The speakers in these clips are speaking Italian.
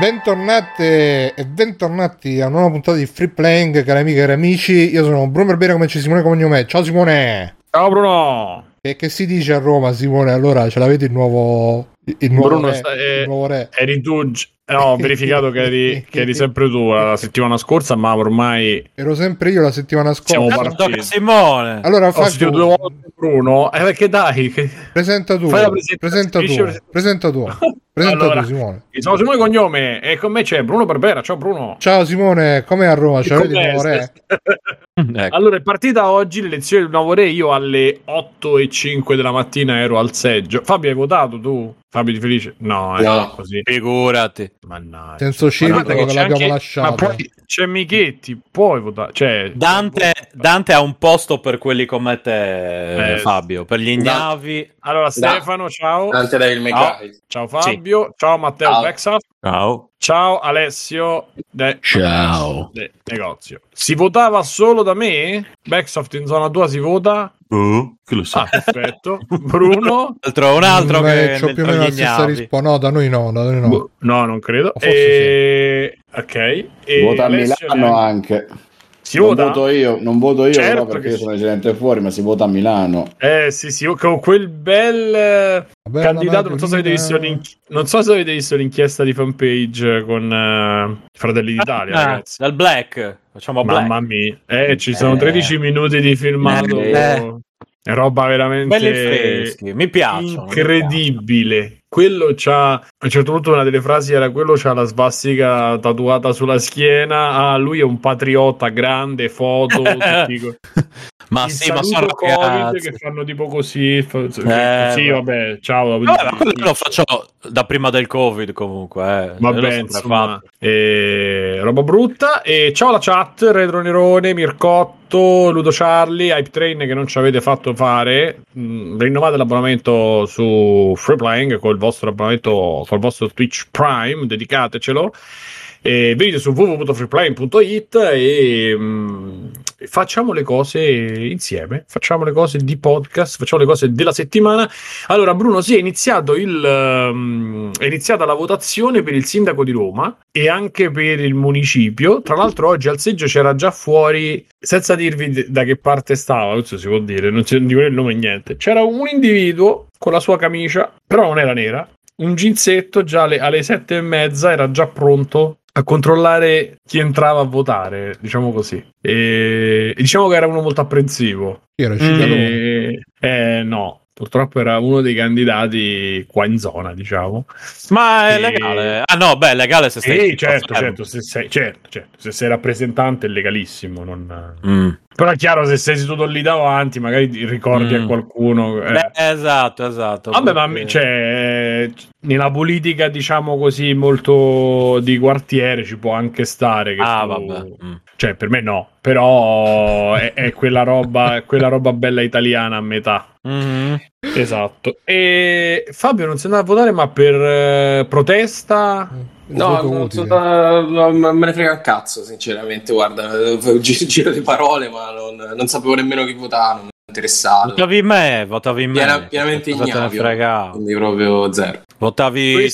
Bentornate e bentornati a una nuova puntata di Free Playing, cari amiche e cari amici. Io sono Bruno Barbera, come c'è Simone cognome. Ciao Simone. Ciao Bruno. E che si dice a Roma, Simone? Allora, ce l'avete il nuovo Bruno re, il nuovo re. Eri tu, ho verificato che eri sempre tu la settimana scorsa, ma ormai ero sempre io la settimana scorsa. Siamo partiti. Simone. Allora faccio due volte Bruno. Perché dai? Presenta tu. Presenta tu. Allora, Simone. Sono Simone cognome e con me c'è Bruno Barbera. Ciao Bruno. Ciao Simone, com'è a Roma? C'è il nuovo re? Ecco. Allora è partita oggi l'elezione del nuovo re. Io alle 8:05 della mattina ero al seggio. Fabio, hai votato tu? Fabio Di Felice? No. Così. Figurati. Mannaggia. Senso civico che l'abbiamo anche lasciato. Ma poi c'è Michetti, puoi votare. Cioè, Dante ha un posto per quelli come te, Fabio, per gli ignavi. Allora Stefano, ciao. Dante dai il Mega. Ciao Fabio, sì. Ciao Matteo, ciao. Ciao Alessio. Ciao. Negozio. Si votava solo da me? Backsoft in zona 2 si vota? Che lo sa. Perfetto. Bruno. Un altro che c'ho più o meno la stessa risposta. No, da noi no. No, non credo. Sì. Ok. E vota a Milano anche. Non voto io certo, però, perché io sono gente fuori, ma si vota a Milano. Sì, con quel bel candidato, non so se avete visto l'inchiesta di fanpage con Fratelli d'Italia, ragazzi. Dal Black. Facciamo Black. Mamma mia. Ci sono 13 minuti di filmato. Roba veramente belli freschi, mi piacciono, incredibile. Quello c'ha, a un certo punto una delle frasi era quello c'ha la svastica tatuata sulla schiena, lui è un patriota grande, foto, tutti ma il sì, ma sono Covid che fanno tipo così, sì vabbè, ciao. Quello lo faccio da prima del Covid comunque, vabbè, insomma, roba brutta. E ciao la chat, Redronerone, Mircotto, Ludo Charlie, Hype Train che non ci avete fatto fare, rinnovate l'abbonamento su Free Playing col vostro abbonamento col vostro Twitch Prime, dedicatecelo. Venite su www.freeplane.it e facciamo le cose insieme, facciamo le cose di podcast, facciamo le cose della settimana. Allora Bruno, sì, è iniziata la votazione per il sindaco di Roma e anche per il municipio. Tra l'altro oggi al seggio c'era già fuori, senza dirvi da che parte stava, questo si può dire, non dico il nome, niente, c'era un individuo con la sua camicia, però non era nera, un ginzetto, già alle 7:30 era già pronto a controllare chi entrava a votare, diciamo così. E diciamo che era uno molto apprensivo. Era no, purtroppo era uno dei candidati qua in zona, diciamo. Ma è legale? Ah no, beh, legale se sei... Certo, se sei rappresentante è legalissimo, non... Però è chiaro, se sei seduto lì davanti, magari ricordi a qualcuno. Beh, esatto. Vabbè, ma cioè, nella politica, diciamo così, molto di quartiere ci può anche stare. Che vabbè. Cioè, per me no. Però è quella roba bella italiana a metà. Mm. Esatto. E Fabio non si è andato a votare, ma per protesta... No, me ne frega un cazzo, sinceramente, guarda, giro di parole, ma non sapevo nemmeno chi votare, non interessato. Votavi me. Pienamente ignavio, quindi proprio zero. Votavi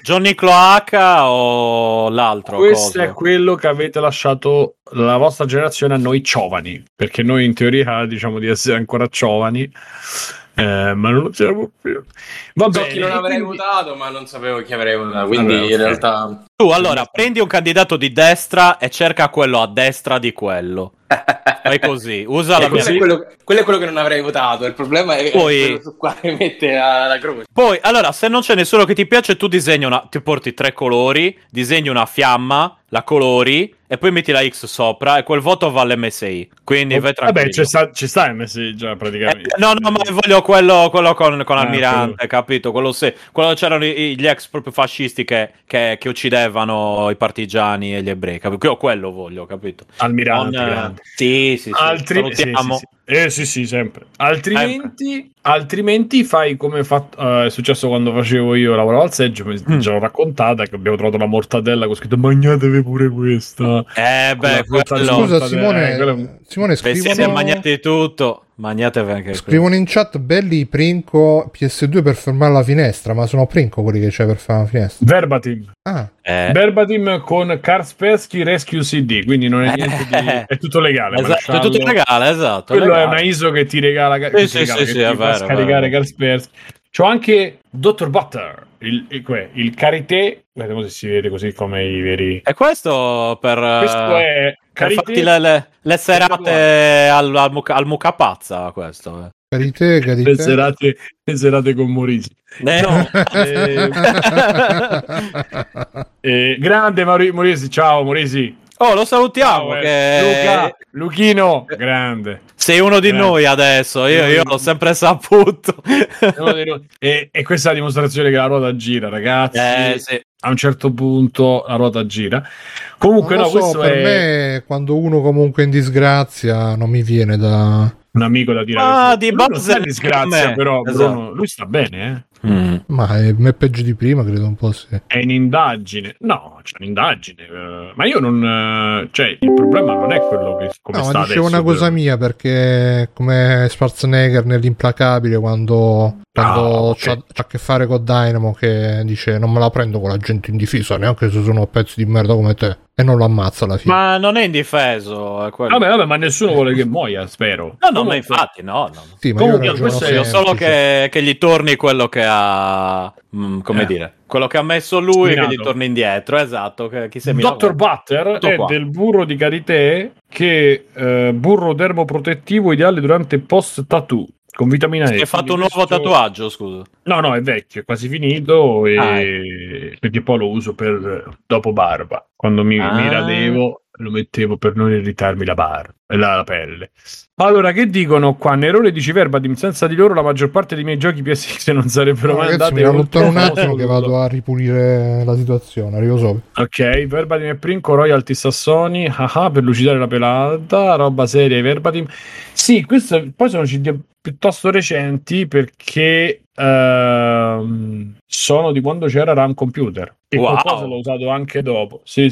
Johnny Cloaca o l'altro? Questo è quello che avete lasciato la vostra generazione a noi giovani, perché noi in teoria diciamo di essere ancora giovani. Ma non lo sapevo più. Vabbè, so chi non avrei votato, ma non sapevo chi avrei votato. Quindi in realtà tu allora prendi un candidato di destra e cerca quello a destra di quello. Fai così, usa la mia. Quello è quello che non avrei votato. Il problema è poi, su quale mette la croce. Poi allora, se non c'è nessuno che ti piace, tu disegni ti porti tre colori, disegni una fiamma, la colori e poi metti la X sopra e quel voto va all'MSI. Quindi vai tranquillo. Vabbè, ci sta MSI già praticamente. No, ma voglio quello con Almirante, quello. Capito? Quello c'erano gli ex proprio fascisti che uccidevano i partigiani e gli ebrei. Capito? Quello voglio, capito? Almirante. Sì. Altri, salutiamo. Sì. Sì, sì, sempre. Altrimenti fai come è successo quando facevo io, lavoravo al seggio, già l'ho raccontata, che abbiamo trovato la mortadella con scritto "magnatevi pure questa". Scusa Simone, scrivono... Se mangiate tutto, mangiatevi anche. Scrivono in chat: belli Princo PS2 per fermare la finestra, ma sono Princo quelli che c'è per fare la finestra. Verbatim. Verbatim con Karspesky Rescue CD, quindi non è niente di... è tutto legale. È tutto legale, esatto. Quello legale. È una ISO che ti regala, scaricare Karspesky. C'ho anche Dr. Butter, il karité, vediamo se si vede così come i veri. E questo per... questo è karité, per farti le serate al mucapazza, questo. Karité. Le serate con Maurizio. Grande Maurizio, ciao Maurizio. Oh, lo salutiamo, Luca, Luchino, grande. Sei uno di noi adesso, io l'ho sempre saputo. E questa è la dimostrazione che la ruota gira, ragazzi. Sì. A un certo punto la ruota gira. Comunque me quando uno comunque è in disgrazia non mi viene da... un amico da dire di Bowser è disgrazia, però esatto. Bruno, lui sta bene, eh? Ma è peggio di prima, credo un po', sì. È un'indagine. No, c'è un'indagine, ma io non, cioè, il problema non è quello che come sta adesso. No, dicevo una cosa mia, perché come Schwarzenegger nell'Implacabile quando c'ha a che fare con Dynamo, che dice "non me la prendo con la gente indifesa, neanche se sono pezzi di merda come te", e non lo ammazza alla fine. Ma non è indifeso, è quello. Vabbè, ma nessuno vuole che muoia, spero. No, ma infatti no. Sì, ma comunque io semplice. Solo che gli torni quello che ha quello che ha messo lui, Spinato. Che gli torna indietro, esatto. Che Dr. Butter è del burro di karité, che burro dermoprotettivo ideale durante post tattoo con vitamina E. Hai fatto un nuovo tatuaggio, scusa? No, è vecchio, è quasi finito, perché poi lo uso per dopo barba, quando mi radevo lo mettevo per non irritarmi la pelle. Allora, che dicono qua? Nerone dice: Verbatim, senza di loro la maggior parte dei miei giochi PSX non sarebbero mai andati. Mi allontano un attimo che vado a ripulire la situazione, arrivo sopra. Ok, Verbatim e Princo, royalty Sassoni, per lucidare la pelata, roba seria Verbatim. Sì, questo poi sono CD piuttosto recenti, perché sono di quando c'era RAM computer e qualcosa l'ho usato anche dopo. Sì,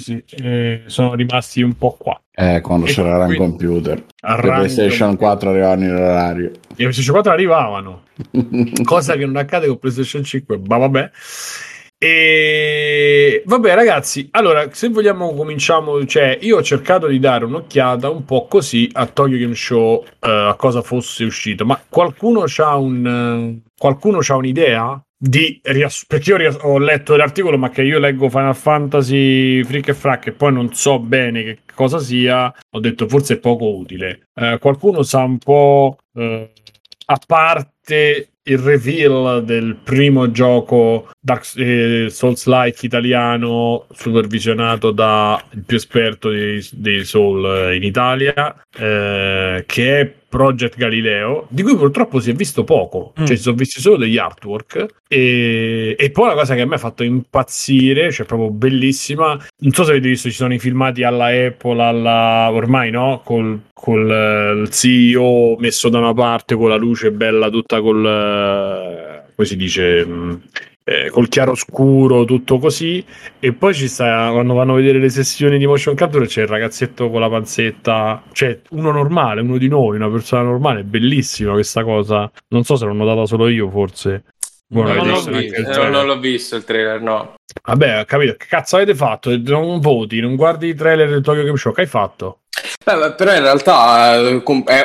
sono rimasti un po' qua. Quando c'era RAM computer, PlayStation 4 arrivavano in orario, i PlayStation 4 arrivavano, cosa che non accade con PlayStation 5, ma vabbè. E vabbè, ragazzi, allora, se vogliamo cominciamo, cioè io ho cercato di dare un'occhiata un po' così a Tokyo Game Show, a cosa fosse uscito, ma qualcuno c'ha un'idea? Perché io ho letto l'articolo, ma che io leggo Final Fantasy Frick e Frack e poi non so bene che cosa sia, ho detto forse è poco utile. Qualcuno sa un po', a parte il reveal del primo gioco Souls-like italiano, supervisionato da il più esperto dei Soul in Italia, che è Project Galileo, di cui purtroppo si è visto poco, cioè si sono visti solo degli artwork, e poi la cosa che a me ha fatto impazzire, cioè proprio bellissima, non so se avete visto, ci sono i filmati alla Apple, ormai, no? Col CEO messo da una parte, con la luce bella tutta col, come si dice... col chiaroscuro, tutto così, e poi ci sta, quando vanno a vedere le sessioni di motion capture, c'è il ragazzetto con la panzetta, cioè uno normale, uno di noi, una persona normale. Bellissima questa cosa, non so se l'ho notata solo io, forse. Non l'ho visto il trailer, no. Vabbè, ho capito, che cazzo avete fatto? Non voti, non guardi i trailer del Tokyo Game Show, che hai fatto? Beh, però in realtà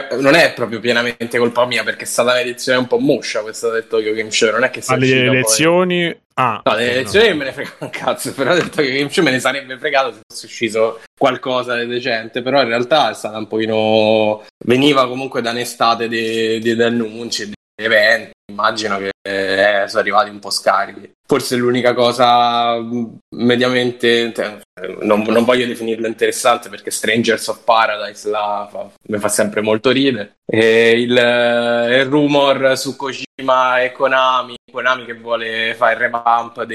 non è proprio pienamente colpa mia, perché è stata un'edizione un po' moscia questa del Tokyo Game Show, non è che sia uscita elezioni... elezioni me ne frega un cazzo, però del Tokyo Game Show me ne sarebbe fregato se fosse uscito qualcosa di decente, però in realtà è stata un pochino, veniva comunque da un'estate di annunci, di eventi, immagino che sono arrivati un po' scarichi. Forse l'unica cosa mediamente, non voglio definirlo interessante, perché Strangers of Paradise mi fa sempre molto ridere, e il rumor su Kojima e Konami che vuole fare il revamp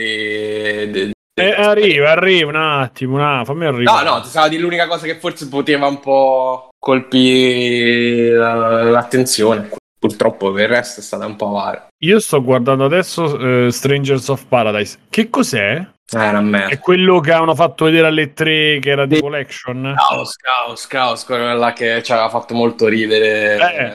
Arriva un attimo, fammi arrivare. No, ti stavo di l'unica cosa che forse poteva un po' colpire l'attenzione. Purtroppo per il resto è stata un po' avara. Io sto guardando adesso Strangers of Paradise. Che cos'è? Era merda. È quello che hanno fatto vedere alle 3 che era di collection. Caos, quella che ci aveva fatto molto ridere.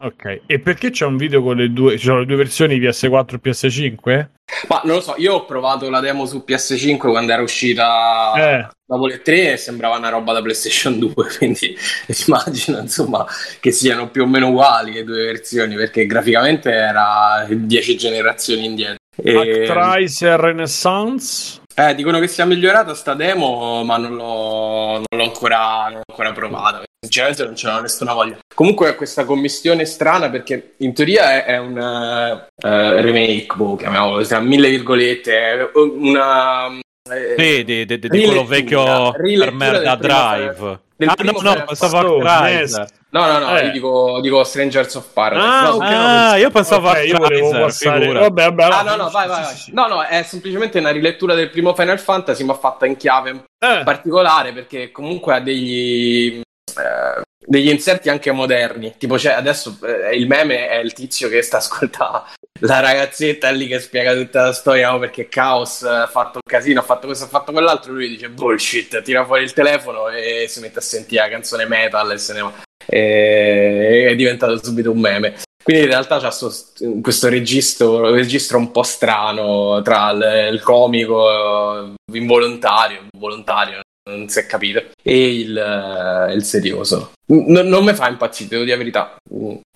Ok. E perché c'è un video con le due versioni PS4 e PS5? Ma non lo so, io ho provato la demo su PS5 quando era uscita dopo le 3 e sembrava una roba da PlayStation 2, quindi immagino insomma che siano più o meno uguali le due versioni, perché graficamente era 10 generazioni indietro. Actrice Renaissance? Dicono che sia migliorata sta demo, ma non l'ho ancora provata. Sinceramente non c'era nessuna voglia. Comunque questa commistione strana, perché in teoria è un remake, chiamiamolo tra mille virgolette, una di quello vecchio per merda Drive. No, io dico Strangers of Paradise. Io pensavo io volevo passare. Vai. No, è semplicemente una rilettura del primo Final Fantasy, ma fatta in chiave particolare, perché comunque ha degli inserti anche moderni. Tipo adesso il meme è il tizio che sta ascoltando la ragazzetta lì che spiega tutta la storia, perché Chaos ha fatto un casino, ha fatto questo, ha fatto quell'altro, lui dice bullshit, tira fuori il telefono e si mette a sentire la canzone metal e se ne va, e è diventato subito un meme. Quindi in realtà c'è questo registro un po' strano tra il comico involontario, non si è capito, e il serioso. Non mi fa impazzire, devo dire la verità.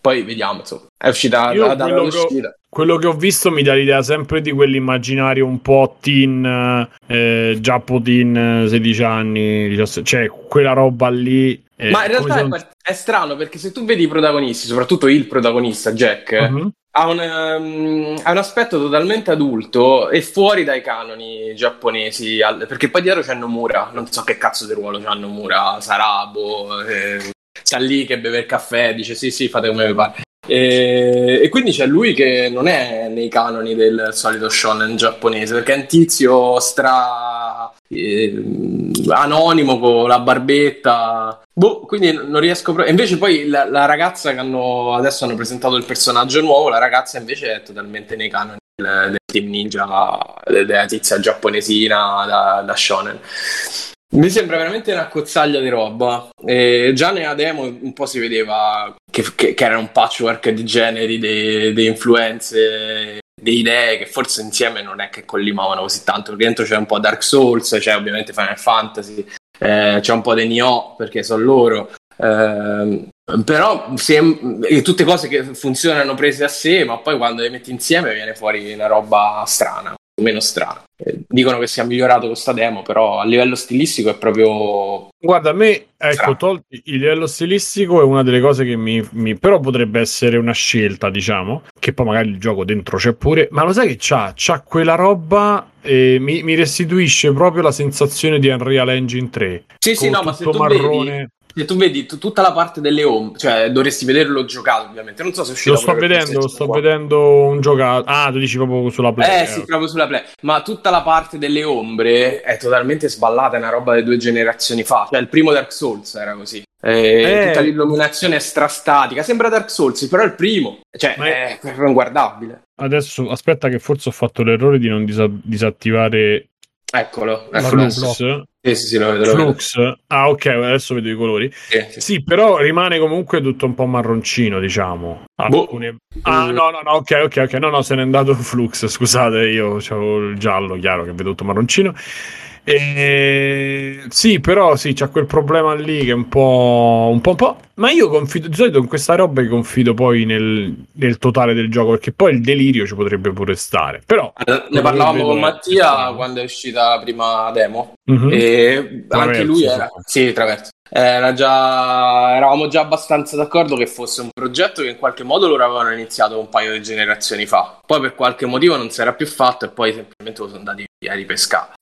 Poi vediamo, insomma. È uscita quello che ho visto mi dà l'idea sempre di quell'immaginario un po' teen, giappo teen, 16 anni, 17, cioè quella roba lì. Ma in realtà è strano, perché se tu vedi i protagonisti, soprattutto il protagonista Jack, ha un aspetto totalmente adulto e fuori dai canoni giapponesi, perché poi dietro c'è Nomura, non so che cazzo di ruolo c'ha Nomura, Sarabo, sta lì che beve il caffè, dice sì fate come vi pare, e quindi c'è lui che non è nei canoni del solito shonen giapponese, perché è un tizio anonimo con la barbetta, quindi non riesco proprio. Invece poi la ragazza che adesso hanno presentato il personaggio nuovo, la ragazza invece è totalmente nei canoni del team ninja, della tizia giapponesina da shonen. Mi sembra veramente una cozzaglia di roba. Già nella demo un po' si vedeva che era un patchwork di generi, di influenze, di idee che forse insieme non è che collimavano così tanto. Perché dentro c'è un po' Dark Souls, c'è ovviamente Final Fantasy, c'è un po' dei Nioh perché sono loro. Però tutte cose che funzionano prese a sé, ma poi quando le metti insieme viene fuori una roba strana. Meno strano. Dicono che sia migliorato questa demo, però a livello stilistico è proprio... Guarda, a me, tolti il livello stilistico è una delle cose che mi... Però potrebbe essere una scelta, diciamo, che poi magari il gioco dentro c'è pure, ma lo sai che c'ha quella roba... mi restituisce proprio la sensazione di Unreal Engine 3. Sì, no, ma se tu vedi tutta la parte delle home, cioè dovresti vederlo giocato, ovviamente. Non so se uscirà. Lo sto vedendo un giocato. Tu dici proprio sulla Play. Sì, proprio sulla Play. Ma tutta la parte delle ombre è totalmente sballata, è una roba di 2 generazioni fa. Cioè il primo Dark Souls era così. Tutta l'illuminazione è strastatica, sembra Dark Souls, però è il primo, cioè è inguardabile. Adesso aspetta che forse ho fatto l'errore di non disattivare. Eccolo, Flux. Sì, lo vedo. Flux. Ok, adesso vedo i colori. Sì, però rimane comunque tutto un po' marroncino, diciamo. Ok. No, se n'è andato Flux, scusate, io c'avevo il giallo, chiaro che vedo tutto marroncino. Sì, però sì, c'è quel problema lì che è un po'. Ma io confido di solito in questa roba, e confido poi nel totale del gioco, perché poi il delirio ci potrebbe pure stare. Però ne parlavamo con Mattia quando è uscita la prima demo, e anche lui era Traverso. eravamo già abbastanza d'accordo che fosse un progetto che in qualche modo loro avevano iniziato un paio di generazioni fa, poi per qualche motivo non si era più fatto e poi semplicemente sono andati via di pescata.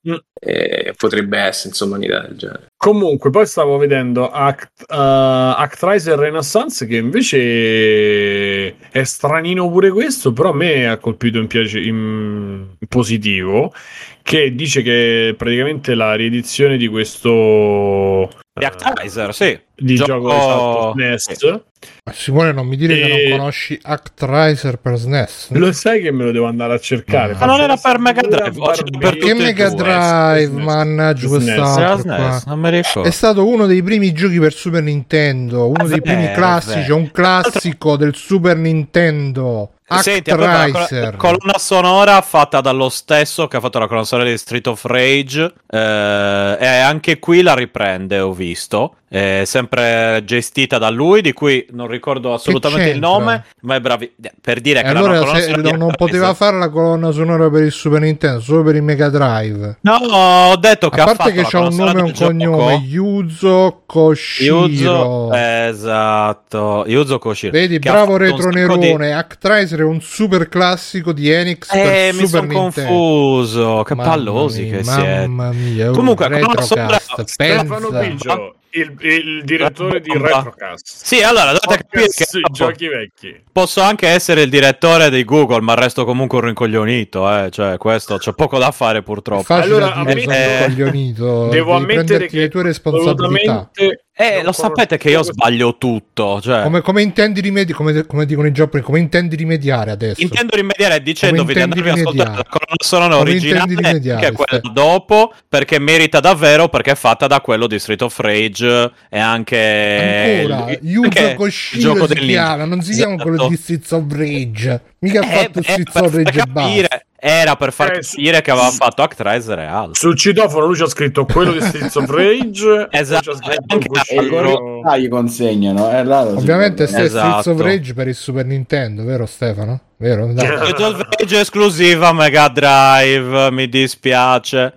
Potrebbe essere insomma un'idea del genere. Comunque poi stavo vedendo Actraiser Renaissance, che invece è stranino pure questo, però a me ha colpito in positivo, che dice che praticamente la riedizione di questo Actraiser, sì, di gioco esatto, SNES. Sì. Simone, non mi dire che non conosci Actraiser per SNES. Lo sai che me lo devo andare a cercare. Ma non era per Mega Drive? Che Mega Drive, mannaggia, quest'altro qua. È stato uno dei primi giochi per Super Nintendo, uno dei primi classici, un classico del Super Nintendo. Senti, la colonna sonora fatta dallo stesso che ha fatto la colonna sonora di Streets of Rage, e anche qui la riprende, ho visto, sempre gestita da lui, di cui non ricordo assolutamente il nome, ma è bravi per dire. E che allora se non poteva fare la colonna sonora per il Super Nintendo, solo per il Mega Drive? No, ho detto che a parte che c'ha un nome e un cognome, Yuzo Koshiro. Esatto, Yuzo Koshiro. Vedi, bravo Retronerone. Actraiser un super classico di Enix per Super Nintendo. Mi sono confuso, che pallosi che siete. Mamma mia. Comunque Stefano Biggio, il direttore di Retrocast. Sì, allora dovete capire che giochi vecchi. Posso anche essere il direttore dei Google, ma resto comunque un rincoglionito, cioè questo c'è poco da fare purtroppo. Allora, devo ammettere che le tue responsabilità. Lo sapete che io sbaglio tutto, cioè. Come intendi come dicono i giapponesi, come intendi rimediare adesso? Intendo rimediare dicendovi di andare a ascoltare la colonna sonora originale, che è quella dopo, perché merita davvero, perché è fatta da quello di Street of Rage e anche Yuzo Koshiro si chiama, non si chiama quello di Street of Rage. Mica ha fatto Street of Rage e basta. Era per far capire che aveva fatto Actraiser reale. Sul citofono lui ci ha scritto quello di Streets of Rage. Esatto. Gli consegnano. Ovviamente Streets of Rage per il Super Nintendo, vero Stefano? Vero? Streets of Rage esclusiva Mega Drive, mi dispiace.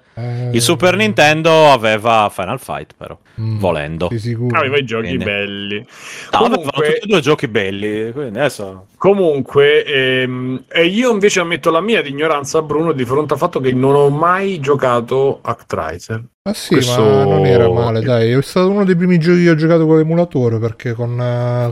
Il Super Nintendo aveva Final Fight, però volendo aveva i giochi belli, comunque, tutti e due giochi belli, quindi adesso. Comunque io invece ammetto la mia ignoranza, Bruno, di fronte al fatto che non ho mai giocato Actraiser. Ma non era male, dai, è stato uno dei primi giochi che ho giocato con l'emulatore, perché con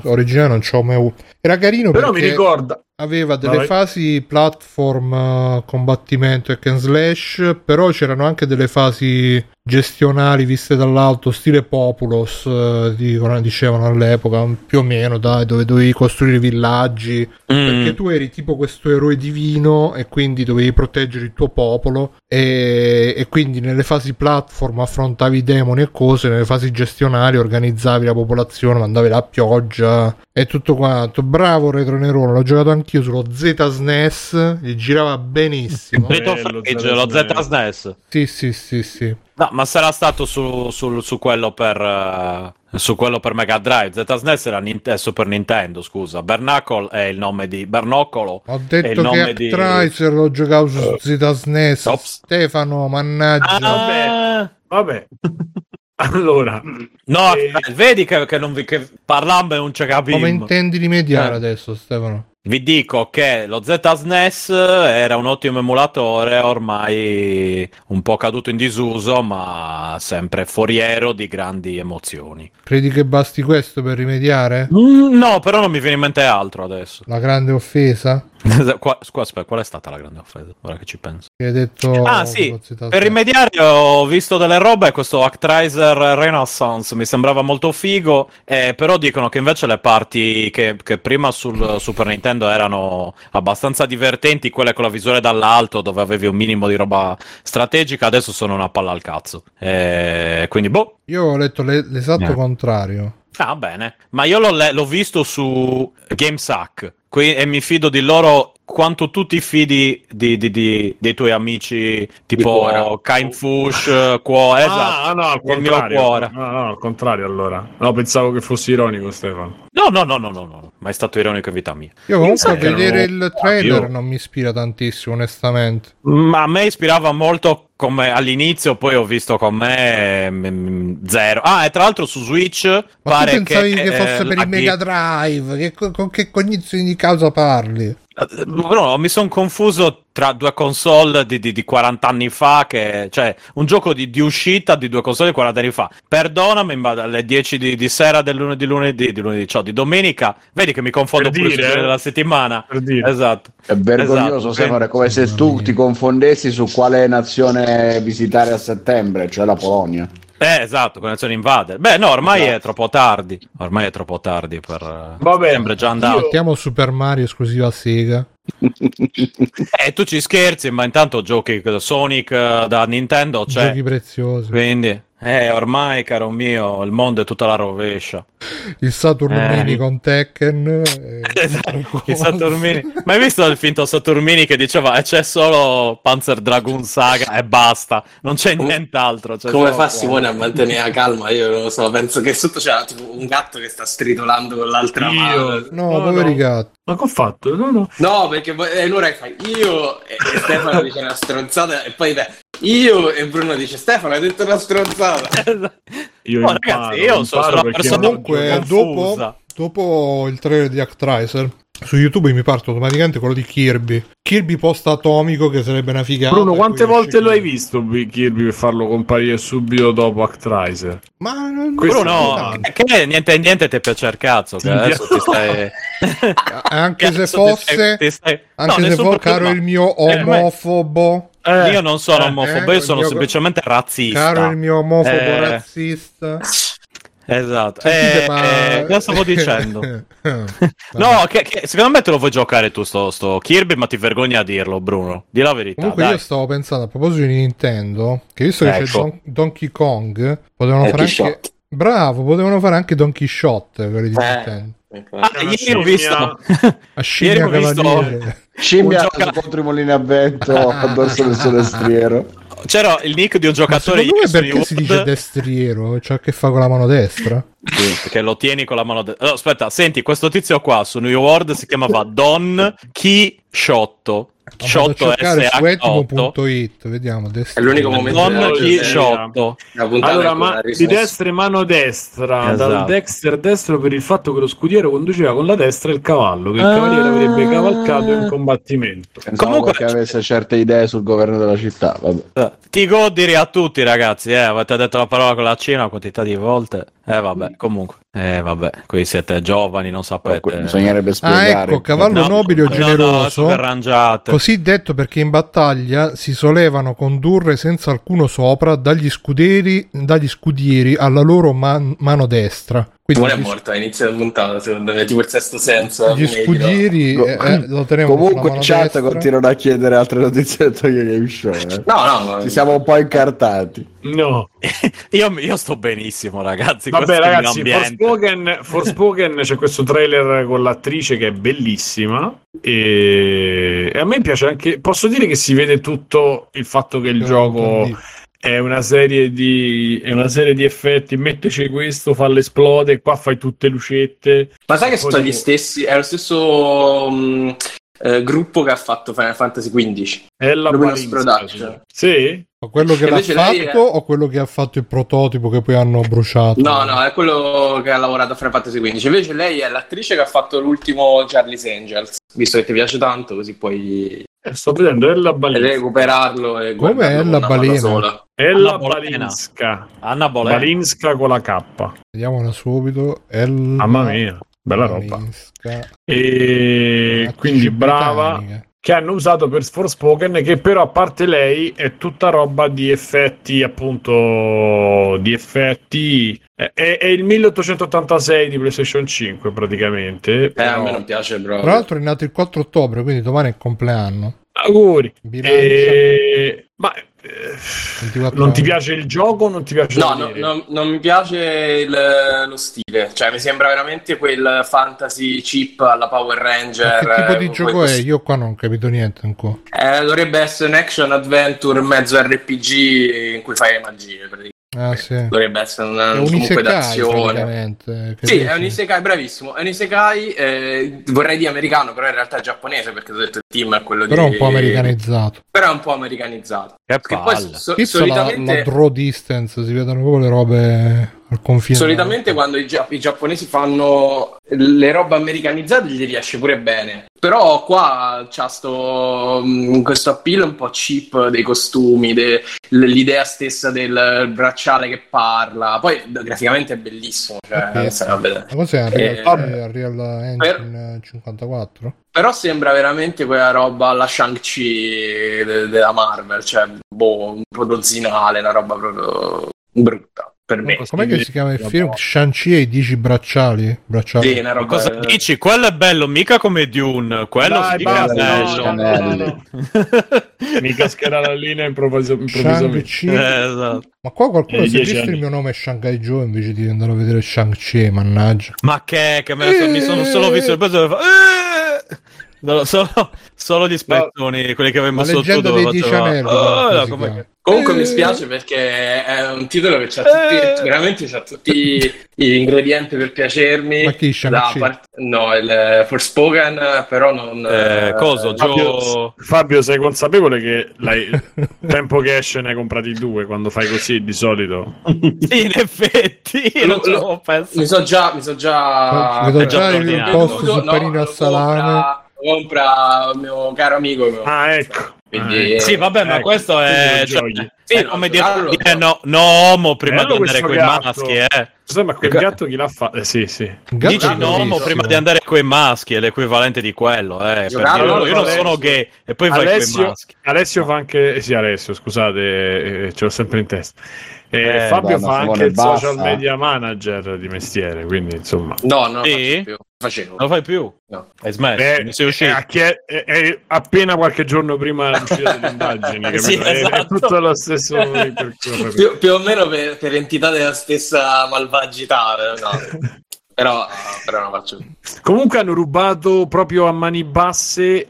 originale non c'ho mai avuto. Era carino, però mi ricorda aveva delle fasi platform, combattimento e hack and slash, però c'erano anche delle fasi gestionali viste dall'alto, stile Populous, dicevano all'epoca, più o meno, dai, dove dovevi costruire villaggi, perché tu eri tipo questo eroe divino e quindi dovevi proteggere il tuo popolo, e quindi nelle fasi platform affrontavi demoni e cose, nelle fasi gestionali organizzavi la popolazione, mandavi la pioggia e tutto quanto. Bravo Retronerone, l'ho giocato anch'io sullo ZSNES, gli girava benissimo. Lo ZSNES. Sì. No, ma sarà stato su quello per Mega Drive. ZSNES era Super Nintendo, scusa. Bernacle è il nome di Bernoccolo. Ho detto il nome che Actraiser lo giocavo su ZSNES. Stefano, mannaggia. Vabbè. Allora, no, vedi che non vi parlammo e non ci capivo. Come intendi rimediare adesso, Stefano? Vi dico che lo ZSNES era un ottimo emulatore, ormai un po' caduto in disuso, ma sempre foriero di grandi emozioni. Credi che basti questo per rimediare? No, però non mi viene in mente altro adesso. La grande offesa? Qual è stata la grande offesa? Ora che ci penso. Che hai detto? Ah sì, per rimediare ho visto delle robe, e questo Actraiser Renaissance mi sembrava molto figo, però dicono che invece le parti che prima sul Super Nintendo erano abbastanza divertenti, quelle con la visuale dall'alto dove avevi un minimo di roba strategica, adesso sono una palla al cazzo, quindi boh. Io ho letto l'esatto contrario. Ah bene, ma io l'ho visto su GameSack e mi fido di loro quanto tu ti fidi dei tuoi amici, tipo Kindfush, Cuore. No, al contrario. No, al contrario, allora. No, pensavo che fossi ironico, Stefano. No, ma è stato ironico in vita mia. Io comunque vedere il trailer non mi ispira tantissimo, onestamente. Ma a me ispirava molto come all'inizio, poi ho visto con me zero. Ah, e tra l'altro su Switch ma pare tu pensavi che fosse per il Mega Drive? Con che cognizione di causa parli? No, mi sono confuso tra due console di 40 anni fa, che cioè un gioco di uscita di due console di 40 anni fa. Perdonami, ma alle 10 di sera del lunedì, cioè di domenica, vedi che mi confondo per pure sulle della settimana. Per dire. Esatto. È vergognoso, Stefano, è come se tu ti confondessi su quale nazione visitare a settembre, cioè la Polonia. Esatto, con Nazione Invader. Beh, no, ormai esatto. È troppo tardi. Ormai è troppo tardi per... Vabbè, già andato. Mettiamo Super Mario esclusiva Sega. Tu ci scherzi, ma intanto giochi Sonic da Nintendo, cioè... Giochi preziosi. Quindi, ormai, caro mio, il mondo è tutta la rovescia. Il Saturn Mini con Tekken. Esatto, il Saturn Mini. Ma hai visto il finto Saturn Mini che diceva c'è solo Panzer Dragoon Saga e basta, non c'è nient'altro. C'è come solo... fa Simone a mantenere la calma? Io non lo so, penso che sotto c'è tipo un gatto che sta stritolando con l'altra mano. No, poveri gatti. Ma che ho fatto? No, perché allora fai io e Stefano dice una stronzata e poi io e Bruno dice Stefano hai detto una stronzata. Io imparo, ragazzi, io sono una persona comunque dopo il trailer di Actraiser su YouTube mi parto automaticamente quello di Kirby post atomico, che sarebbe una figata. Bruno, quante volte lo hai visto Kirby per farlo comparire subito dopo Actraiser? Ma non... Bruno, che niente ti piace il cazzo che adesso ti stai... Anche se fosse caro il mio omofobo, io non sono omofobo, io sono semplicemente razzista. Caro il mio omofobo razzista. Esatto. Cosa stavo dicendo? No, che secondo me te lo vuoi giocare tu sto Kirby, ma ti vergogni a dirlo, Bruno. Di la verità. Comunque dai. Io stavo pensando a proposito di Nintendo, che visto che c'è Donkey Kong, potevano fare anche Shot. Bravo, potevano fare anche Donkey Shot quelli di Nintendo. Ieri ho visto scimmia contro i mulini a vento addosso del suo destriero. C'era il nick di un giocatore. Ma perché si dice destriero? Cioè che fa con la mano destra? Sì, perché lo tieni con la mano destra. Allora, aspetta, senti, questo tizio qua su New World si chiamava Don Chisciotto. Chisciotto S8.it, vediamo. È l'unico momento. Don Chisciotto. Allora, ma di destra e mano destra, esatto. Dal dexter destro per il fatto che lo scudiero conduceva con la destra il cavallo, che il cavaliere avrebbe cavalcato in combattimento. Pensavo comunque che avesse certe idee sul governo della città. Vabbè. Ti godere a tutti, ragazzi. Avete detto la parola con la Cina una quantità di volte. Vabbè, comunque. Qui siete giovani, non sapete. Bisognerebbe spiegare. Ecco, cavallo nobile o generoso. Così detto perché in battaglia si solevano condurre senza alcuno sopra dagli scudieri alla loro mano destra. Simone è morto all'inizio della puntata, secondo me, tipo il sesto senso. Gli scudieri lo teniamo. Comunque in chat continuano a chiedere altre notizie del Tokyo Game Show. No. Ci siamo un po' incartati. No. Io sto benissimo, ragazzi. Vabbè, ragazzi, Forspoken c'è questo trailer con l'attrice che è bellissima. E a me piace anche. Posso dire che si vede tutto il fatto che il gioco. È una serie di effetti, metteci questo, fallo esplode, qua fai tutte lucette. Ma sai che sono gli stessi, è lo stesso gruppo che ha fatto Final Fantasy XV. È la production. Sì? O quello che l'ha fatto o quello che ha fatto il prototipo che poi hanno bruciato? No, è quello che ha lavorato a Final Fantasy XV. Invece lei è l'attrice che ha fatto l'ultimo Charlie's Angels, visto che ti piace tanto, così poi sto vedendo Ella Balesca. Recuperarlo e come Ella Balesca? Ella Balinska. Anna Bolena. Balinska con la K. Vediamola subito. Mamma mia, bella Balinska. Roba. E quindi brava. Britannica. Che hanno usato per Forspoken, che però a parte lei è tutta roba di effetti, appunto di effetti è il 1886 di PlayStation 5 praticamente, però... a me non piace proprio. Tra l'altro è nato il 4 ottobre, quindi domani è il compleanno, auguri. Ma non ti piace il gioco? Non ti piace? No, non mi piace lo stile, cioè mi sembra veramente quel fantasy chip alla Power Ranger. Ma che tipo di gioco è? Io qua non ho capito niente ancora. Dovrebbe essere un action adventure mezzo RPG in cui fai le magie praticamente. Sì. Dovrebbe essere una isekai, sì, dici? È un isekai, bravissimo, è un isekai, vorrei dire americano, però in realtà è giapponese, perché ho detto il team è quello però di... Però un po' americanizzato. Che poi solitamente la draw distance, si vedono proprio le robe al confine. Solitamente quando i giapponesi fanno le robe americanizzate gli riesce pure bene, però qua c'ha questo appeal un po' cheap dei costumi, l'idea stessa del bracciale che parla, poi graficamente è bellissimo, cioè, cos'è Real Engine 54? Però sembra veramente quella roba alla Shang-Chi della Marvel, cioè un po' dozzinale, una roba proprio brutta. Com'è che si chiama il film? Shang-Chi e i 10 bracciali? Sì, roba... Cosa dici? Quello è bello, mica come Dune. Quello è bello. Mica schera la linea improvvisamente. Esatto. Ma qua qualcuno si è visto il mio nome è Shanghai Joe invece di andare a vedere Shang-Chi, mannaggia. Ma che mi sono solo visto il pezzo e fa... No, solo gli spezzoni, no, quelli che avevamo sotto. Comunque mi spiace perché è un titolo che c'ha tutti, veramente c'ha tutti gli ingredienti per piacermi. Ma chi no, il Forspoken, però non Fabio, sei consapevole che tempo che esce ne hai comprati 2 quando fai così di solito? Sì, in effetti mi so già il posto su panino al salame. Compra mio caro amico. Ecco. Quindi, sì, vabbè, ma questo è come dire no homo prima di andare coi maschi, ma quel gatto chi l'ha fatto? Sì. Dici no homo prima di andare coi maschi, è l'equivalente di quello, io non sono gay e poi vai coi maschi. Alessio fa anche Alessio, scusate, ce l'ho sempre in testa. Fabio fa anche il social media manager di mestiere, quindi insomma. No, facevo. Non lo fai più? No. Hai smesso, sei uscito. È appena qualche giorno prima dell'uscita dell'indagine, sì, esatto. È tutto lo stesso più o meno per entità della stessa malvagità, no. Però non faccio. Comunque hanno rubato proprio a mani basse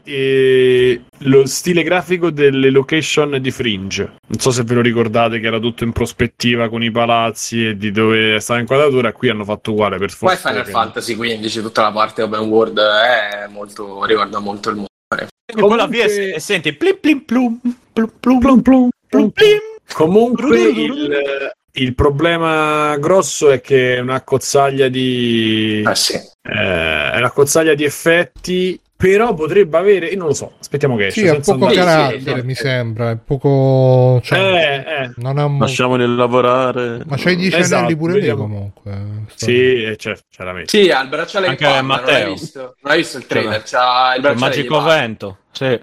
lo stile grafico delle location di Fringe. Non so se ve lo ricordate che era tutto in prospettiva con i palazzi e di dove stava inquadratura. Qui hanno fatto uguale per forza. Poi Final Fantasy XV, tutta la parte open world è molto, ricorda molto il mondo. Comunque... E senti plim plim plum plum plum plum plum plum plim. Comunque il problema grosso è che è una cozzaglia di è una cozzaglia di effetti, però potrebbe avere, io non lo so, aspettiamo che esce. Sì, è poco carattere, mi sembra, è poco, non ha molto. Lasciamole lavorare. Ma c'hai 10 anelli pure lì comunque. Sì, certo, chiaramente. Sì, ha il bracciale anche in panna, Matteo. Non hai visto il trailer, c'ha il bracciale magico vento. Sì.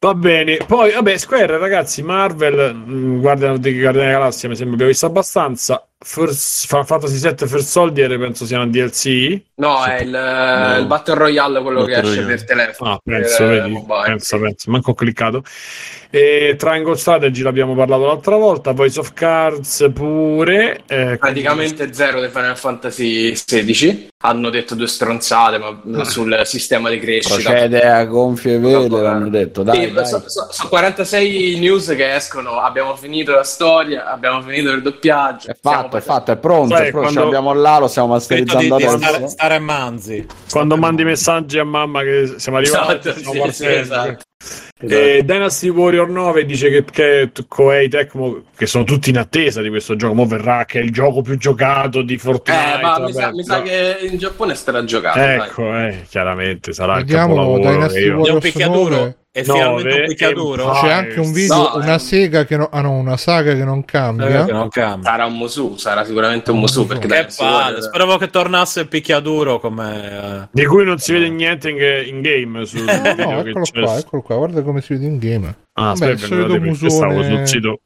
Va bene, poi vabbè Square ragazzi, Marvel, Guardiani della Galassia mi sembra abbiamo visto abbastanza. Final Fantasy 7 First Soldier penso sia un DLC. No, è il Battle Royale, quello Battle che esce Royale per telefono. Ah, penso, manco ho cliccato. E Triangle Strategy l'abbiamo parlato l'altra volta, Voice of Cards pure. Praticamente quindi... zero di Final Fantasy 16. Hanno detto 2 stronzate, ma sul sistema di crescita. Procede a gonfie vele, l'hanno detto. Dai. So 46 news che escono, abbiamo finito la storia, abbiamo finito il doppiaggio. È fatto, è pronto. Sai, quando... ce l'abbiamo là, lo stiamo masterizzando adesso. Stare a manzi. Quando mandi messaggi a mamma che siamo arrivati. Esatto. Dynasty Warrior 9 dice che Koei Tecmo, che sono tutti in attesa di questo gioco, mo verrà che è il gioco più giocato di Fortnite, ma mi sa che in Giappone sarà giocato, ecco, chiaramente sarà. Vediamo il capolavoro, picchiaduro è finalmente un picchiaduro. C'è anche un video, una saga che non cambia, sarà un Musou, sarà sicuramente un Musou, perché speravo che tornasse il picchiaduro come di cui non si vede niente in game sul video. Eccolo qua, guarda come si vede in game. Aspetta, musone tutto.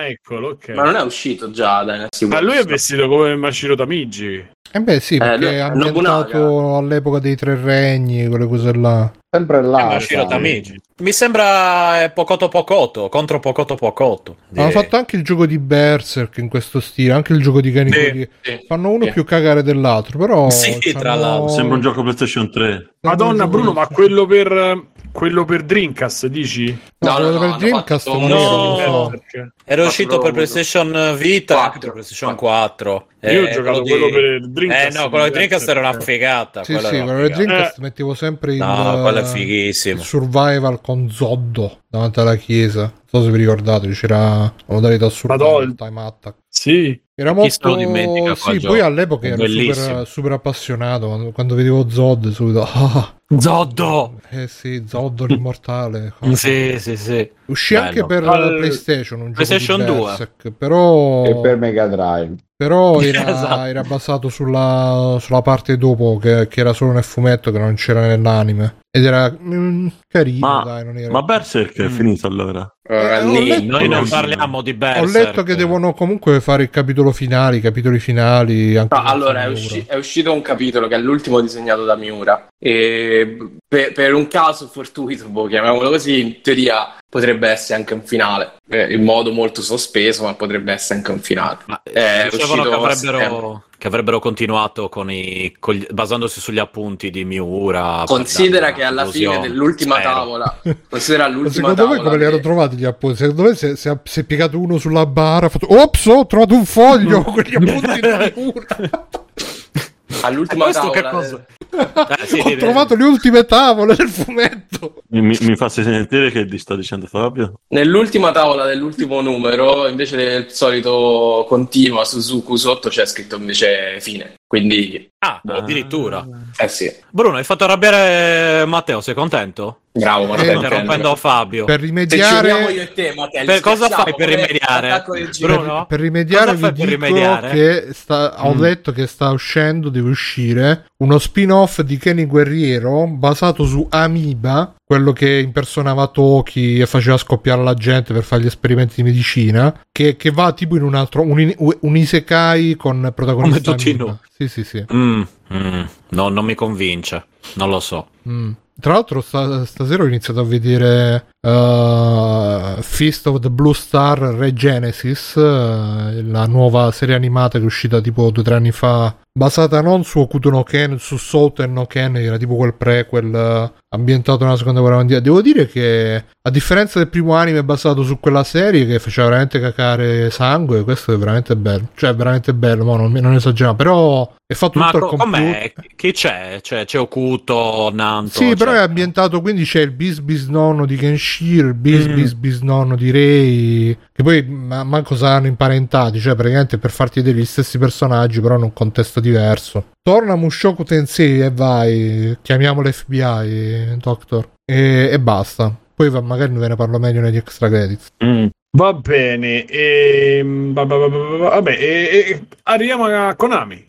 Eccolo, ok. Ma non è uscito già, dai. Ma lui è vestito come Mashiro Tamigi. Eh beh sì, perché è ambientato all'epoca dei Tre Regni, quelle cose là. Sempre là. Mi sembra Pocoto Pocoto. Hanno fatto anche il gioco di Berserk in questo stile, anche il gioco di Canicoli. Fanno uno più cagare dell'altro, però... Sì, tra l'altro. Sembra un gioco PlayStation 3. Madonna, Bruno, ma quello per Dreamcast dici? No, quello per Dreamcast no. Era uscito per PlayStation Vita, 4. Per PlayStation 4. Io ho giocato quello per Dreamcast. No, quello per Dreamcast era una figata. Sì, quello per Dreamcast mettevo sempre quello è fighissimo. Survival con Zoddo davanti alla chiesa. Non so se vi ricordate, c'era la modalità Survival Time Attack. Sì. Era molto... Sì, poi all'epoca ero super appassionato. Quando vedevo Zod subito... Zoddo! Sì, Zoddo l'immortale. Sì. Uscì anche per PlayStation, un PlayStation gioco di Berserk, 2. Però... E per Mega Drive. Però era basato sulla parte dopo, che era solo nel fumetto, che non c'era nell'anime. Ed era carino, dai, non era... Ma Berserk è finito allora? Noi non parliamo di Berserk. Ho letto che devono comunque fare il capitolo finale, i capitoli finali. Anche allora è uscito un capitolo che è l'ultimo disegnato da Miura. E per un caso fortuito, chiamiamolo così, in teoria potrebbe essere anche un finale. In modo molto sospeso, ma potrebbe essere anche un finale. Ma dicevano che avrebbero continuato basandosi sugli appunti di Miura. Considera che alla fine dell'ultima tavola. Considera l'ultima tavola. Secondo me come li hanno trovati gli appunti? Secondo me si è piegato uno sulla bara, ha fatto "Ops, ho trovato un foglio con gli appunti di Miura". All'ultima tavola. Ho trovato le ultime tavole del fumetto. Mi fa sentire che sta dicendo Fabio. Nell'ultima tavola dell'ultimo numero, invece del solito continua Suzuku, sotto c'è scritto invece fine. Quindi addirittura. Eh sì. Bruno, hai fatto arrabbiare Matteo, sei contento? Bravo, Matteo, interrompendo Fabio. Per rimediare io e te, Matteo, per cosa fai per rimediare? Bruno? Per rimediare vi dico che ho letto che sta uscendo, deve uscire uno spin-off di Kenny Guerriero basato su Amiiba, quello che impersonava Toki e faceva scoppiare la gente per fare gli esperimenti di medicina, che va tipo in un altro un isekai con protagonista Amiiba. Sì. No, non mi convince, non lo so. Tra l'altro stasera ho iniziato a vedere Fist of the Blue Star Regenesis, la nuova serie animata che è uscita tipo 2 o 3 anni fa, basata non su Hokuto no Ken, su Souto no Ken, che era tipo quel prequel ambientato nella seconda guerra mondiale. Devo dire che, a differenza del primo anime basato su quella serie che faceva veramente cacare sangue, questo è veramente bello, cioè veramente bello, ma non esageriamo, però è fatto tutto al computer. Che c'è? Cioè, c'è Hokuto, Nanto. Sì, però è ambientato, quindi c'è il bisbisnonno di Kenshiro, il bisbisnonno di Rei, che poi manco saranno imparentati, cioè praticamente per farti vedere gli stessi personaggi però in un contesto diverso. Torna Mushoku Tensei e vai, chiamiamo l'FBI, Doctor, e basta. Poi magari ve ne parlo meglio negli extra credits. Va bene, arriviamo a Konami.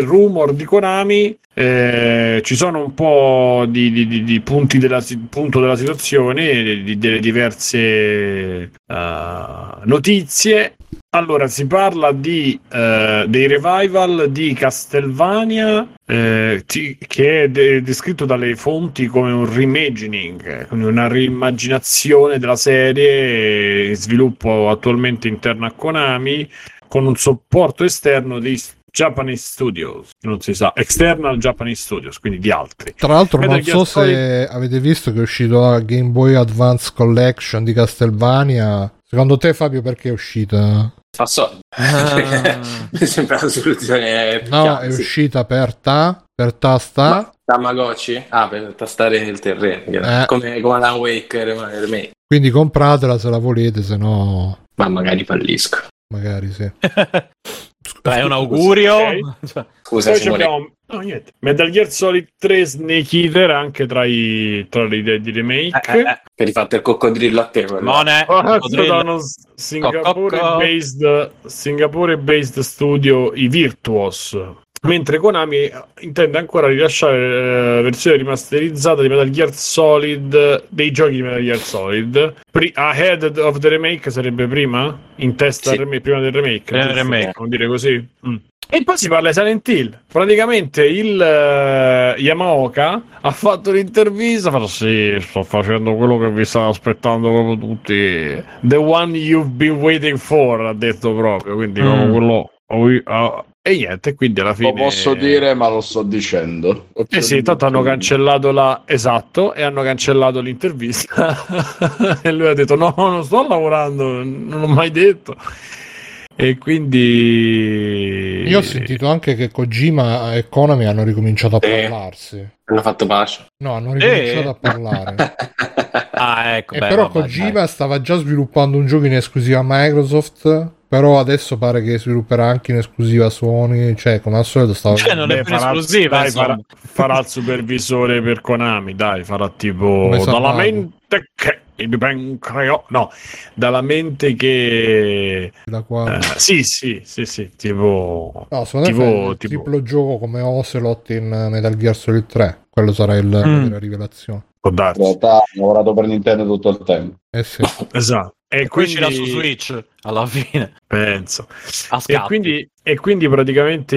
Rumor di Konami. Ci sono un po' di punti della situazione, delle diverse notizie. Allora, si parla di dei revival di Castlevania, che è descritto dalle fonti come un reimagining, quindi una reimmaginazione della serie, sviluppo attualmente interno a Konami, con un supporto esterno di Japanese Studios, non si sa, External Japanese Studios, quindi di altri. Tra l'altro se avete visto che è uscito la Game Boy Advance Collection di Castlevania. Secondo te, Fabio, perché è uscita? Mi sembra la soluzione più chiara, è uscita per Tamagotchi? Per tastare il terreno, come Alan Wake remake. Quindi compratela se la volete, se no... Ma magari fallisco. Magari sì. È un augurio. Okay. Scusa, poi abbiamo Metal Gear Solid 3 Snake Eater anche tra le idee di remake. Per rifatto il coccodrillo a te, Singapore based studio i Virtuos, mentre Konami intende ancora rilasciare versione rimasterizzata di Metal Gear Solid, dei giochi di Metal Gear Solid. Ahead of the remake sarebbe prima? In testa prima del remake? Dire così? E poi si parla di Silent Hill. Praticamente il Yamaoka ha fatto l'intervista, ha fatto sì, sto facendo quello che vi stavo aspettando proprio tutti, the one you've been waiting for, ha detto proprio, quindi proprio quello... E niente, quindi alla fine... Lo posso dire, ma lo sto dicendo. Eh sì, tanto hanno cancellato la... Esatto, e hanno cancellato l'intervista. E lui ha detto, no, non sto lavorando, non l'ho mai detto. E quindi io ho sentito anche che Kojima e Konami hanno ricominciato a parlarsi, hanno fatto pace, no, hanno ricominciato a parlare. Ah, ecco, e beh, però Kojima stava già sviluppando un gioco in esclusiva a Microsoft, però adesso pare che svilupperà anche in esclusiva Sony, cioè come al solito stava... Cioè non è più esclusiva, dai, farà il supervisore per Konami, dai, farà tipo dalla mente che ben creò, no, dalla mente che sì tipo no, secondo tipo triplo gioco come Ocelot in Metal Gear Solid 3, quello sarà il la rivelazione. Può darsi. In realtà ha lavorato per Nintendo tutto il tempo. Eh sì. Esatto. E quindi c'era su Switch alla fine, penso. E quindi praticamente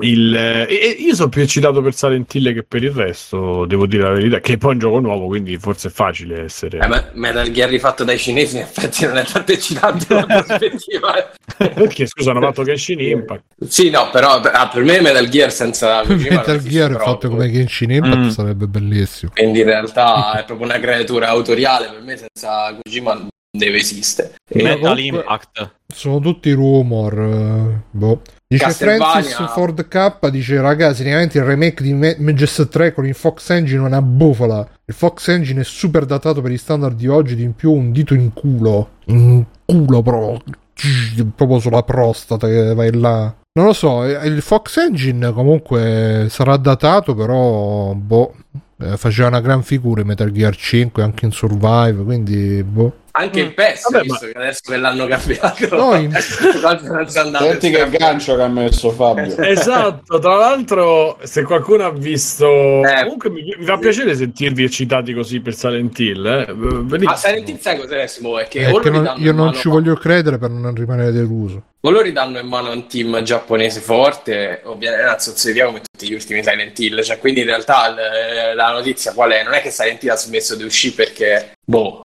io sono più eccitato per Silent Hill che per il resto, devo dire la verità, che è poi un gioco nuovo, quindi forse è facile essere... ma Metal Gear rifatto dai cinesi in effetti non è tanto eccitante la prospettiva. Perché, scusa, hanno fatto Genshin Impact? Sì, no, però per me Metal Gear senza... Metal Gear fatto come Genshin Impact sarebbe bellissimo. Quindi in realtà è proprio una creatura autoriale, per me senza Kojima deve esistere. Metal Impact. Sono tutti rumor, boh. Dice Francis Ford K, dice ragazzi, veramente il remake di Meges 3 con il Fox Engine è una bufala. Il Fox Engine è super datato per gli standard di oggi, di in più un dito in culo proprio sulla prostata che vai là. Non lo so, il Fox Engine comunque sarà datato, però boh, faceva una gran figura in Metal Gear 5, anche in Survive, quindi boh. Anche in PES, vabbè, visto che adesso che l'hanno cambiato, no, senti che gancio che ha messo Fabio. Esatto, tra l'altro se qualcuno ha visto, comunque mi fa piacere sentirvi eccitati così per Silent Hill, ma Silent Hill sai cos'è, Simone? Io non ci voglio credere per non rimanere deluso. O lo ridanno in mano a un team giapponese forte, ovviamente la zozzeria come tutti gli ultimi Silent Hill, cioè, quindi in realtà la notizia qual è? Non è che Silent Hill ha smesso di uscire perché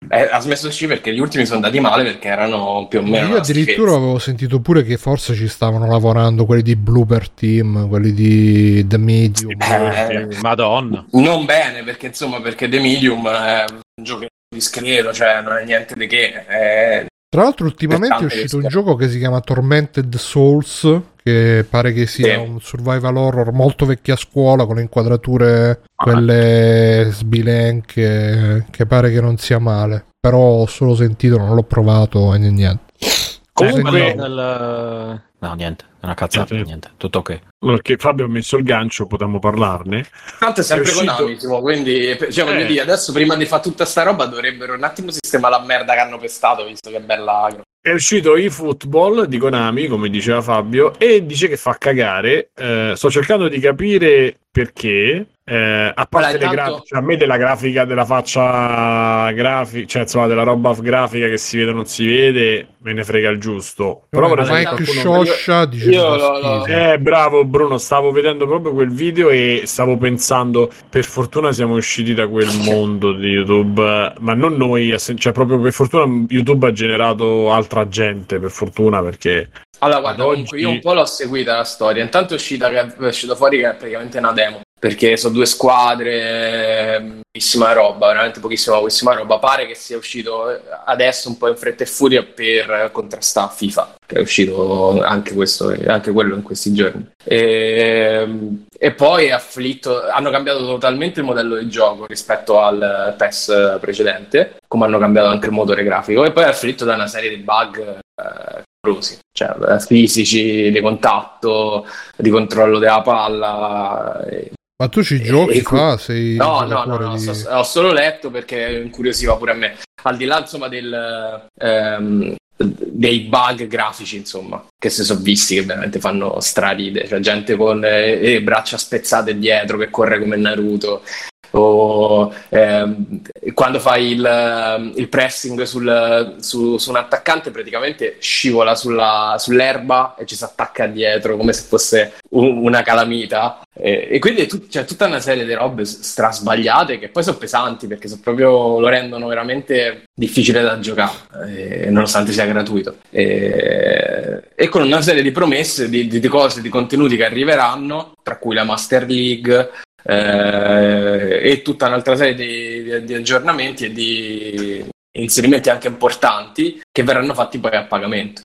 ha smesso di uscire perché gli ultimi sono andati male, perché erano più o meno... Io addirittura avevo sentito pure che forse ci stavano lavorando quelli di Blooper Team, quelli di The Medium. Madonna. Non bene, perché insomma, perché The Medium è un gioco discreto, cioè non è niente di che. Tra l'altro ultimamente è uscito un gioco che si chiama Tormented Souls, che pare che sia un survival horror molto vecchia scuola, con le inquadrature quelle sbilenche, che pare che non sia male, però ho solo sentito, non l'ho provato e niente. Comunque no, niente, è una cazzata, niente, tutto ok. Perché Fabio ha messo il gancio, potremmo parlarne. Tanto è sempre Konami, quindi cioè, voglio dire, adesso prima di fare tutta sta roba dovrebbero un attimo sistemare la merda che hanno pestato, visto che è bella agro. È uscito eFootball di Konami, come diceva Fabio, e dice che fa cagare. Sto cercando di capire perché, a parte le grafiche, a me della grafica della faccia grafica, cioè insomma della roba grafica che si vede o non si vede, me ne frega il giusto. Però Mike Scioscia dice bravo Bruno, stavo vedendo proprio quel video e stavo pensando, per fortuna siamo usciti da quel mondo di YouTube, ma non noi, cioè proprio per fortuna YouTube ha generato altra gente, per fortuna, perché... Allora guarda, comunque io un po' l'ho seguita la storia, intanto è uscita fuori che è praticamente una demo, perché sono due squadre, pochissima roba, veramente pochissima roba. Pare che sia uscito adesso un po' in fretta e furia per contrastare FIFA, che è uscito anche questo, anche quello in questi giorni. E poi hanno cambiato totalmente il modello di gioco rispetto al PES precedente, come hanno cambiato anche il motore grafico, e poi è afflitto da una serie di bug cruci, cioè fisici, di contatto, di controllo della palla. Ma tu ci giochi qua? Sei... No, ho solo letto perché incuriosiva pure a me. Al di là, insomma, dei bug grafici, insomma, che si sono visti, che veramente fanno straride, cioè gente con le braccia spezzate dietro che corre come Naruto, o quando fai il pressing su un attaccante, praticamente scivola sull'erba e ci si attacca dietro come se fosse una calamita, e quindi c'è tutta una serie di robe strasbagliate che poi sono pesanti, perché proprio lo rendono veramente difficile da giocare, nonostante sia gratuito, e con una serie di promesse di cose, di contenuti che arriveranno, tra cui la Master League, e tutta un'altra serie di aggiornamenti e di inserimenti anche importanti che verranno fatti poi a pagamento.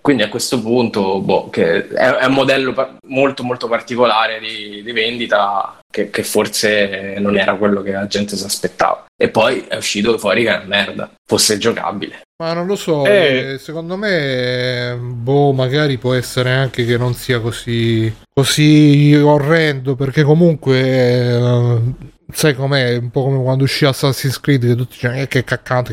Quindi a questo punto che è un modello molto molto particolare di vendita, che forse non era quello che la gente si aspettava, e poi è uscito fuori che è una merda, fosse giocabile. Ma non lo so, secondo me magari può essere anche che non sia così orrendo, perché comunque sai com'è, un po' come quando uscì Assassin's Creed, che tutti dicevano che caccato,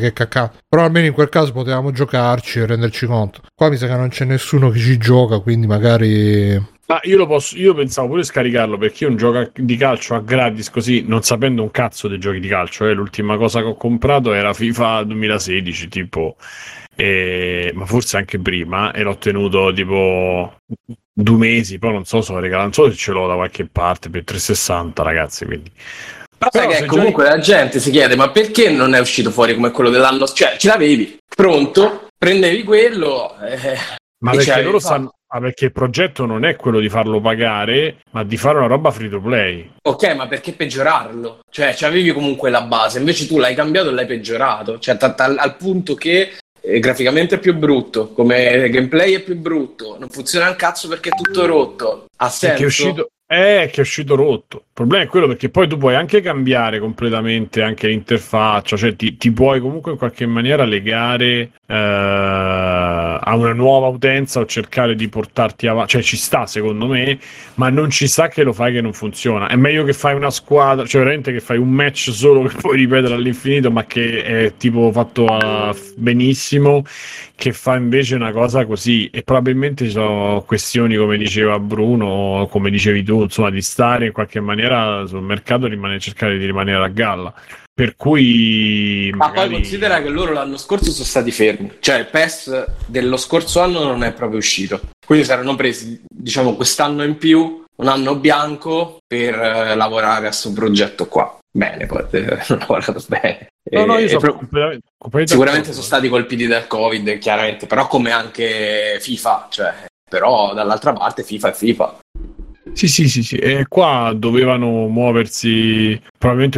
però almeno in quel caso potevamo giocarci e renderci conto. Qua mi sa che non c'è nessuno che ci gioca, quindi magari... Ma io pensavo pure scaricarlo, perché io un gioco di calcio a gratis così, non sapendo un cazzo dei giochi di calcio, l'ultima cosa che ho comprato era FIFA 2016 tipo, ma forse anche prima, e l'ho tenuto tipo 2 mesi, poi non so se ce l'ho da qualche parte per 360, ragazzi, quindi... Però che comunque la gente si chiede, ma perché non è uscito fuori come quello dell'anno? Cioè, ce l'avevi pronto, prendevi quello... Ma perché loro sanno... Ah, perché il progetto non è quello di farlo pagare, ma di fare una roba free to play. Ok, ma perché peggiorarlo? Cioè, avevi comunque la base, invece tu l'hai cambiato e l'hai peggiorato. Cioè, al punto che graficamente è più brutto, come gameplay è più brutto, non funziona un cazzo perché è tutto rotto. Ha senso? Che è uscito rotto. Il problema è quello, perché poi tu puoi anche cambiare completamente anche l'interfaccia, cioè ti puoi comunque in qualche maniera legare a una nuova utenza o cercare di portarti avanti, cioè ci sta secondo me, ma non ci sta che lo fai che non funziona. È meglio che fai una squadra, cioè veramente che fai un match solo che puoi ripetere all'infinito, ma che è tipo fatto benissimo, che fa invece una cosa così. E probabilmente ci sono questioni, come diceva Bruno, come dicevi tu, insomma, di stare in qualche maniera sul mercato, cercare di rimanere a galla, per cui magari... Ma poi considera che loro l'anno scorso sono stati fermi, cioè il PES dello scorso anno non è proprio uscito, quindi saranno presi, diciamo, quest'anno in più, un anno bianco per lavorare a questo progetto qua. Bene, poi hanno lavorato bene. No, io sono completamente sicuramente d'accordo. Sono stati colpiti dal Covid, chiaramente, però come anche FIFA, cioè, però dall'altra parte FIFA è FIFA. Sì. E qua probabilmente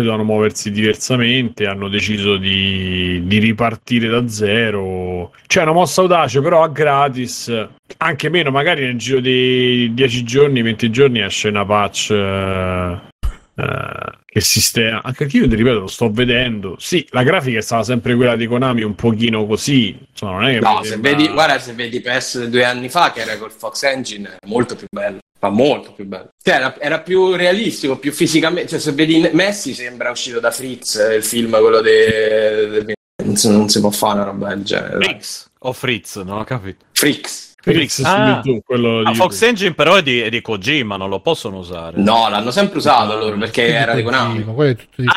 dovevano muoversi diversamente, hanno deciso di ripartire da zero. C'è una mossa audace, però a gratis, anche meno, magari nel giro di 10 giorni, 20 giorni esce una patch che sistema. Anche io ti ripeto, lo sto vedendo. Sì, la grafica è stata sempre quella di Konami, un pochino così, insomma, non è che no, se vedi PS 2 anni fa, che era col Fox Engine, molto più bello. Molto più bello, cioè, era più realistico, più fisicamente, cioè, se vedi Messi sembra uscito da Fritz, il film quello non si può fare una roba del genere. Fritz o Fritz, non ho capito. Fritz. Quello di Fox Engine però è di Kojima, non lo possono usare. No, l'hanno sempre usato loro perché era di Konami.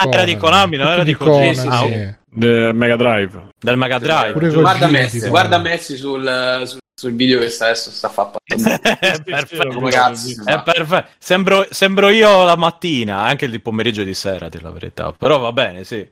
Era di Konami, non era di Kojima. Sì. Del Mega Drive. Guarda Messi sul video che sta fatto. Perfetto. Sembro io la mattina, anche il pomeriggio di sera, per la verità. Però va bene, sì.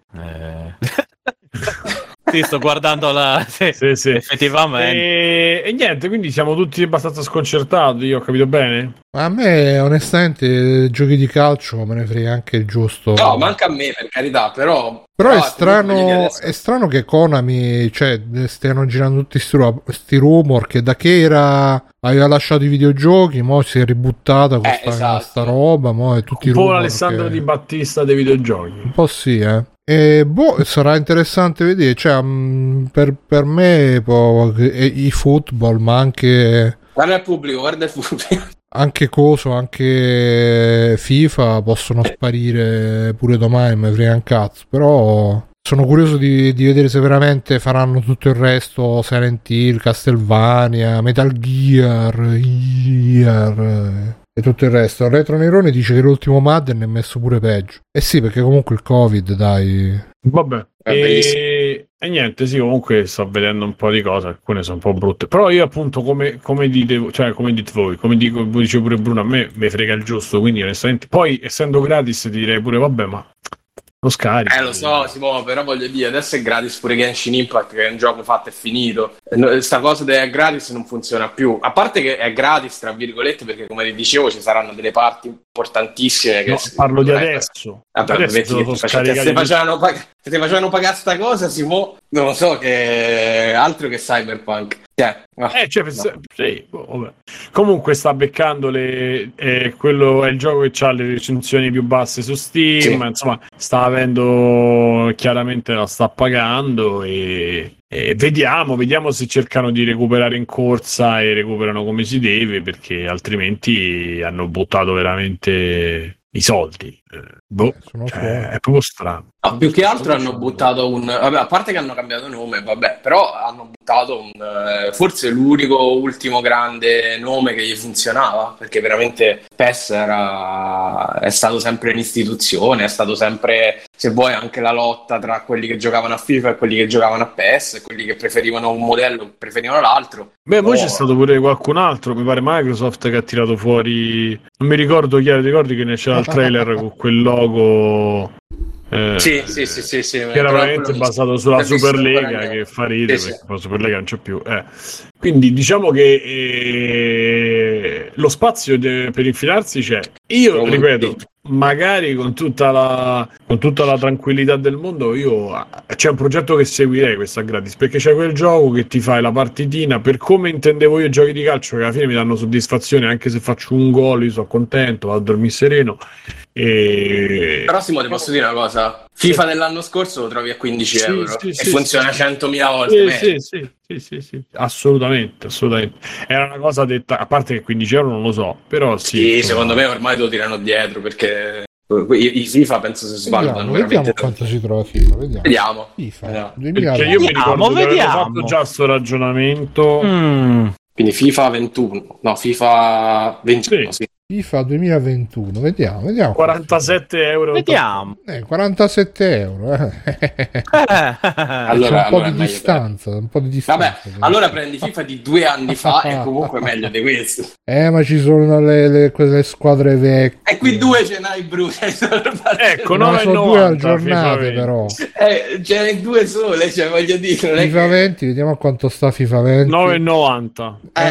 Sì, sto guardando sì. Effettivamente. E niente, quindi siamo tutti abbastanza sconcertati, io ho capito bene? Ma a me, onestamente, giochi di calcio me ne frega anche il giusto. No, manca a me, per carità, però è strano che Konami, cioè, stiano girando tutti sti rumor che da che era... aveva lasciato i videogiochi, mo si è ributtata con sta roba, mo è tutti rumor. Un po' Alessandro Di Battista dei videogiochi. Un po' sì, E sarà interessante vedere, cioè, per me eFootball, ma anche... Guarda il pubblico. Anche Coso, anche FIFA possono sparire pure domani, me frega un cazzo, però... Sono curioso di vedere se veramente faranno tutto il resto, Silent Hill, Castlevania, Metal Gear, e tutto il resto. Retronerone dice che l'ultimo Madden è messo pure peggio. Eh sì, perché comunque il Covid, dai. Vabbè. E niente, sì, comunque sto vedendo un po' di cose, alcune sono un po' brutte, però io appunto come dite, cioè come dite voi, come dice pure Bruno, a me mi frega il giusto, quindi onestamente, poi essendo gratis ti direi pure vabbè, ma lo scarico. Lo so Simone, però voglio dire, adesso è gratis pure Genshin Impact, che è un gioco fatto e finito. Sta cosa del gratis non funziona più, a parte che è gratis tra virgolette, perché come dicevo ci saranno delle parti importantissime che no, parlo di adesso. Se ti facevano pagare sta cosa, Simone, non lo so, che altro che Cyberpunk. Sì, vabbè. Comunque sta beccando quello è il gioco che ha le recensioni più basse su Steam, sì. Insomma, sta avendo, chiaramente la sta pagando e vediamo se cercano di recuperare in corsa e recuperano come si deve, perché altrimenti hanno buttato veramente i soldi. È proprio strano. Più che altro hanno buttato vabbè, a parte che hanno cambiato nome, vabbè, però hanno buttato forse l'unico ultimo grande nome che gli funzionava, perché veramente PES è stato sempre un'istituzione, è stato sempre, se vuoi, anche la lotta tra quelli che giocavano a FIFA e quelli che giocavano a PES, e quelli che preferivano un modello preferivano l'altro. Beh, poi c'è stato pure qualcun altro, mi pare Microsoft, che ha tirato fuori, non mi ricordo chi era, ricordi che c'era il trailer con quel logo. Sì, che era veramente basato sulla Superlega, che fa ridere, sì, perché la Superlega non c'è più. Quindi diciamo che lo spazio per infilarsi c'è. Io ripeto, magari con tutta la tranquillità del mondo, c'è un progetto che seguirei, questa gratis, perché c'è quel gioco che ti fai la partitina, per come intendevo io i giochi di calcio, che alla fine mi danno soddisfazione, anche se faccio un gol io sono contento, vado a dormire sereno. Però Simone, ti posso dire una cosa? FIFA dell'anno scorso lo trovi a 15 euro e funziona 100.000 volte. Sì, assolutamente. Era una cosa detta, a parte che 15 euro non lo so, però sì. Sì, secondo me ormai lo tirano dietro, perché i FIFA penso si sballano. Vediamo quanto si trova FIFA, vediamo. FIFA. Perché io mi ricordo che avevo fatto già sto ragionamento. Quindi FIFA 21, no, FIFA 21, sì. FIFA 2021, vediamo 47 euro, vediamo 47 euro. Allora, un po' di distanza. Vabbè, allora prendi FIFA di 2 anni fa, è comunque meglio di questo, ma ci sono quelle squadre vecchie, e qui 2 ce n'hai, Bruce, ecco, no, sono 2 al giornate, però ce n'hai 2 sole, cioè voglio dire, non è FIFA 20, vediamo a quanto sta FIFA 20, 9,90, ma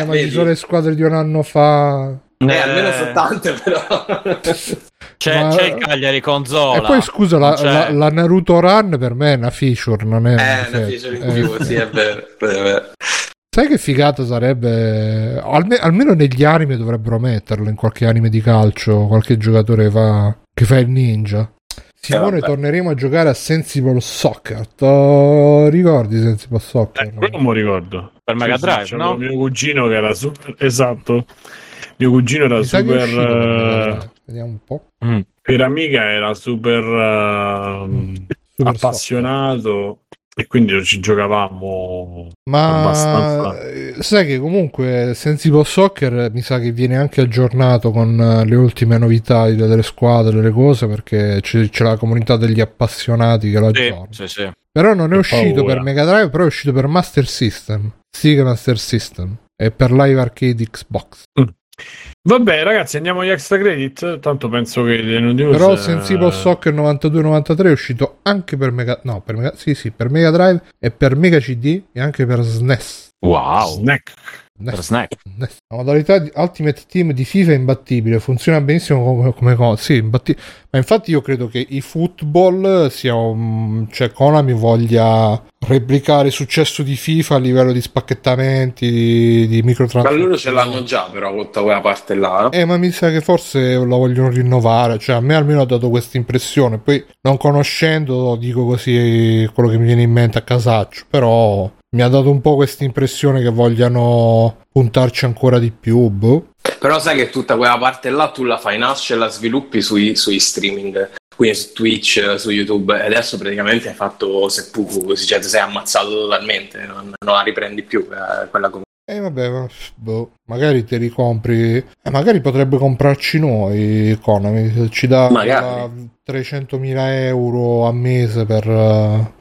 vedi, ci sono le squadre di un anno fa. Almeno sono tante, però c'è il Cagliari con Zola. E poi scusa, la Naruto Run per me è una feature, non è una feature in più, sì, è vero, è vero. Sai che figata sarebbe? Almeno negli anime dovrebbero metterlo, in qualche anime di calcio, qualche giocatore che fa il ninja. Simone, torneremo a giocare a Sensible Soccer. Ricordi Sensible Soccer? Quello non ricordo. Per Mega Drive, no? C'era mio cugino che era super, esatto. Mio cugino era super. Vediamo un po'. Per amica era super appassionato, e quindi ci giocavamo. Ma abbastanza. Sai che comunque Sensible Soccer mi sa che viene anche aggiornato con le ultime novità delle squadre, delle cose, perché c'è la comunità degli appassionati che lo aggiorna. Sì. Però non è uscito per Mega Drive, però è uscito per Master System, Sega Master System, e per Live Arcade Xbox. Vabbè ragazzi, andiamo agli extra credit, tanto penso che però Sensible Soccer 92-93 è uscito anche per per Mega Drive e per Mega CD e anche per SNES. Wow, SNES. La modalità di Ultimate Team di FIFA è imbattibile, funziona benissimo come cosa. Sì, ma infatti io credo che eFootball sia Konami voglia replicare il successo di FIFA a livello di spacchettamenti, di microtransazioni. Ma loro ce l'hanno già, però, con tutta quella parte là. Ma mi sa che forse la vogliono rinnovare, cioè a me almeno ha dato questa impressione. Poi, non conoscendo, dico così quello che mi viene in mente a casaccio, però mi ha dato un po' questa impressione che vogliano puntarci ancora di più, Però sai che tutta quella parte là tu la fai nascere e la sviluppi sui streaming, quindi su Twitch, su YouTube, e adesso praticamente hai fatto seppuku, cioè ti sei ammazzato totalmente, non la riprendi più quella comunità. E vabbè, boh, magari te li compri, magari potrebbe comprarci noi Konami, ci dà 300.000 euro a mese per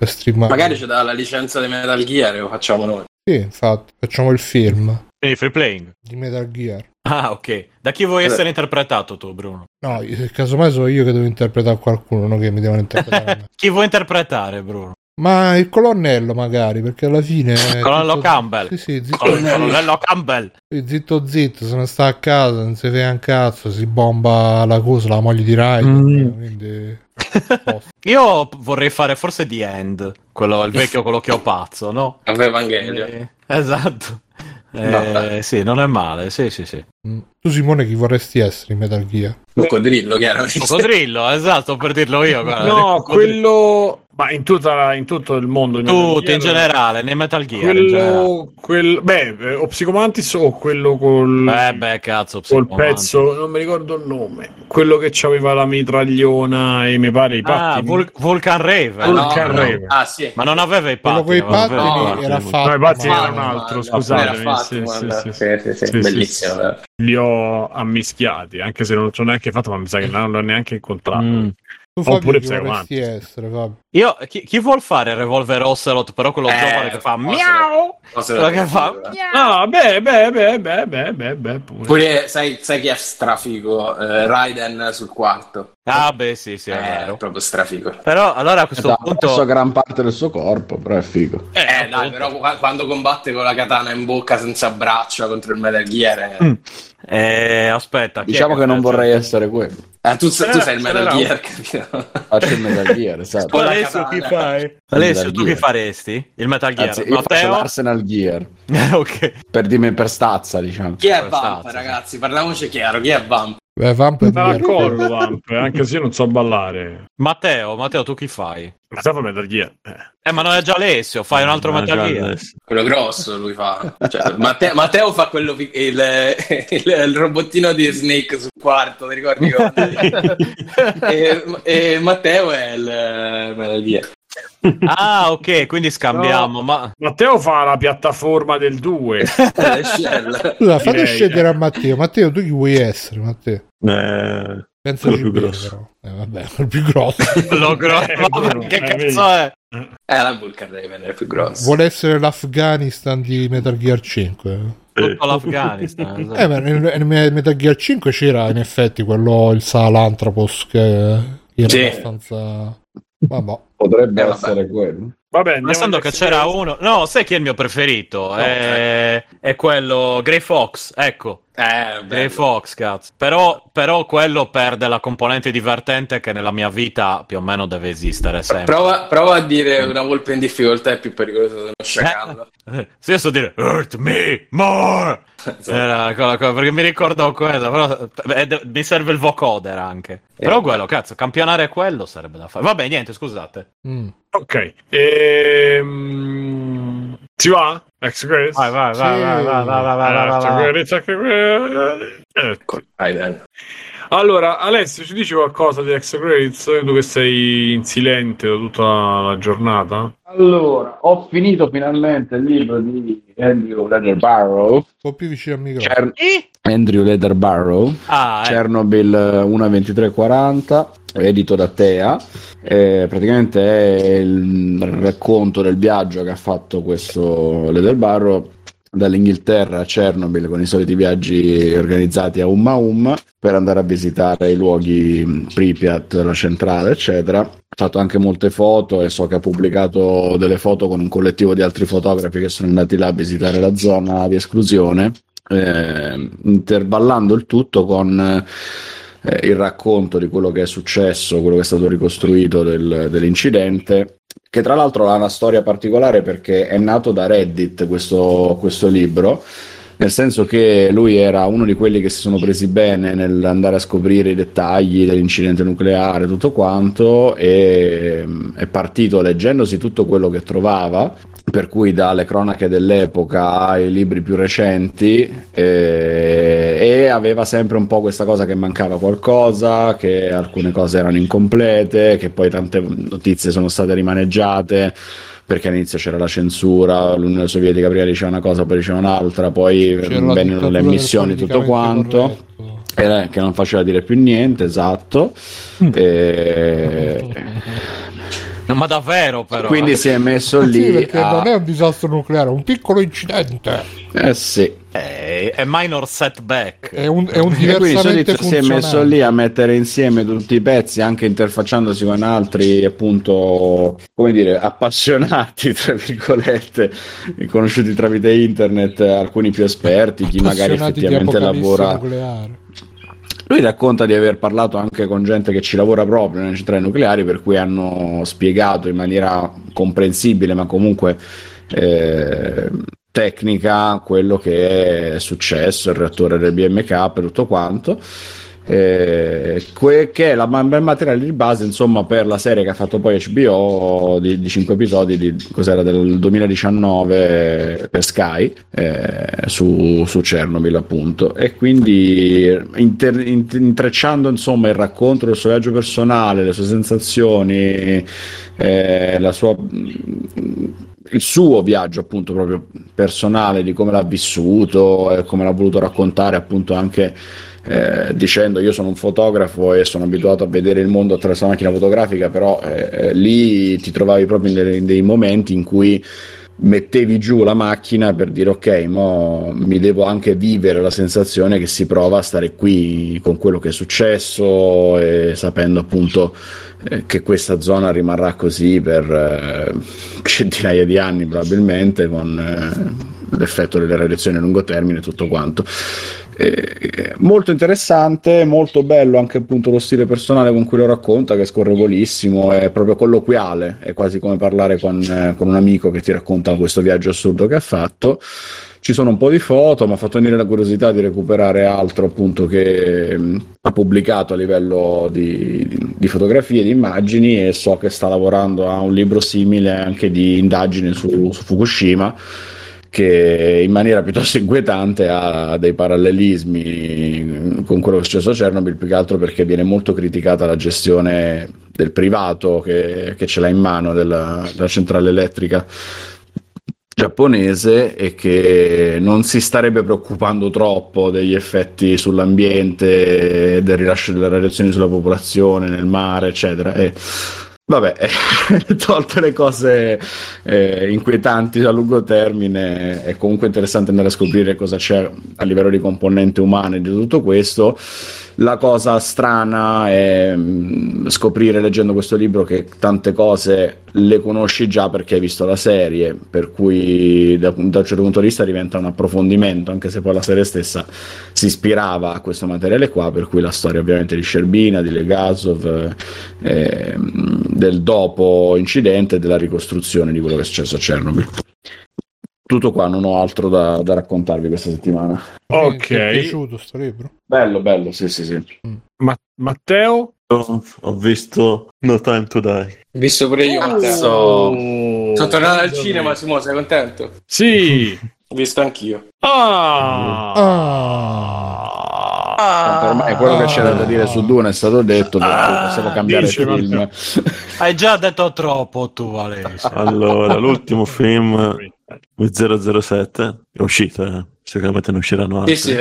streamare. Magari ci dà la licenza di Metal Gear e lo facciamo noi. Sì, infatti, facciamo il film. E il free playing? Di Metal Gear. Ah, ok. Da chi vuoi essere interpretato tu, Bruno? No, casomai sono io che devo interpretare qualcuno, non che mi devono interpretare. Chi vuoi interpretare, Bruno? Ma il colonnello magari, perché alla fine colonnello zitto... Campbell. Sì, sì, zitto... colonnello Campbell. Zitto zitto, se ne sta a casa, non si vede un cazzo, si bomba la cosa, la moglie di Raiden, quindi... Io vorrei fare forse The End, quello il vecchio, quello che ho pazzo, no? Evangelio. Esatto. No, sì, non è male, sì, sì, sì. Tu Simone chi vorresti essere in Metal Gear? Coccodrillo, chiaramente. Coccodrillo, esatto, per dirlo io. Guarda, no, quello... Ma in tutto il mondo. In tutto, Gear, in generale, nei Metal Gear. Beh, o Psychomantis o quello col... beh, cazzo, col pezzo, non mi ricordo il nome. Quello che c'aveva la mitragliona e mi pare i pattini. Ah, Vulcan Rave. Vulcan Rave. Ah, sì. Ma non aveva i pattini. Quello con i pattini era fatto. No, i pattini era un altro, scusatemi. Sì, bellissimo. Sì. Li ho ammischiati, anche se non ci ho neanche fatto, ma mi sa che non l'ho neanche incontrato. Tu oppure chi vuol fare Revolver Ocelot, però quello giovane che fa miau, quello che fa miau. No, beh pure sai chi è strafigo, Raiden sul quarto. Ah, beh, sì, è vero. Proprio strafigo. Però allora a questo punto ha perso gran parte del suo corpo, però è figo. Dai, però quando combatte con la katana in bocca senza braccia contro il Metal Gear aspetta, diciamo che non vorrei essere quello. Tu sei il Metal Gear, capito? Faccio il Metal Gear, esatto. Alessio, chi fai? Alessio, tu che faresti? Il Metal Gear. Anzi, io faccio l'Arsenal Gear. Ok. Per stazza, diciamo. Chi è per Vamp, stazza, ragazzi? Parliamoci chiaro, chi è Vamp? Vamp è d'accordo, Vamp, anche se io non so ballare. Matteo, tu chi fai? Ma stato Metal Gear. Ma non è già Alessio, fai un altro Metal Gear. Quello grosso lui fa. Cioè, Matteo fa quello il robottino di Snake sul quarto, ti ricordi? e Matteo è il Metal Gear. Ah, ok, quindi scambiamo. No, ma Matteo fa la piattaforma del 2. Scusa, fate scegliere a Matteo. Matteo, tu chi vuoi essere, Matteo? Quello più grosso. Vabbè, il più grosso. Quello grosso. Che cazzo è? La Vulcan Raven è il più grosso. Vuole essere l'Afghanistan di Metal Gear 5. Tutto l'Afghanistan. Ma nel Metal Gear 5 c'era in effetti quello, il Salanthropos, che era abbastanza... Vabbè. Potrebbe essere quello. Vabbè, pensando che c'era uno. No, sai chi è il mio preferito? No, è quello Grey Fox, ecco. Grey Fox, cazzo. Però quello perde la componente divertente che nella mia vita più o meno deve esistere sempre. Prova a dire una volpe in difficoltà è più pericolosa dello sciacallo. Se io so dire hurt me more. Perché mi ricordo quello, però mi serve il vocoder anche. Però quello, cazzo, campionare quello sarebbe da fare. Vabbè, niente, scusate. Ok. Ci va? Vai. Allora, Alessio, ci dici qualcosa di Extra Credits? Tu che sei in silenzio tutta la giornata? Allora, ho finito finalmente il libro di Andrew Leatherbarrow. Un po' più vicino al microfono. Andrew Leatherbarrow, Chernobyl 1:23:40, edito da Tea. Praticamente è il racconto del viaggio che ha fatto questo Leatherbarrow dall'Inghilterra a Chernobyl, con i soliti viaggi organizzati a Umma Umma per andare a visitare i luoghi Pripyat, la centrale, eccetera. Ha fatto anche molte foto e so che ha pubblicato delle foto con un collettivo di altri fotografi che sono andati là a visitare la zona di esclusione, intervallando il tutto con il racconto di quello che è successo, quello che è stato ricostruito dell'incidente, che tra l'altro ha una storia particolare perché è nato da Reddit questo libro, nel senso che lui era uno di quelli che si sono presi bene nell'andare a scoprire i dettagli dell'incidente nucleare, tutto quanto, e è partito leggendosi tutto quello che trovava, per cui dalle cronache dell'epoca ai libri più recenti, e aveva sempre un po' questa cosa che mancava qualcosa, che alcune cose erano incomplete, che poi tante notizie sono state rimaneggiate, perché all'inizio c'era la censura, l'Unione Sovietica prima diceva una cosa, poi diceva un'altra, poi vennero le missioni, tutto quanto, che non faceva dire più niente, esatto. No, ma davvero, però. Quindi si è messo lì. Sì, perché non è un disastro nucleare, è un piccolo incidente. Eh sì. È minor setback. È un diversamente funzionale. Si è messo lì a mettere insieme tutti i pezzi, anche interfacciandosi con altri, appunto, come dire, appassionati, tra virgolette, conosciuti tramite internet, alcuni più esperti, chi magari effettivamente lavora nucleare. Lui racconta di aver parlato anche con gente che ci lavora proprio nelle centrali nucleari, per cui hanno spiegato in maniera comprensibile, ma comunque tecnica, quello che è successo, il reattore del BMK, per tutto quanto, che è il materiale di base, insomma, per la serie che ha fatto poi HBO di 5 episodi di, cos'era, del 2019 per Sky, su Chernobyl, appunto. E quindi intrecciando, insomma, il racconto del suo viaggio personale, le sue sensazioni, il suo viaggio, appunto, proprio personale, di come l'ha vissuto e come l'ha voluto raccontare, appunto, anche dicendo: io sono un fotografo e sono abituato a vedere il mondo attraverso la macchina fotografica, però lì ti trovavi proprio in dei momenti in cui mettevi giù la macchina per dire: ok, mo mi devo anche vivere la sensazione che si prova a stare qui con quello che è successo, e sapendo, appunto, che questa zona rimarrà così per centinaia di anni, probabilmente, con l'effetto delle radiazioni a lungo termine e tutto quanto. Molto interessante, molto bello anche, appunto, lo stile personale con cui lo racconta, che è scorrevolissimo, è proprio colloquiale, è quasi come parlare con un amico che ti racconta questo viaggio assurdo che ha fatto. Ci sono un po' di foto, mi ha fatto venire la curiosità di recuperare altro, appunto, che ha pubblicato a livello di fotografie, di immagini, e so che sta lavorando a un libro simile anche di indagini su Fukushima, che in maniera piuttosto inquietante ha dei parallelismi con quello che è successo a Chernobyl, più che altro perché viene molto criticata la gestione del privato che ce l'ha in mano della centrale elettrica giapponese, e che non si starebbe preoccupando troppo degli effetti sull'ambiente, del rilascio delle radiazioni sulla popolazione, nel mare, eccetera. E vabbè, tolte le cose inquietanti a lungo termine, è comunque interessante andare a scoprire cosa c'è a livello di componente umana di tutto questo. La cosa strana è scoprire, leggendo questo libro, che tante cose le conosci già perché hai visto la serie, per cui da un certo punto di vista diventa un approfondimento, anche se poi la serie stessa si ispirava a questo materiale qua, per cui la storia, ovviamente, di Sherbina, di Legasov, del dopo incidente e della ricostruzione di quello che è successo a Chernobyl. Tutto qua, non ho altro da raccontarvi questa settimana. Ok. Ti è piaciuto sto libro? Bello, sì. Matteo? Ho visto No Time to Die. Visto pure io, Matteo. Sono tornato al cinema, Simone, sei contento? Sì. Ho visto anch'io. Ormai quello che c'era da dire su Dune è stato detto, per cui possiamo cambiare film. Hai già detto troppo tu, Alessio. Allora, l'ultimo film 007 è uscito, sicuramente ne usciranno altri. Sì,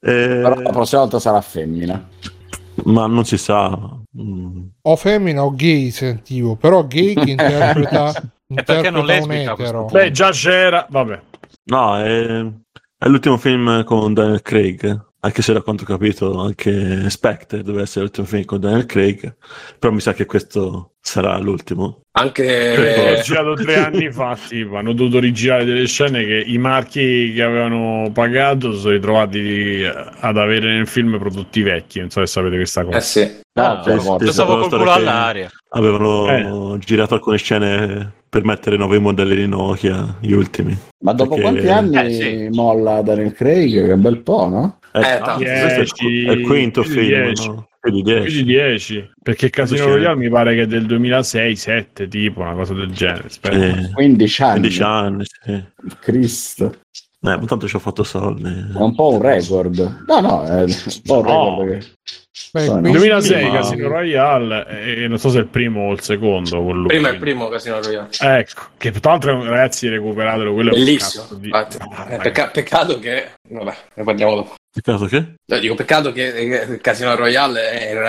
però la prossima volta sarà femmina, ma non si sa. O femmina o gay, sentivo, però gay che interpreta e perché non lesbica? Beh, già c'era, vabbè. No, è l'ultimo film con Daniel Craig, anche se, da quanto ho capito, anche Spectre doveva essere l'ultimo film con Daniel Craig, però mi sa che questo sarà l'ultimo. Anche ho girato 3 anni fa, tipo, hanno dovuto rigirare delle scene che i marchi che avevano pagato sono ritrovati ad avere nel film prodotti vecchi, non so se sapete questa cosa. Sì. Stavo col culo all'aria. Avevano girato alcune scene per mettere nuovi modelli di Nokia, gli ultimi. Ma dopo quanti anni molla Daniel Craig? Che bel po', no? Questo è il quinto film, no? più di 10, perché Casino Royale mi pare che è del 2006-2007, tipo una cosa del genere. 15 anni, sì. Cristo, tanto ci ho fatto soldi, è un po' un record. No, è un po' un record, 2006 Casino Royale, e non so se è il primo o il secondo. Quello prima è il primo Casino Royale, ecco, che tra l'altro, ragazzi, recuperatelo, quello bellissimo. Peccato che vabbè, ne parliamo dopo. Peccato che? No, dico, peccato che il Casino Royale era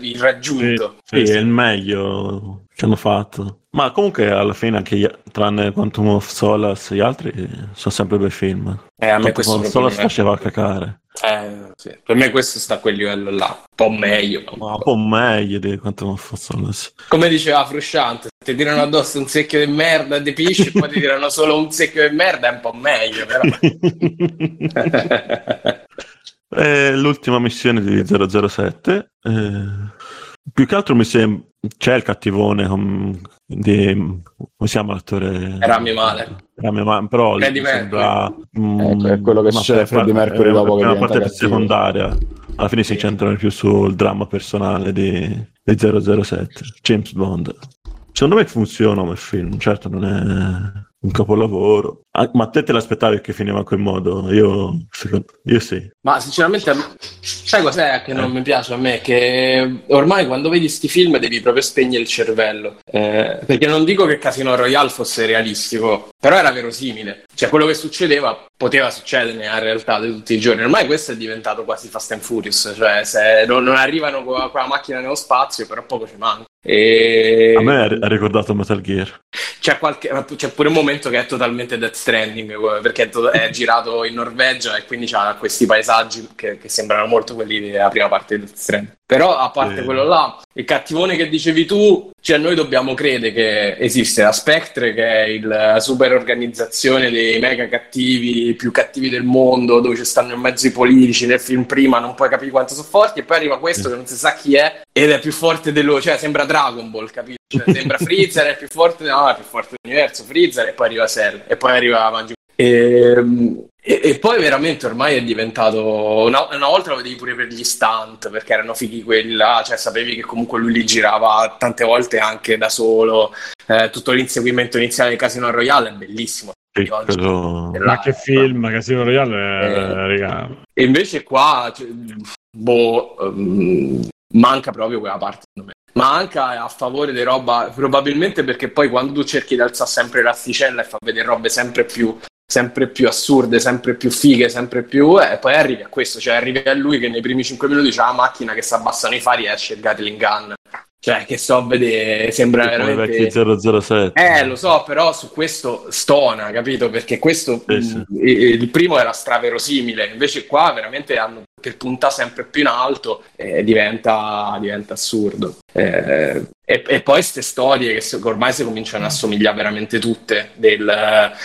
irraggiunto. Sì, è il meglio che hanno fatto. Ma comunque alla fine anche tranne Quantum of Solace, gli altri sono sempre bei film. A me questo Solace faceva cacare. Sì. Per me questo sta a quel livello là, un po' meglio di Quantum of Solace. Come diceva Frusciante, ti tirano addosso un secchio di merda di pisci e poi ti tirano solo un secchio di merda, è un po' meglio però. L'ultima missione di 007 più che altro mi sembra c'è il cattivone come si chiama l'attore? Rami Malek, però Freddy sembra è quello che c'è Freddy Mercury dopo che diventa parte secondaria. Alla fine si centrano più sul dramma personale di 007, James Bond. Secondo me funziona come film, certo non è un capolavoro, ma te l'aspettavi che finiva in quel modo? Io sì. Ma sinceramente, sai cos'è che non mi piace a me? Che ormai quando vedi sti film devi proprio spegnere il cervello, perché non dico che Casino Royale fosse realistico, però era verosimile, cioè quello che succedeva poteva succedere nella realtà di tutti i giorni. Ormai questo è diventato quasi Fast and Furious, cioè se non arrivano con la macchina nello spazio, però poco ci manca. E... a me ha ricordato Metal Gear. C'è pure un momento che è totalmente Death Stranding, perché è girato in Norvegia e quindi c'ha questi paesaggi che sembrano molto quelli della prima parte di Death Stranding. Però a parte quello là, il cattivone che dicevi tu, cioè noi dobbiamo credere che esiste la Spectre, che è la super organizzazione dei mega cattivi, più cattivi del mondo, dove ci stanno in mezzo i politici. Nel film prima non puoi capire quanto sono forti, e poi arriva questo che non si sa chi è ed è più forte di loro, cioè sembra Dragon Ball, capito? Cioè, sembra Freezer, è più forte, no, è più forte dell'universo, Freezer, e poi arriva Cell, e poi arriva Mangi. E poi veramente ormai è diventato una volta lo vedevi pure per gli stunt, perché erano fighi quelli là, cioè sapevi che comunque lui li girava tante volte anche da solo, tutto l'inseguimento iniziale di Casino Royale è bellissimo. Quello... ma che film Casino Royale e invece qua manca proprio quella parte, secondo me. Ma anche a favore di roba, probabilmente perché poi quando tu cerchi di alzare sempre l'asticella e far vedere robe sempre più assurde, sempre più fighe, sempre più... poi arrivi a questo, cioè arrivi a lui che nei primi 5 minuti c'è la macchina che si abbassano i fari e esce il Gatling Gun. Cioè, che so, vede, sembra veramente... come 007. Lo so, però su questo stona, capito? Perché questo, sì. Il primo era straverosimile, invece qua veramente hanno... che punta sempre più in alto e diventa assurdo. E poi queste storie che ormai si cominciano a somigliare veramente tutte, del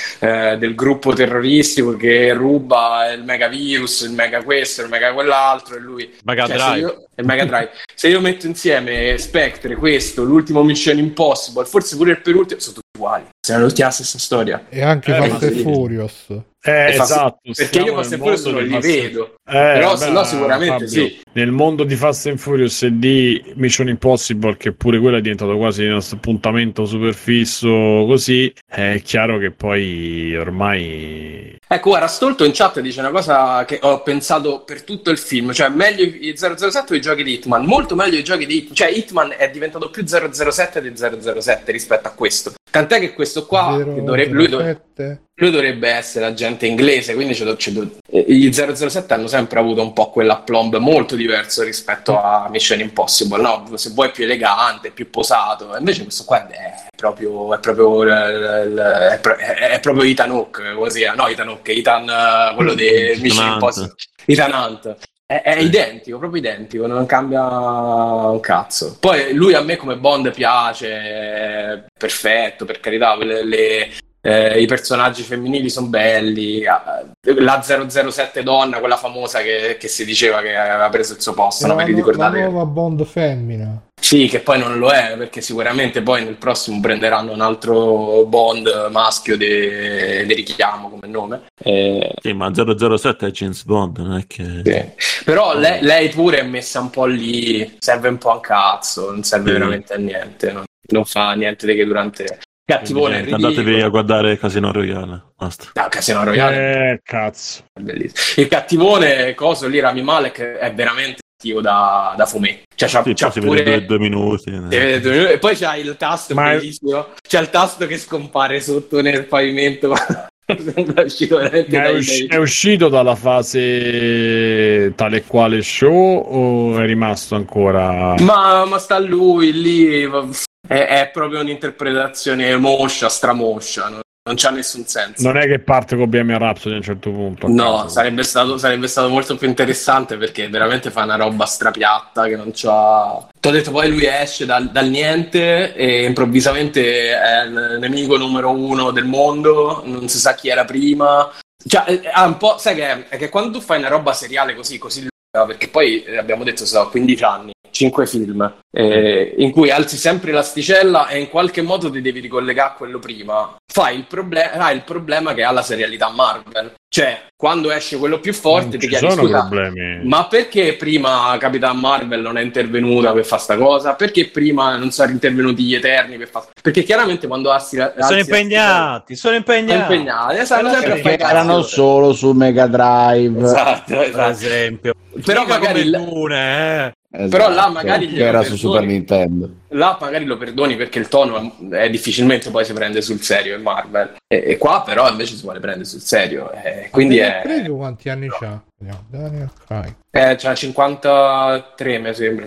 gruppo terroristico che ruba il mega virus, il mega questo, il mega quell'altro, e lui Mega Drive. Il Mega Drive. Se io metto insieme Spectre, questo, l'ultimo Mission Impossible, forse pure il penultimo, sono tutti uguali. Siamo tutti alla stessa storia. E anche Fast and Furious. Esatto. Perché io Fast and Furious non li vedo. Però se no sicuramente Fabio, sì. Nel mondo di Fast and Furious e di Mission Impossible, che pure quello è diventato quasi un appuntamento super fisso, così, è chiaro che poi ormai... Ecco, guarda, Stolto in chat dice una cosa che ho pensato per tutto il film, cioè meglio i 007 o i giochi di Hitman, molto meglio i giochi di Hitman, cioè Hitman è diventato più 007 di 007 rispetto a questo, tant'è che questo qua lui dovrebbe essere agente inglese, quindi gli 007 hanno sempre avuto un po' quell'aplomb molto diverso rispetto a Mission Impossible, no? Se vuoi più elegante, più posato, invece questo qua è proprio Ethan Hawke, così, no, Ethan Hawke, Ethan quello di Mission Impossible, Ethan Hunt. È identico, proprio identico, non cambia un cazzo. Poi lui a me come Bond piace, è perfetto, per carità, i personaggi femminili sono belli, la 007 donna, quella famosa che si diceva che aveva preso il suo posto, non vi ricordate? La nuova Bond femmina. Sì, che poi non lo è, perché sicuramente poi nel prossimo prenderanno un altro Bond maschio de richiamo come nome. Sì, ma 007 è James Bond, non è che... Sì. Però lei pure è messa un po' lì, serve un po' a cazzo, non serve veramente a niente, non fa niente di che durante... Cattivone, andatevi a guardare Casino Royale. Basta. No, Casino Royale. Cazzo. Bellissimo. Il cattivone, coso lì, Rami Malek, è veramente cattivo da fumetto. Cioè, c'ha si pure... vede due minuti, e poi c'ha il tasto bellissimo. C'è il tasto che scompare sotto nel pavimento. È uscito dalla fase tale quale show o è rimasto ancora? Ma sta lui lì, è proprio un'interpretazione moscia, stramoscia, non c'ha nessun senso. Non è che parte con BM Rhapsody a un certo punto? No, sarebbe stato molto più interessante, perché veramente fa una roba strapiatta che non c'ha... T'ho detto, poi lui esce dal niente e improvvisamente è il nemico numero uno del mondo, non si sa chi era prima. Cioè, un po', sai che è che quando tu fai una roba seriale così lunga, perché poi abbiamo detto sono 15 anni, 5 film, in cui alzi sempre l'asticella e in qualche modo ti devi ricollegare a quello prima, fai il problema che ha la serialità Marvel. Cioè, quando esce quello più forte ti chiedi scusa, ma perché prima Capitan Marvel non è intervenuta per fare sta cosa? Perché prima non sono intervenuti gli Eterni per fare... Perché chiaramente quando sono impegnati, erano solo su Mega Drive, esatto. Per esempio. Però magari Dune, esatto, però là magari che era su Super Nintendo, là magari lo perdoni perché il tono è difficilmente poi si prende sul serio in Marvel, e qua però invece si vuole prendere sul serio, quindi è... credo quanti anni c'ha? C'ha 53 mi sembra,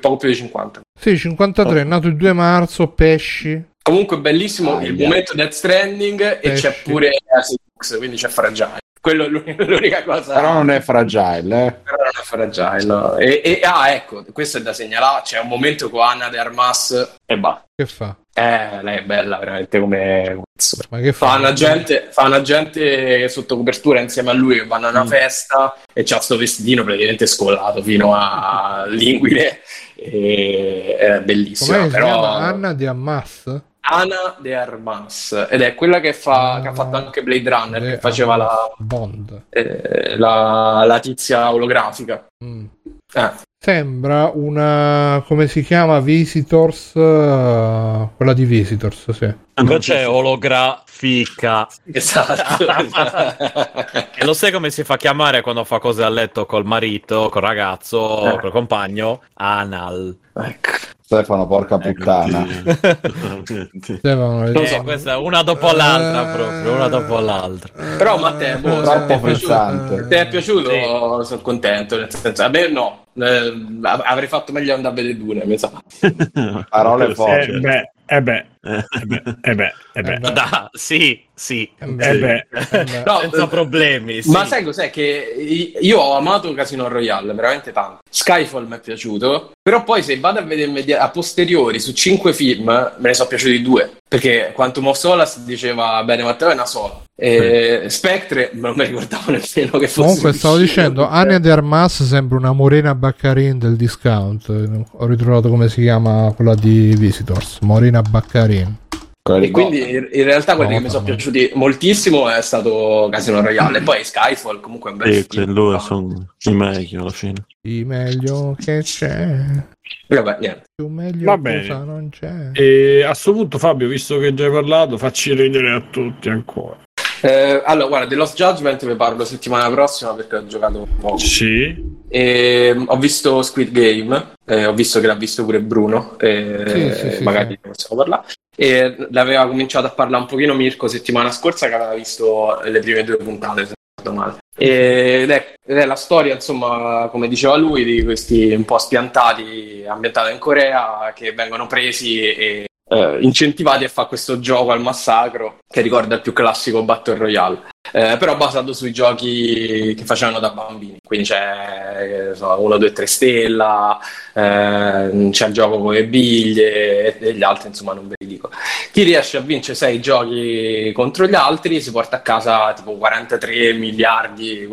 poco più di 50. Sì, 53, è nato il 2 marzo, pesci. Comunque bellissimo il momento Death Stranding, pesci. E c'è pure Asics, quindi c'è Fragile. Quello è l'unica cosa. Però non è Fragile, Però non è Fragile, no. Ecco, questo è da segnalare. C'è un momento con Anna de Armas e va. Che fa? Lei è bella veramente come... Ma che fa? Fa un agente sotto copertura insieme a lui, che vanno a una festa e c'ha sto vestitino praticamente scollato fino a linguine. È bellissimo. Com'è, però... Anna de Armas? Ana de Armas, ed è quella che ha fatto anche Blade Runner, che faceva la Bond, la tizia olografica. Sembra una, come si chiama, Visitors, quella di Visitors, sì. Invece olografica, esatto. E lo sai come si fa chiamare quando fa cose a letto col marito, col ragazzo, col compagno? Anal. Ecco. Stefano, porca puttana. Stefano, questa una dopo l'altra, proprio una dopo l'altra. Però Matteo, troppo pesante. Ti è piaciuto? Sì. Sono contento, nel senso, a me no. Avrei fatto meglio andare a vedere Dune, mi sa. Parole forti. No, senza problemi, sì. Ma sai cos'è? Che io ho amato Casino Royale veramente tanto, Skyfall mi è piaciuto, però poi se vado a vedere a posteriori su 5 film me ne sono piaciuti 2, perché Quantum of Solace diceva bene Matteo, è una sola, Spectre non mi ricordavo nemmeno che fosse. Comunque stavo dicendo, Anna de Armas sembra una Morena Baccarin del discount. Ho ritrovato come si chiama quella di Visitors, Morena Baccarin. E quindi in realtà quelli che mi sono piaciuti moltissimo è stato Casino Royale, poi Skyfall comunque è un bel film, sono i meglio alla fine, i meglio che c'è. Vabbè, niente. Più meglio va bene. Cosa non c'è. E a sto punto Fabio, visto che già hai parlato, facci ridere a tutti ancora. Allora guarda, The Lost Judgment vi parlo settimana prossima perché ho giocato un po'. Sì. Ho visto Squid Game, ho visto che l'ha visto pure Bruno, sì, magari ne possiamo parlare. E l'aveva cominciato a parlare un pochino Mirko settimana scorsa, che aveva visto le prime 2 puntate, se non ricordo male. Ed è la storia, insomma, come diceva lui, di questi un po' spiantati, ambientata in Corea, che vengono presi e incentivati a fare questo gioco al massacro, che ricorda il più classico Battle Royale, però basato sui giochi che facevano da bambini. Quindi c'è 1, 2, 3 stella, c'è il gioco con le biglie e gli altri, insomma non ve li dico. Chi riesce a vincere 6 giochi contro gli altri si porta a casa tipo 46 miliardi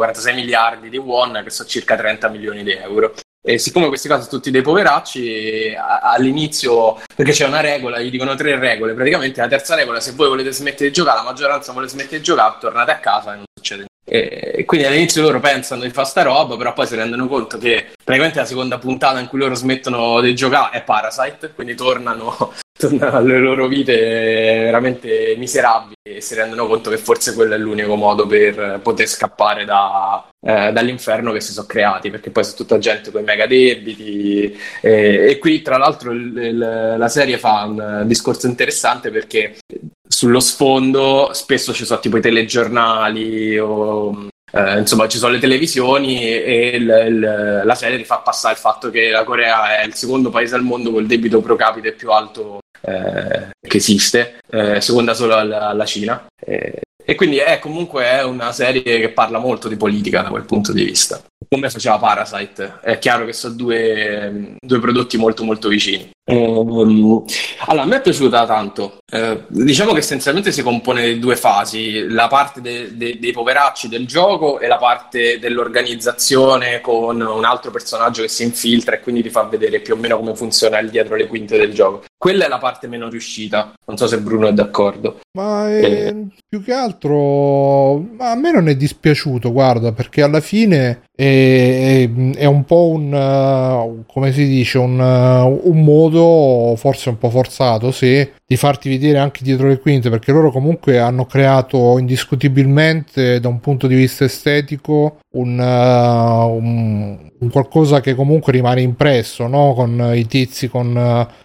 di won, che sono circa 30 milioni di euro. E siccome questi casi sono tutti dei poveracci, all'inizio, perché c'è una regola, gli dicono 3 regole, praticamente la terza regola, se voi volete smettere di giocare, la maggioranza vuole smettere di giocare, tornate a casa e non succede niente. E quindi all'inizio loro pensano di fare sta roba, però poi si rendono conto che praticamente la seconda puntata in cui loro smettono di giocare è Parasite, quindi tornano tornano alle loro vite veramente miserabili e si rendono conto che forse quello è l'unico modo per poter scappare dall'inferno che si sono creati, perché poi sono tutta gente con i mega debiti e qui tra l'altro la serie fa un discorso interessante perché sullo sfondo spesso ci sono tipo i telegiornali o insomma ci sono le televisioni e la serie ti fa passare il fatto che la Corea è il secondo paese al mondo col debito pro capite più alto che esiste, seconda solo alla Cina, e quindi comunque è una serie che parla molto di politica da quel punto di vista, come faceva Parasite. È chiaro che sono due prodotti molto molto vicini. Allora, a me è piaciuta tanto. Diciamo che essenzialmente si compone di due fasi: la parte dei poveracci del gioco e la parte dell'organizzazione con un altro personaggio che si infiltra e quindi ti fa vedere più o meno come funziona il dietro le quinte del gioco. Quella è la parte meno riuscita, non so se Bruno è d'accordo. Ma più che altro a me non è dispiaciuto, guarda, perché alla fine è un po' un, come si dice, un modo forse un po' forzato, sì, di farti vedere anche dietro le quinte, perché loro comunque hanno creato indiscutibilmente da un punto di vista estetico un qualcosa che comunque rimane impresso, no? Con i tizi con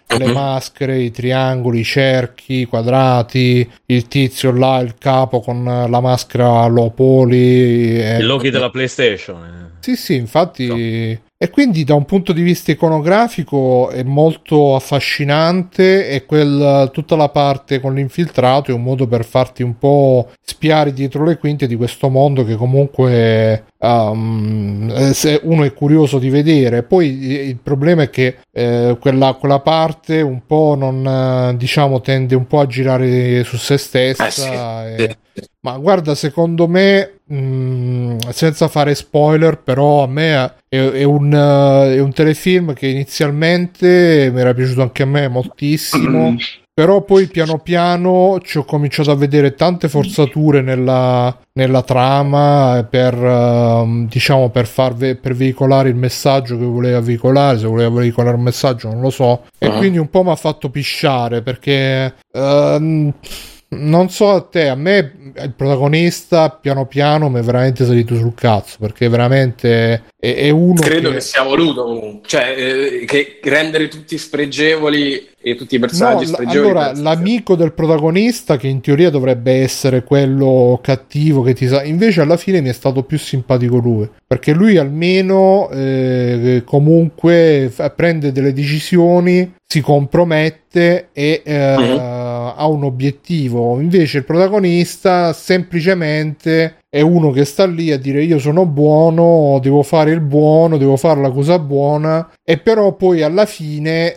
le maschere, i triangoli, i cerchi, i quadrati, il tizio là, il capo con la maschera Lopoli, il Loki della PlayStation. Sì, infatti no. E quindi da un punto di vista iconografico è molto affascinante, e tutta la parte con l'infiltrato è un modo per farti un po' spiare dietro le quinte di questo mondo che comunque se uno è curioso di vedere. Poi il problema è che quella parte un po' non, diciamo, tende un po' a girare su se stessa. Sì. Ma guarda, secondo me, senza fare spoiler, però a me è un telefilm che inizialmente mi era piaciuto anche a me moltissimo, però poi piano piano ci ho cominciato a vedere tante forzature nella trama per veicolare il messaggio che voleva veicolare, se voleva veicolare un messaggio non lo so, e quindi un po' mi ha fatto pisciare, perché non so a te, a me il protagonista piano piano mi è veramente salito sul cazzo, perché veramente è uno che sia voluto comunque, cioè che rendere tutti spregevoli e tutti i personaggi spregevoli. Allora, l'amico del protagonista, che in teoria dovrebbe essere quello cattivo che ti sa, invece alla fine mi è stato più simpatico lui, perché lui almeno comunque prende delle decisioni, si compromette e ha un obiettivo. Invece il protagonista semplicemente è uno che sta lì a dire io sono buono, devo fare il buono, devo fare la cosa buona, e però poi alla fine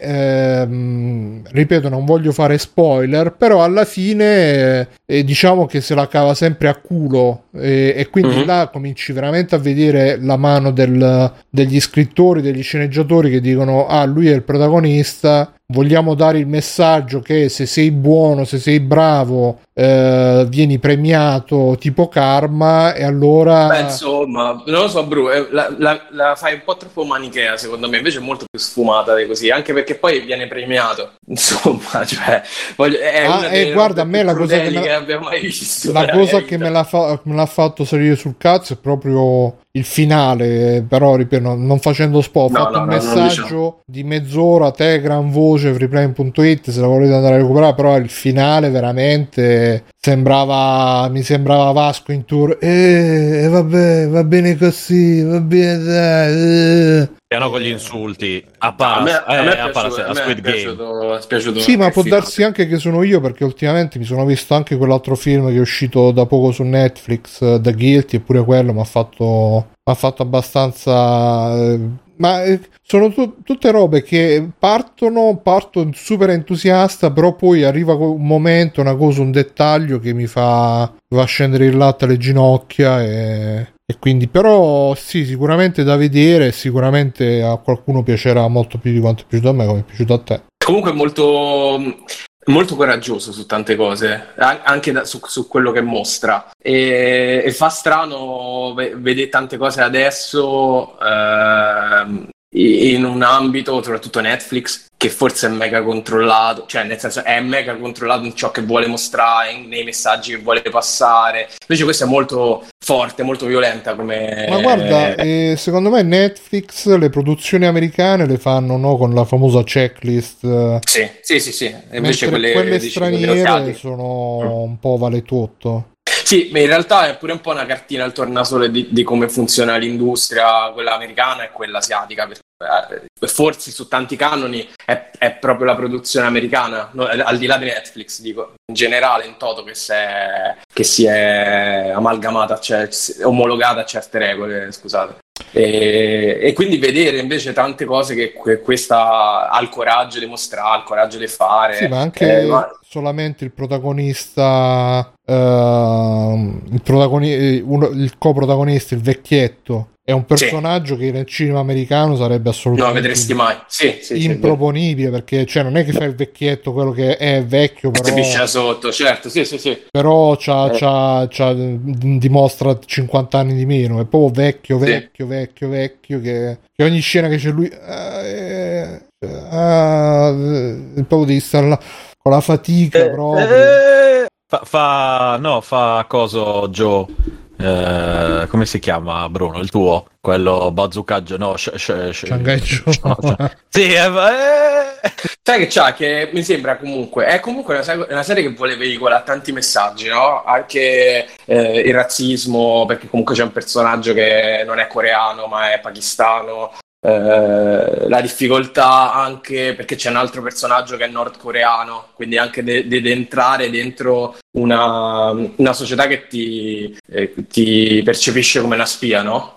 ripeto, non voglio fare spoiler, però alla fine diciamo che se la cava sempre a culo, e quindi là cominci veramente a vedere la mano degli scrittori, degli sceneggiatori, che dicono lui è il protagonista, vogliamo dare il messaggio che se sei buono, se sei bravo, vieni premiato tipo karma, e allora... Beh, insomma, non lo so, Bru, la fai un po' troppo manichea, secondo me, invece è molto più sfumata di così, anche perché poi viene premiato, insomma, cioè... guarda, a me la cosa che abbia mai visto, la cosa che me l'ha fatto salire sul cazzo è proprio... il finale, però ripeto, non facendo spoiler, ho fatto un messaggio di mezz'ora, Telegram, voce, freeplane.it se la volete andare a recuperare, però il finale veramente mi sembrava Vasco in tour, vabbè, va bene così, va bene dai. Piano con gli insulti a Squid Game. Sì, ma può darsi anche che sono io, perché ultimamente mi sono visto anche quell'altro film che è uscito da poco su Netflix, The Guilty, e pure quello mi ha fatto abbastanza... Ma sono tutte robe che parto super entusiasta, però poi arriva un momento, una cosa, un dettaglio che mi fa scendere il latte alle ginocchia e quindi, però sì, sicuramente da vedere, sicuramente a qualcuno piacerà molto più di quanto è piaciuto a me, come è piaciuto a te. Comunque molto... molto coraggioso su tante cose, anche su quello che mostra, e fa strano vedere tante cose adesso in un ambito, soprattutto Netflix, che forse è mega controllato, cioè nel senso è mega controllato in ciò che vuole mostrare, nei messaggi che vuole passare. Invece questa è molto forte, molto violenta come... Ma guarda, secondo me Netflix le produzioni americane le fanno, no, con la famosa checklist. Sì, sì, sì, sì. Invece quelle straniere sono un po' vale tutto. Sì, ma in realtà è pure un po' una cartina al tornasole di come funziona l'industria, quella americana e quella asiatica, perché forse su tanti canoni è proprio la produzione americana, no, al di là di Netflix, dico in generale, in toto, che si è amalgamata, cioè omologata a certe regole, scusate, e quindi vedere invece tante cose che questa ha il coraggio di mostrare, il coraggio di fare. Sì, ma anche solamente il protagonista, il coprotagonista, il vecchietto, è un personaggio che nel cinema americano sarebbe assolutamente improponibile, perché cioè non è che fa il vecchietto, quello che è vecchio però si sotto, certo, sì, sì, sì, però c'ha dimostra 50 anni di meno, è proprio vecchio che ogni scena che c'è lui proprio di stare con la fatica proprio fa coso Joe. Come si chiama, Bruno? Il tuo? Quello bazookaggio? No, Shanghai. Sì, sai che c'ha, che mi sembra comunque è comunque una serie che vuole veicolare tanti messaggi, no? Anche il razzismo, perché comunque c'è un personaggio che non è coreano ma è pakistano, la difficoltà, anche perché c'è un altro personaggio che è nordcoreano, quindi anche di entrare dentro una società che ti percepisce come una spia, no?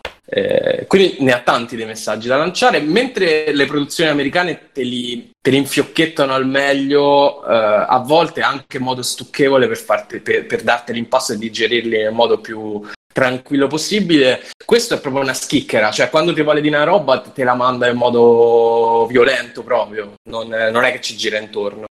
Quindi ne ha tanti dei messaggi da lanciare, mentre le produzioni americane te li infiocchettano al meglio, a volte anche in modo stucchevole per darti l'impasto e digerirli in modo più tranquillo possibile. Questo è proprio una schicchera, cioè quando ti vuole di una roba te la manda in modo violento proprio, non è che ci gira intorno.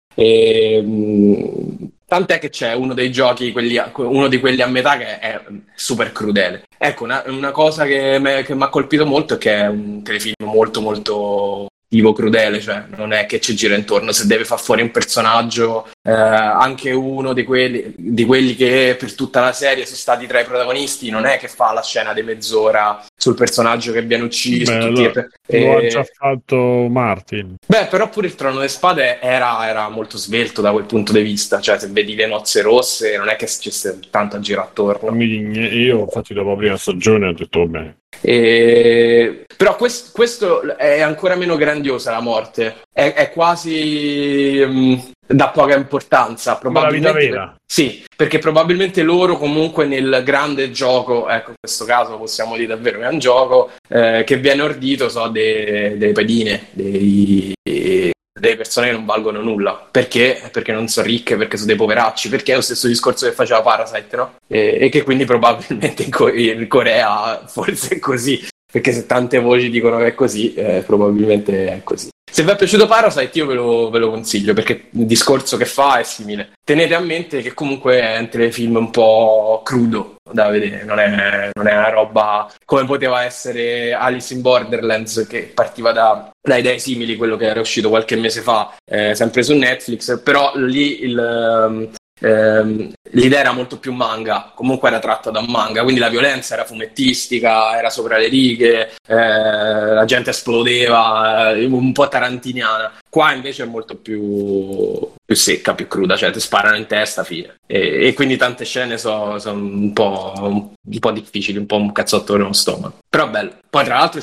Tant'è che c'è uno dei giochi, uno di quelli a metà, che è super crudele. Ecco, una cosa che mi ha colpito molto è che è un telefilm molto molto tipo crudele, cioè non è che ci gira intorno. Se deve far fuori un personaggio, anche uno di quelli che per tutta la serie sono stati tra i protagonisti, non è che fa la scena di mezz'ora sul personaggio che viene ucciso. Beh, lo ha già fatto Martin. Beh, però pure il Trono delle Spade era molto svelto da quel punto di vista, cioè se vedi le nozze rosse non è che ci sia tanto a girare attorno. Io infatti dopo la prima stagione ho detto bene. Però questo è ancora meno grandiosa, la morte è quasi da poca importanza, probabilmente, la vita vera. Sì, perché probabilmente loro comunque nel grande gioco, ecco in questo caso possiamo dire davvero che è un gioco che viene ordito delle pedine, delle persone che non valgono nulla, perché non sono ricche, perché sono dei poveracci, perché è lo stesso discorso che faceva Parasite, no? E che quindi probabilmente in Corea forse è così, perché se tante voci dicono che è così, probabilmente è così. Se vi è piaciuto Parasite, io ve lo consiglio, perché il discorso che fa è simile. Tenete a mente che comunque è un telefilm un po' crudo da vedere, non è una roba come poteva essere Alice in Borderlands, che partiva da idee simili, quello che era uscito qualche mese fa, sempre su Netflix, però lì l'idea era molto più manga, comunque era tratta da un manga, quindi la violenza era fumettistica, era sopra le righe, la gente esplodeva, un po' tarantiniana. Qua invece è molto più secca, più cruda, cioè ti sparano in testa, fine. E quindi tante scene sono un po' difficili, un po' un cazzotto nello stomaco, però bello. Poi tra l'altro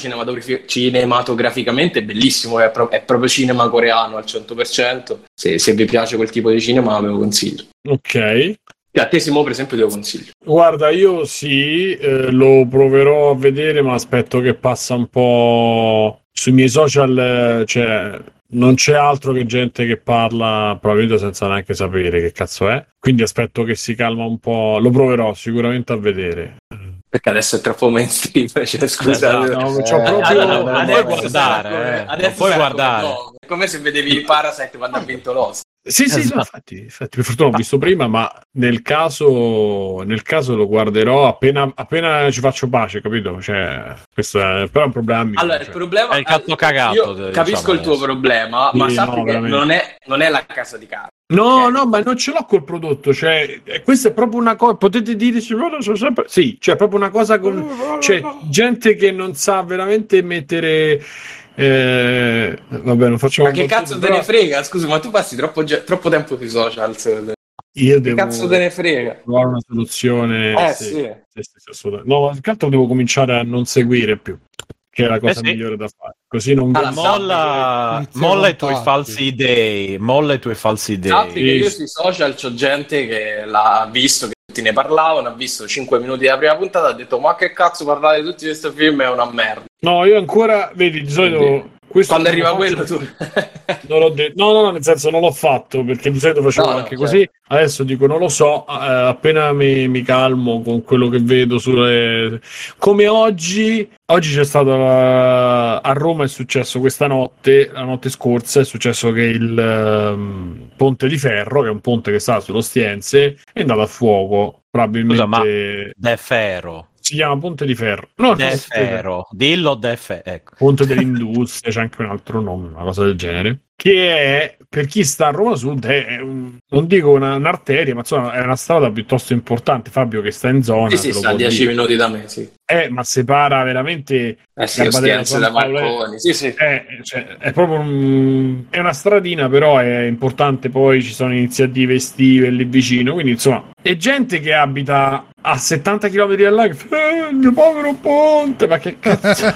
cinematograficamente è bellissimo, è proprio cinema coreano al 100%, se vi piace quel tipo di cinema ve lo consiglio. Ok. A te Simone per esempio te lo consiglio. Guarda, io sì, lo proverò a vedere, ma aspetto che passa un po' sui miei social, cioè non c'è altro che gente che parla probabilmente senza neanche sapere che cazzo è, quindi aspetto che si calma un po', lo proverò sicuramente a vedere. Perché adesso è troppo mainstream, cioè, scusate, non puoi guardare. Come se vedevi Parasite quando ha vinto l'Oscar. Sì, sì, no, infatti, per fortuna l'ho visto prima, ma nel caso lo guarderò appena ci faccio pace, capito? Cioè, questo è però un problema mio, allora, cioè. Il problema è il cazzo cagato. Io capisco il tuo problema, ma sappi che non è la casa di carta. No, okay. No, ma non ce l'ho col prodotto, cioè questa è proprio una cosa, potete dirci, no, sono sempre... Sì, cioè proprio una cosa con cioè, gente che non sa veramente mettere... vabbè, non facciamo. Ma che cazzo te ne frega? Scusa, ma tu passi troppo tempo sui social. Io devo... Che cazzo te ne frega? Trovare una soluzione. Sì. No, intanto devo cominciare a non seguire più, che è la cosa migliore da fare. Così non molla i tuoi falsi dei, molla i tuoi falsi dei. Sappi che io sui social c'ho gente che l'ha visto, che tutti ne parlavano, ha visto 5 minuti della prima puntata, ha detto ma che cazzo parlare di tutti questi film, è una merda. No, io ancora, vedi, di solito questo quando arriva quello tu non l'ho detto. No, nel senso non l'ho fatto, perché di solito facevo anche così, certo. Adesso dico non lo so, appena mi calmo con quello che vedo sulle... Come oggi c'è stata a Roma è successo questa notte, la notte scorsa è successo che il ponte di ferro, che è un ponte che sta sullo Stiense, è andato a fuoco, probabilmente. Scusa, ma è ferro. Si chiama Ponte di Ferro. No, De Ferro. Dillo De Ferro. Ecco. Ponte dell'Industria, c'è anche un altro nome, una cosa del genere. Che è, per chi sta a Roma Sud, è non dico un'arteria, ma insomma è una strada piuttosto importante. Fabio che sta in zona. Sì, sta a 10 minuti da me, sì. Ma separa veramente... Stienze da Marconi. Sì. Cioè, è proprio è una stradina, però è importante. Poi ci sono iniziative estive lì vicino, quindi insomma... È gente che abita... a 70 km da là, il mio povero ponte, ma che cazzo,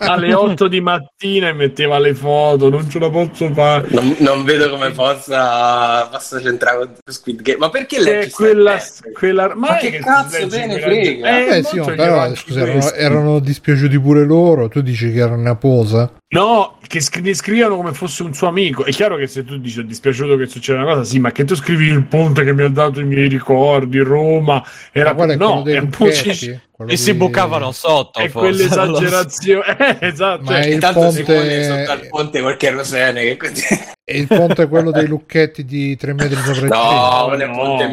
alle 8 di mattina e metteva le foto, non ce la posso fare, non vedo come possa centrare con Squid Game, ma perché lei quella ma che cazzo te ne frega? Sì, però scusa, erano dispiaciuti pure loro, tu dici che era una posa? No, che scrivono come fosse un suo amico. È chiaro che se tu dici è dispiaciuto che succeda una cosa, sì, ma che tu scrivi il ponte che mi ha dato i miei ricordi, Roma era no, è un po' e si bucavano sotto, è quell'esagerazione, esatto. Ma cioè, intanto ponte... si pone sotto al ponte qualche rosene che così. E il ponte è quello dei lucchetti di 3 metri sopra il cielo. Ponte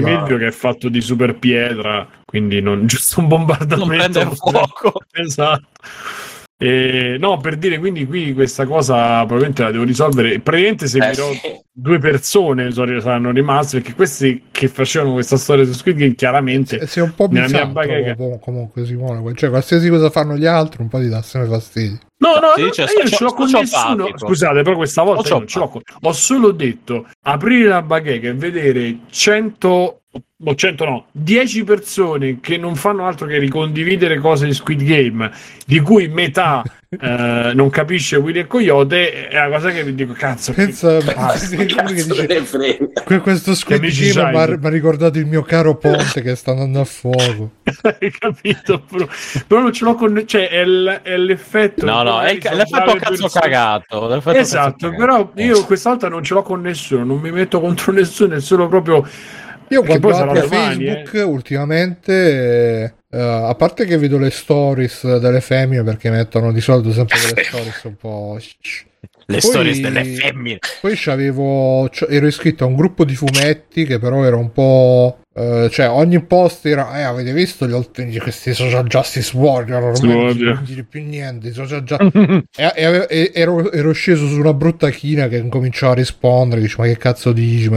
Milvio, che è fatto di super pietra, quindi non giusto un bombardamento, non prende fuoco. Esatto. No, per dire, quindi qui questa cosa probabilmente la devo risolvere. Praticamente seguirò due persone, saranno rimaste, perché questi che facevano questa storia su Squid Game chiaramente è un po' bizzarro, comunque Simone, cioè qualsiasi cosa fanno gli altri un po' di darsene fastidio. No, cioè, io non ce l'ho con nessuno. Scusate, però questa volta io non ce l'ho con... Ho solo detto, aprire la bacheca e vedere 10 persone che non fanno altro che ricondividere cose di Squid Game, di cui metà non capisce Willy e Coyote, è una cosa che vi dico, cazzo. Pensa, questo Squid Game mi ha ricordato il mio caro ponte che sta andando a fuoco. Hai capito? Però non ce l'ho con... Cioè, è l'effetto... No, l'effetto cazzo cagato. Esatto, però io questa volta non ce l'ho con nessuno, non mi metto contro nessuno, è solo proprio... Io guardo anche Facebook ultimamente, a parte che vedo le stories delle femmine, perché mettono di solito sempre delle stories un po'... Le stories delle femmine. Poi ero iscritto a un gruppo di fumetti che però era un po'... cioè ogni post era avete visto questi social justice warrior, ormai non dire più niente social justice... ero sceso su una brutta china che incominciò a rispondere, dice ma che cazzo dici,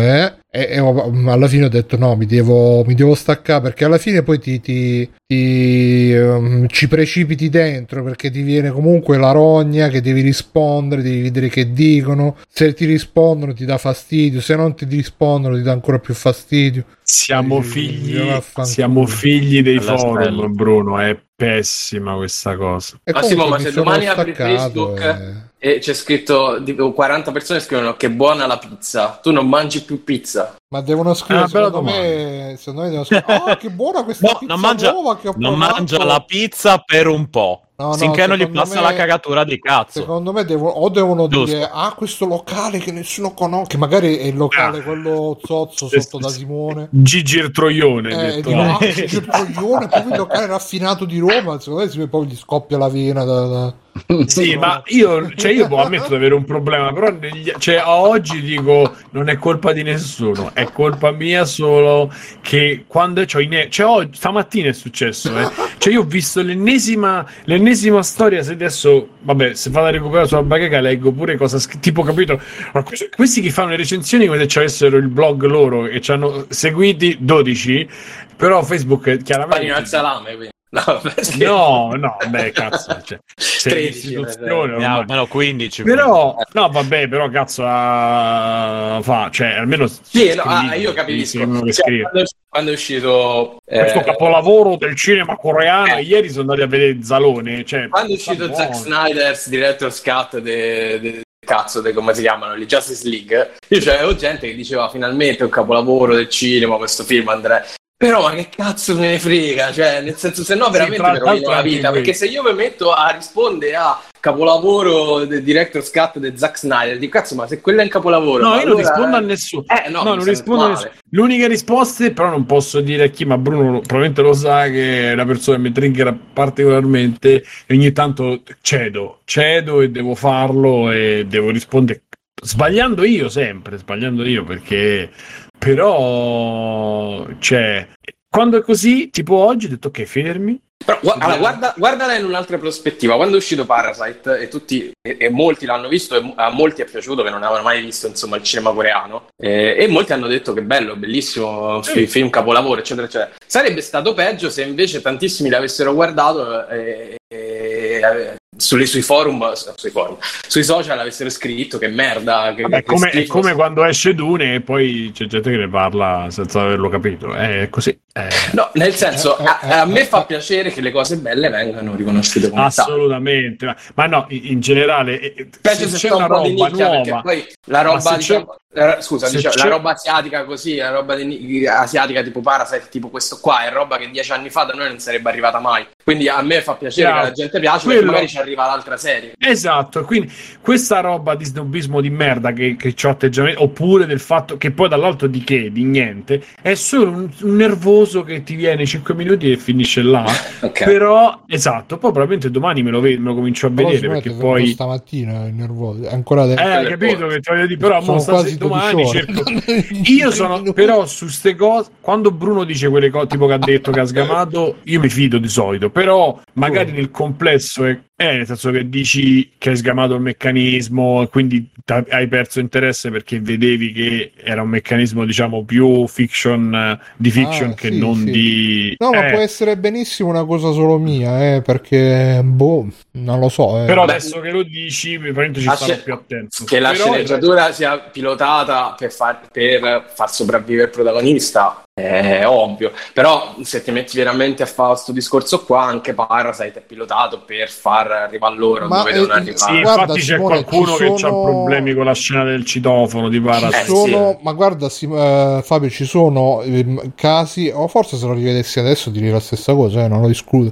e alla fine ho detto no, mi devo staccare, perché alla fine poi ti ci precipiti dentro, perché ti viene comunque la rogna che devi rispondere, devi vedere che dicono, se ti rispondono ti dà fastidio, se non ti rispondono ti dà ancora più fastidio. Siamo figli dei forum, Bruno, è pessima questa cosa. Massimo, ma se domani apri Facebook e c'è scritto tipo, 40 persone scrivono che buona la pizza, tu non mangi più pizza. Ma devono scrivere, secondo me devono scrivere che buona questa pizza nuova che ho provato. Non mangia la pizza per un po'. No, finché non gli passa la cagatura di cazzo. Secondo me devono dire questo locale che nessuno conosce, che magari è il locale quello zozzo sotto da Simone, Gigir Troione, detto. Dico, Gigir Troione, proprio il locale raffinato di Roma, secondo me poi gli scoppia la vena Sì, ma io boh, ammetto di avere un problema, però a oggi dico non è colpa di nessuno, è colpa mia solo che quando c'ho oggi, stamattina è successo, io ho visto l'ennesima storia, se adesso vabbè, se vado a recuperare sulla bacheca leggo pure cosa tipo, capito? Ma questi che fanno le recensioni come se ci avessero il blog loro e ci hanno seguiti 12, però Facebook chiaramente fanno il salame, quindi. No, beh, cazzo, 13, almeno 15. Però, no, vabbè, però cazzo fa, cioè, almeno sì, no, io capisco. Quando è uscito questo capolavoro del cinema coreano, ieri sono andati a vedere Zalone, cioè, quando è uscito Zack Snyder's Director's Cut come si chiamano lì, Justice League, io c'avevo gente che diceva finalmente un capolavoro del cinema, questo film andrà. Però ma che cazzo me ne frega, cioè nel senso, se no veramente mi rovino la vita, perché se io mi metto a rispondere a capolavoro del Director's Cut di Zack Snyder, dico cazzo, ma se quello è un capolavoro, no, io allora non rispondo a nessuno, non rispondo a nessuno. L'unica risposta è, però non posso dire a chi, ma Bruno probabilmente lo sa che è una persona che mi trigger particolarmente, e ogni tanto cedo e devo farlo e devo rispondere sbagliando io sempre perché. Però, cioè, quando è così, tipo oggi, ho detto ok, fermi. Però, allora, guardala in un'altra prospettiva. Quando è uscito Parasite, e molti l'hanno visto, e a molti è piaciuto, che non avevano mai visto, insomma, il cinema coreano, e molti hanno detto che bello, bellissimo, film capolavoro, eccetera, eccetera. Sarebbe stato peggio se invece tantissimi l'avessero guardato sui social avessero scritto che merda, è come quando esce Dune e poi c'è gente che ne parla senza averlo capito, è così. No, nel senso, a me fa piacere che le cose belle vengano riconosciute come assolutamente, ma no, in generale se c'è una roba nuova, poi la roba la roba asiatica così, la roba asiatica tipo Parasite, tipo questo qua, è roba che 10 anni fa da noi non sarebbe arrivata mai, quindi a me fa piacere che la gente piace, perché magari ci arriva l'altra serie. Esatto, quindi questa roba di snobismo di merda che c'ho atteggiamento, oppure del fatto che poi dall'alto di niente, è solo un nervoso che ti viene 5 minuti e finisce là. Okay. Però esatto, poi probabilmente domani me lo comincio a vedere, smetto, perché poi stamattina è nervoso ancora adesso. Capito che ti voglio dire, però sono quasi domani cerco. Io sono però su ste cose, quando Bruno dice quelle cose tipo che ha detto che ha sgamato, io mi fido di solito, però magari nel complesso è nel senso che dici che hai sgamato il meccanismo e quindi hai perso interesse, perché vedevi che era un meccanismo diciamo più fiction che sì, non sì. Di no, ma può essere benissimo una cosa solo mia, perché boh, non lo so. Però adesso che lo dici probabilmente ci stanno più attenti che la sceneggiatura sia pilotata per far sopravvivere il protagonista, è ovvio, però se ti metti veramente a fare questo discorso qua, anche Parasite è pilotato per far arrivare loro dove devono arrivare. Sì, guarda, infatti Simone, c'è qualcuno che ha problemi con la scena del citofono di Parasite. Sì. Ma guarda Fabio, ci sono casi, o forse se lo rivedessi adesso direi la stessa cosa, non lo discuto,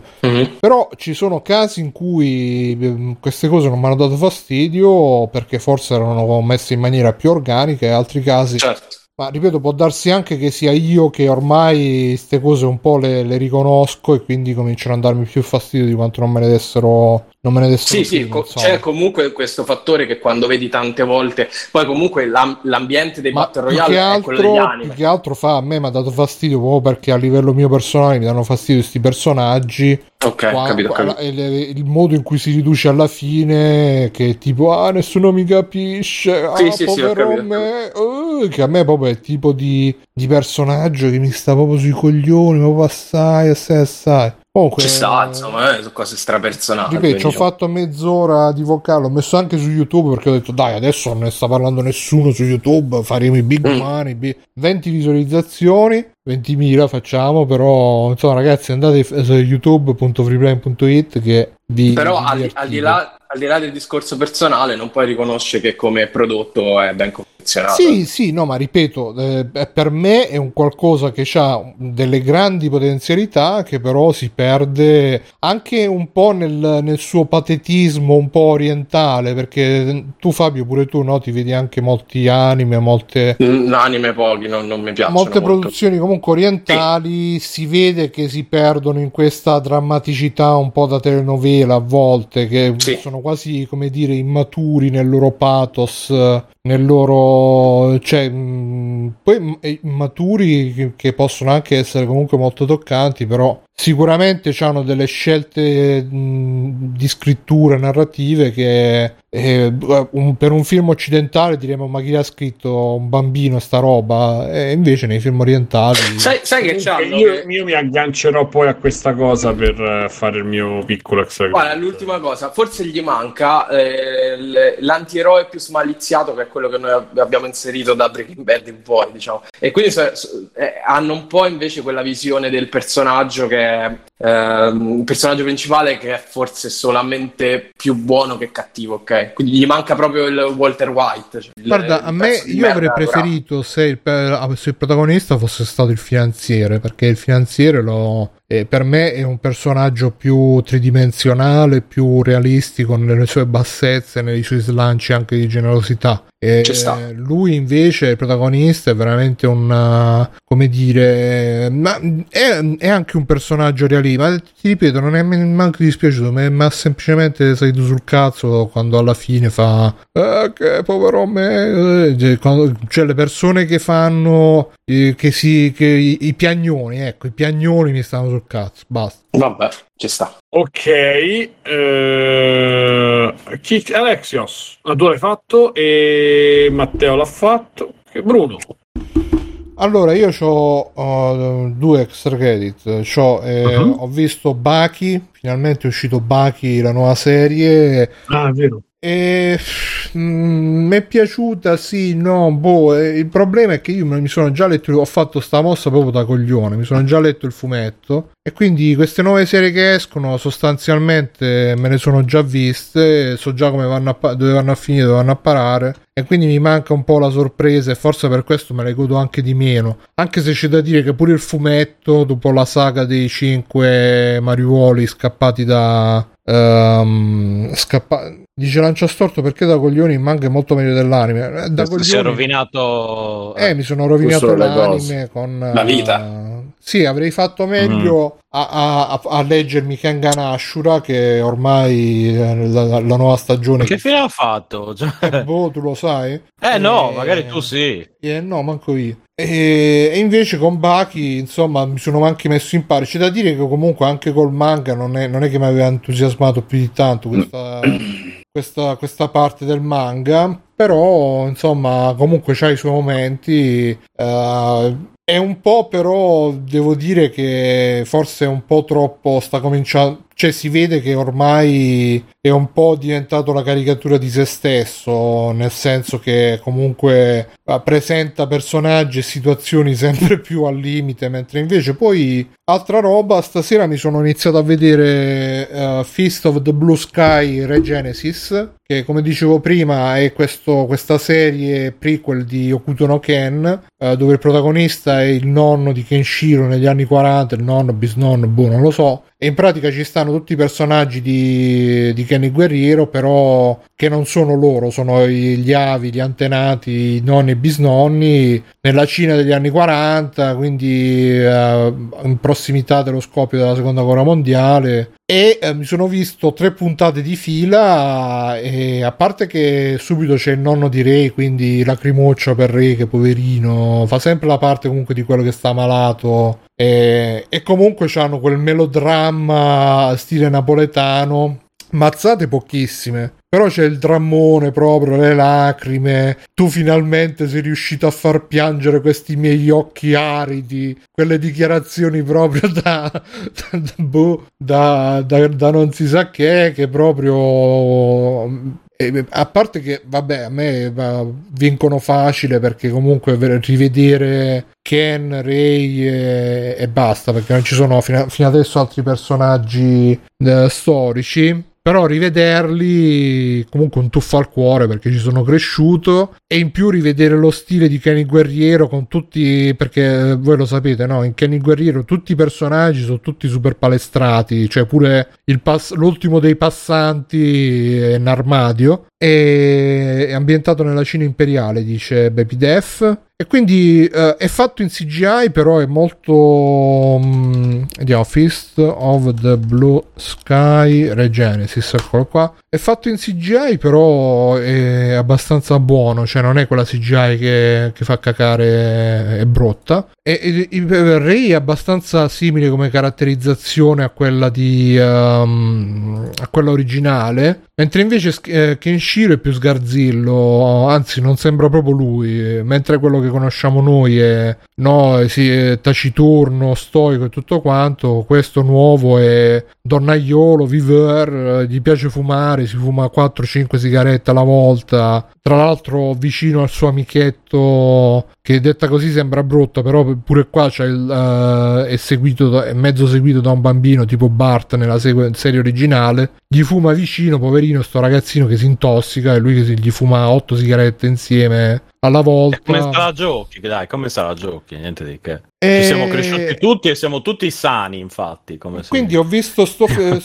però ci sono casi in cui queste cose non mi hanno dato fastidio perché forse erano messe in maniera più organica, e altri casi... Certo. Ma ripeto, può darsi anche che sia io che ormai queste cose un po' le riconosco e quindi cominciano a darmi più fastidio di quanto non me ne dessero. C'è comunque questo fattore che quando vedi tante volte, poi comunque l'ambiente dei Battle Royale è quello degli anime. Più che altro a me mi ha dato fastidio proprio perché a livello mio personale mi danno fastidio questi personaggi. Ok, capito. Il modo in cui si riduce alla fine, che tipo nessuno mi capisce, povero me, che a me proprio è il tipo di personaggio che mi sta proprio sui coglioni, proprio assai. Comunque, ci sta, insomma, sono cose strapersonali. Ripeto, ci ho fatto mezz'ora di vocale, l'ho messo anche su YouTube perché ho detto dai, adesso non ne sta parlando nessuno su YouTube, faremo i big money, 20 visualizzazioni, 20.000 facciamo, però insomma ragazzi andate su youtube.freeplane.it che vi... Però al di là del discorso personale non puoi riconoscere che come prodotto è ben costruito. menzionato. Sì, sì, no, ma ripeto, per me è un qualcosa che ha delle grandi potenzialità, che però si perde anche un po' nel suo patetismo un po' orientale, perché tu, Fabio, pure tu, no, ti vedi anche molti anime, molte... anime pochi, non mi piacciono molte molto. Produzioni comunque orientali, sì. Si vede che si perdono in questa drammaticità un po' da telenovela a volte, che sì. Sono quasi, come dire, immaturi nel loro pathos, nel loro, cioè, poi maturi che possono anche essere comunque molto toccanti, però sicuramente hanno delle scelte di scrittura narrative che per un film occidentale diremmo: ma chi ha scritto, un bambino, sta roba? E invece nei film orientali sai che c'è, io mi aggancerò poi a questa cosa per fare il mio piccolo extra. Guarda, l'ultima cosa, forse gli manca l'antieroe più smaliziato, che è quello che noi abbiamo inserito da Breaking Bad in poi, diciamo, e quindi hanno un po' invece quella visione del personaggio che è un personaggio principale che è forse solamente più buono che cattivo, ok? Quindi gli manca proprio il Walter White. Cioè guarda, a me io avrei preferito se il protagonista fosse stato il finanziere, perché il finanziere per me è un personaggio più tridimensionale, più realistico nelle sue bassezze, nei suoi slanci anche di generosità. Lui invece, il protagonista, è veramente un, come dire, ma è anche un personaggio realista, ma ti ripeto, non è manco dispiaciuto, ma semplicemente salito sul cazzo quando alla fine fa che povero me, cioè le persone che fanno i piagnoni, ecco, i piagnoni mi stanno sul cazzo, basta. Vabbè, ci sta. Ok, Alexios, tu l'hai fatto e Matteo l'ha fatto e Bruno. Allora, io c'ho due extra credit. Ho visto Baki, finalmente è uscito Baki, la nuova serie. Ah, è vero. E mi è piaciuta, sì, no, boh. Il problema è che io mi sono già letto, ho fatto sta mossa proprio da coglione, mi sono già letto il fumetto e quindi queste nuove serie che escono sostanzialmente me ne sono già viste, so già come dove vanno a finire, dove vanno a parare, e quindi mi manca un po' la sorpresa e forse per questo me le godo anche di meno, anche se c'è da dire che pure il fumetto, dopo la saga dei 5 mariuoli scappati da... dice Lanciastorto, perché da coglioni manca molto meglio dell'anime. Da coglioni si è rovinato, mi sono rovinato l'anime con la vita. Sì, avrei fatto meglio a leggermi Kengan Ashura, che ormai la nuova stagione. Che fine ha fatto? Cioè... boh, tu lo sai? No, magari tu sì. No, manco io. E invece con Baki, insomma, mi sono anche messo in pari. C'è da dire che comunque anche col manga non è che mi aveva entusiasmato più di tanto questa parte del manga, però insomma comunque c'ha i suoi momenti. È un po', però devo dire che forse è un po' troppo, sta cominciando, cioè si vede che ormai è un po' diventato la caricatura di se stesso, nel senso che comunque presenta personaggi e situazioni sempre più al limite, mentre invece poi altra roba, stasera mi sono iniziato a vedere Fist of the Blue Sky Regenesis, che come dicevo prima è questa serie prequel di Hokuto no Ken, dove il protagonista è il nonno di Kenshiro negli anni 40, il nonno, bisnonno, boh, non lo so, e in pratica ci stanno tutti i personaggi di Kenny Guerriero, però che non sono loro, sono gli avi, gli antenati, i nonni e bisnonni nella Cina degli anni 40, quindi in prossimità dello scoppio della seconda guerra mondiale. E mi sono visto 3 puntate di fila, e a parte che subito c'è il nonno di Rei, quindi lacrimoccia per Rei che poverino fa sempre la parte comunque di quello che sta malato, e comunque c'hanno quel melodramma stile napoletano, mazzate pochissime, però c'è il drammone proprio, le lacrime, tu finalmente sei riuscito a far piangere questi miei occhi aridi, quelle dichiarazioni proprio da non si sa che proprio... E a parte che vabbè, a me vincono facile, perché comunque rivedere Ken, Rei e basta, perché non ci sono fino adesso altri personaggi storici. però rivederli comunque un tuffo al cuore, perché ci sono cresciuto, e in più rivedere lo stile di Kenny Guerriero con tutti, perché voi lo sapete, no, in Kenny Guerriero tutti i personaggi sono tutti super palestrati, cioè pure l'ultimo dei passanti è un armadio, è ambientato nella Cina imperiale, dice Baby Def, e quindi è fatto in CGI, però è molto vediamo, Fist of the Blue Sky Regenesis, eccolo qua, è fatto in CGI però è abbastanza buono, cioè non è quella CGI che fa cacare, è brutta, e il Ray è abbastanza simile come caratterizzazione a quella di a quella originale, mentre invece Kenshiro è più sgarzillo, anzi non sembra proprio lui, mentre quello che conosciamo noi è, no, sì, è taciturno, stoico e tutto quanto, questo nuovo è donnaiolo, viveur, gli piace fumare, si fuma 4-5 sigarette alla volta, tra l'altro vicino al suo amichetto, che detta così sembra brutta, però pure qua c'è è mezzo seguito da un bambino tipo Bart nella serie originale, gli fuma vicino, poverino sto ragazzino che si intossica, e lui che gli fuma 8 sigarette insieme alla volta. Come sarà giochi, niente di che. Ci siamo cresciuti tutti e siamo tutti sani, infatti. Quindi ho visto ste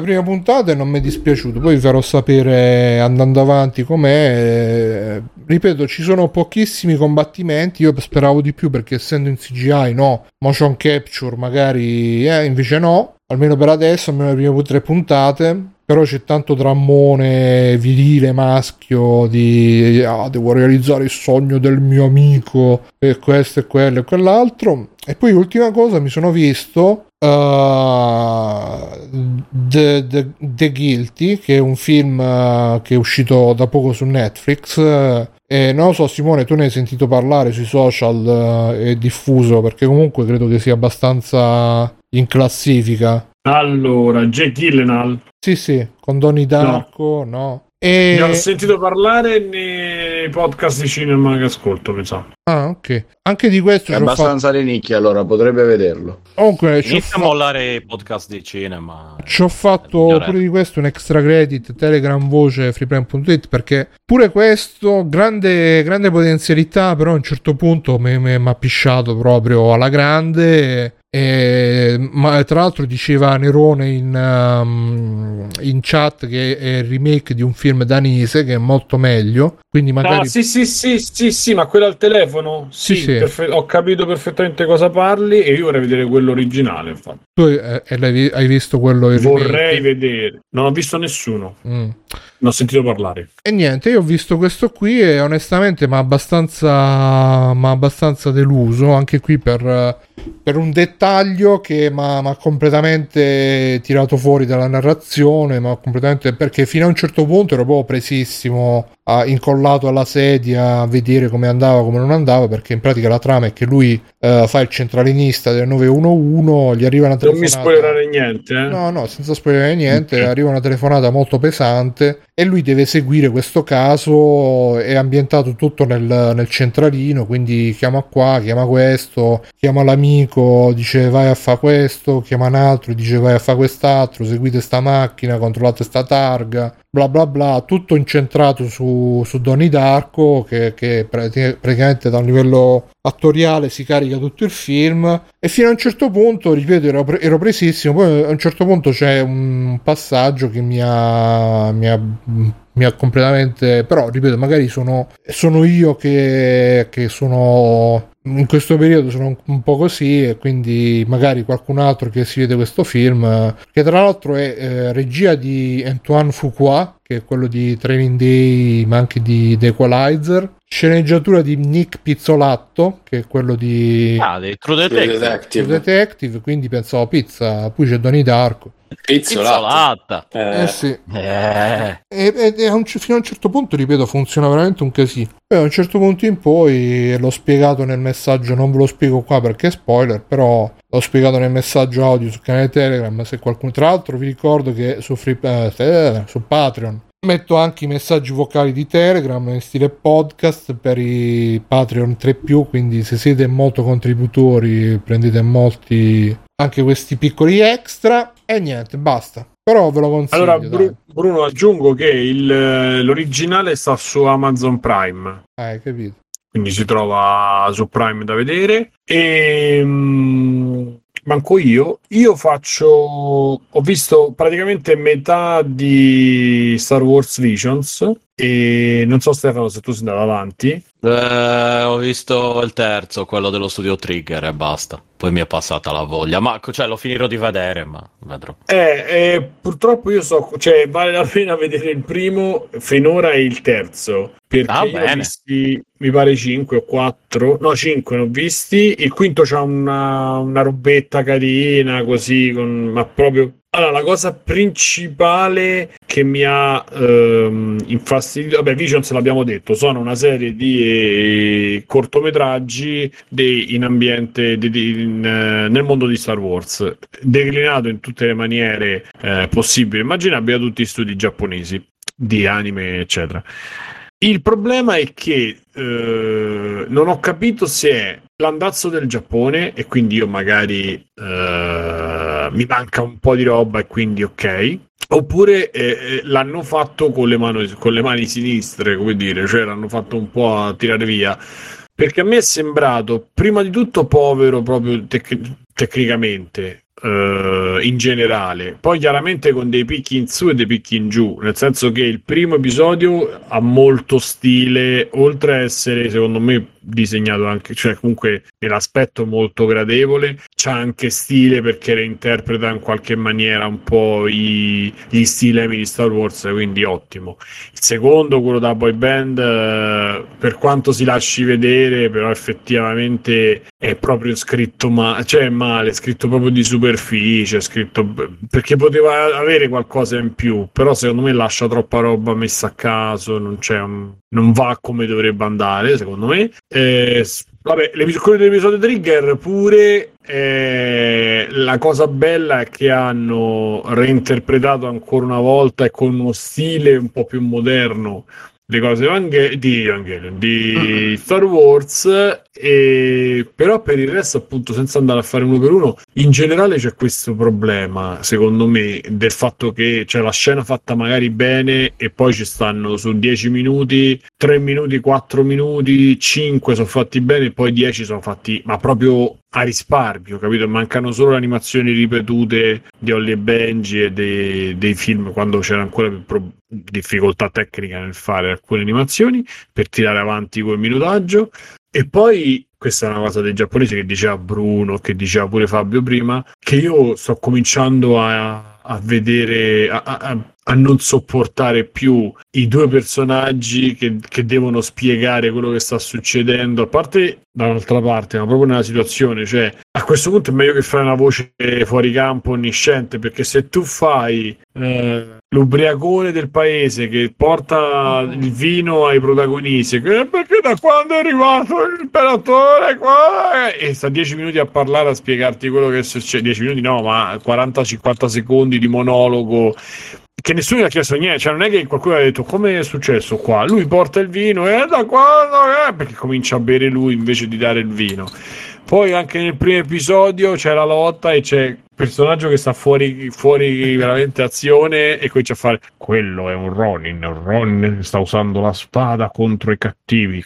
prime puntate e non mi è dispiaciuto, poi vi farò sapere andando avanti com'è. Ripeto, ci sono pochissimi combattimenti, io speravo di più perché essendo in CGI, no, motion capture magari, invece no, almeno per adesso, almeno le prime 3 puntate. Però c'è tanto drammone virile maschio di devo realizzare il sogno del mio amico e questo e quello e quell'altro. E poi ultima cosa, mi sono visto The Guilty, che è un film che è uscito da poco su Netflix, e non lo so, Simone, tu ne hai sentito parlare sui social, è diffuso, perché comunque credo che sia abbastanza in classifica. Allora, Jake Gyllenhaal. Sì, con Donnie Darko, no. E... ne ho sentito parlare nei podcast di cinema che ascolto, mi sa. Ah, ok. Anche di questo è abbastanza le nicchie, allora potrebbe vederlo. Comunque, inizia a mollare i podcast di cinema. Ci ho fatto pure di questo un extra credit, Telegram, voce, freeprime.it, perché pure questo grande potenzialità, però a un certo punto mi ha pisciato proprio alla grande. Ma tra l'altro diceva Nerone in chat che è il remake di un film danese che è molto meglio, quindi magari sì, ma quello al telefono sì. Ho capito perfettamente cosa parli e io vorrei vedere quello originale, infatti. Tu hai visto quello originale? Vorrei vedere, non ho visto nessuno. Non ho sentito parlare. E niente, io ho visto questo qui e onestamente mi ha abbastanza deluso, anche qui per un dettaglio che mi ha completamente tirato fuori dalla narrazione, perché fino a un certo punto ero proprio presissimo, incollato alla sedia a vedere come andava, come non andava, perché in pratica la trama è che lui fa il centralinista del 911, gli arriva una telefonata. Non mi spoilerare niente, eh? No, senza spoilerare niente, okay. Arriva una telefonata molto pesante e lui deve seguire questo caso, è ambientato tutto nel centralino, quindi chiama qua, chiama questo, chiama l'amico, dice vai a fa questo, chiama un altro, dice vai a fa quest'altro, seguite sta macchina, controllate sta targa, bla bla bla, tutto incentrato su Donnie Darko che praticamente da un livello attoriale si carica tutto il film, e fino a un certo punto, ripeto, ero presissimo, poi a un certo punto c'è un passaggio che mi ha completamente, però ripeto, magari sono io che sono in questo periodo, sono un po' così, e quindi magari qualcun altro che si vede questo film, che tra l'altro è regia di Antoine Fuqua, che è quello di Training Day ma anche di The Equalizer, sceneggiatura di Nick Pizzolatto, che è quello di True Detective, quindi pensavo pizza, poi c'è Donnie Darko, Pizzolatta. Sì. E fino a un certo punto, ripeto, funziona veramente un casino. Poi a un certo punto in poi, l'ho spiegato nel messaggio, non ve lo spiego qua perché è spoiler, però l'ho spiegato nel messaggio audio sul canale Telegram, se qualcuno, tra l'altro vi ricordo che su Patreon metto anche i messaggi vocali di Telegram in stile podcast per i Patreon 3+, quindi se siete molto contributori prendete molti anche questi piccoli extra. E niente, basta. Però ve lo consiglio. Allora, Bruno, aggiungo che l'originale sta su Amazon Prime. Hai capito. Quindi si trova su Prime da vedere. E manco io ho visto praticamente metà di Star Wars Visions e non so, Stefano, se tu sei andato avanti. Ho visto il terzo, quello dello studio Trigger, e basta. Poi mi è passata la voglia, ma cioè lo finirò di vedere, ma vedrò. Purtroppo io so, cioè vale la pena vedere il primo finora e il terzo, perché io ho visti, mi pare 5 ne ho visti. Il quinto c'ha una robetta carina così, ma proprio. Allora, la cosa principale che mi ha infastidito, vabbè, Visions l'abbiamo detto, sono una serie di cortometraggi in ambiente nel mondo di Star Wars, declinato in tutte le maniere possibili e immaginabili da tutti gli studi giapponesi di anime, eccetera. Il problema è che non ho capito se è l'andazzo del Giappone, e quindi io magari mi manca un po' di roba e quindi ok, oppure l'hanno fatto con le mani sinistre, come dire, cioè l'hanno fatto un po' a tirare via, perché a me è sembrato prima di tutto povero proprio tecnicamente in generale, poi chiaramente con dei picchi in su e dei picchi in giù, nel senso che il primo episodio ha molto stile, oltre a essere secondo me disegnato anche, cioè comunque nell'aspetto molto gradevole, c'ha anche stile perché reinterpreta in qualche maniera un po' gli stilemi di Star Wars, quindi ottimo. Il secondo, quello da boy band, per quanto si lasci vedere, però effettivamente è proprio scritto male, scritto proprio di superficie, scritto perché poteva avere qualcosa in più, però secondo me lascia troppa roba messa a caso, non va come dovrebbe andare, secondo me. Vabbè, quello dell'episodio Trigger pure, la cosa bella è che hanno reinterpretato ancora una volta e con uno stile un po' più moderno le cose di Star Wars, e però per il resto, appunto, senza andare a fare uno per uno, in generale c'è questo problema secondo me del fatto che c'è la scena fatta magari bene e poi ci stanno su 10 minuti 3 minuti, 4 minuti 5 sono fatti bene e poi 10 sono fatti ma proprio a risparmio, capito? Mancano solo le animazioni ripetute di Holly e Benji e dei film quando c'era ancora più difficoltà tecnica nel fare alcune animazioni per tirare avanti quel minutaggio. E poi questa è una cosa dei giapponesi che diceva Bruno, che diceva pure Fabio prima, che io sto cominciando a vedere, a non sopportare più i due personaggi che devono spiegare quello che sta succedendo, a parte dall'altra parte, ma proprio nella situazione, cioè a questo punto è meglio che fai una voce fuori campo onnisciente, perché se tu fai l'ubriacone del paese che porta il vino ai protagonisti, perché da quando è arrivato l'imperatore qua, e sta 10 minuti a parlare, a spiegarti quello che succede, 10 minuti no, ma 40-50 secondi di monologo che nessuno gli ha chiesto niente, cioè non è che qualcuno ha detto come è successo qua, lui porta il vino e da quando perché comincia a bere lui invece di dare il vino. Poi anche nel primo episodio c'è la lotta e c'è il personaggio che sta fuori veramente azione e comincia a fare quello è un Ronin sta usando la spada contro i cattivi,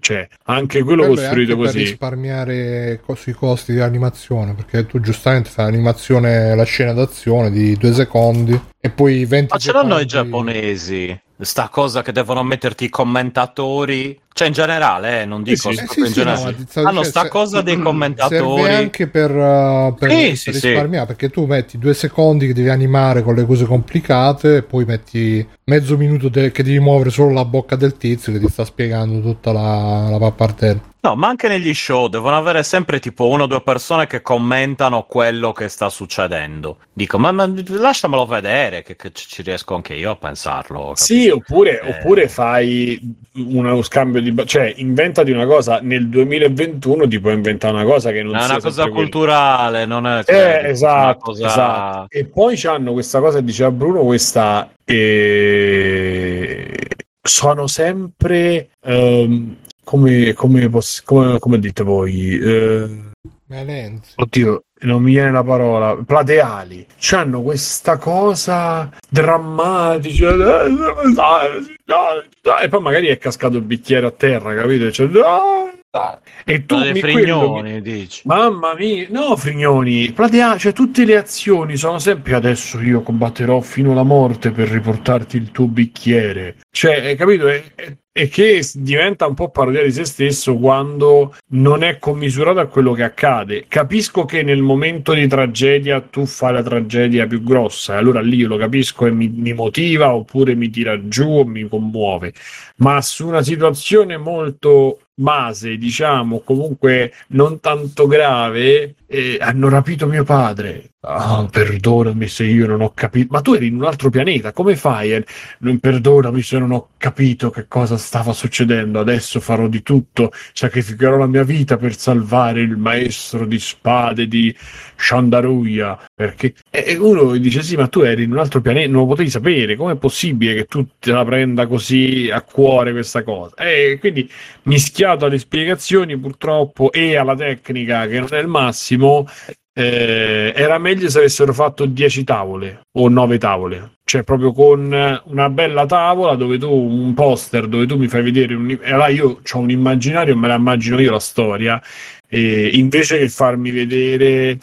cioè anche quello costruito anche così per risparmiare sui costi di animazione, perché tu giustamente fai l'animazione, la scena d'azione di 2 secondi e poi 20 ma ce l'hanno i giapponesi sta cosa che devono metterti i commentatori, cioè in generale non dico in generale hanno sta cosa dei commentatori, serve anche per risparmiare, perché tu metti 2 secondi che devi animare con le cose complicate e poi metti mezzo minuto che devi muovere solo la bocca del tizio che ti sta spiegando tutta la pappartella. No, ma anche negli show devono avere sempre tipo 1 o 2 persone che commentano quello che sta succedendo. Dico, ma lasciamelo vedere, che ci riesco anche io a pensarlo. Capisco? Sì, oppure fai uno scambio di... Cioè, inventati una cosa. Nel 2021 ti puoi inventare una cosa che non sia... È una cosa culturale, non è... esatto. E poi c'hanno questa cosa, diceva Bruno, questa... Sono sempre... come dite voi? Oddio, non mi viene la parola. Plateali. C'hanno questa cosa drammatica. E poi magari è cascato il bicchiere a terra, capito? Cioè, e tu mi Frignoni, dici. Mamma mia, no, Frignoni, platea, cioè tutte le azioni sono sempre adesso io combatterò fino alla morte per riportarti il tuo bicchiere. Cioè, hai capito? E che diventa un po' parodia di se stesso quando non è commisurato a quello che accade. Capisco che nel momento di tragedia tu fai la tragedia più grossa, e allora lì io lo capisco e mi motiva, oppure mi tira giù o mi commuove, ma su una situazione molto base, diciamo, comunque non tanto grave, hanno rapito mio padre. Oh, perdonami se io non ho capito. Ma tu eri in un altro pianeta, come fai? Perdonami se non ho capito che cosa stava succedendo. Adesso farò di tutto, sacrificherò la mia vita per salvare il maestro di spade di Shandaruya. Perché e uno dice: sì, ma tu eri in un altro pianeta, non lo potevi sapere. Com'è possibile che tu te la prenda così a cuore questa cosa? E quindi, mischiato alle spiegazioni, purtroppo, e alla tecnica che non è il massimo. Era meglio se avessero fatto 10 tavole o 9 tavole, cioè proprio con una bella tavola dove tu un poster, dove tu mi fai vedere e allora io c'ho un immaginario, me la immagino io la storia, e invece che farmi vedere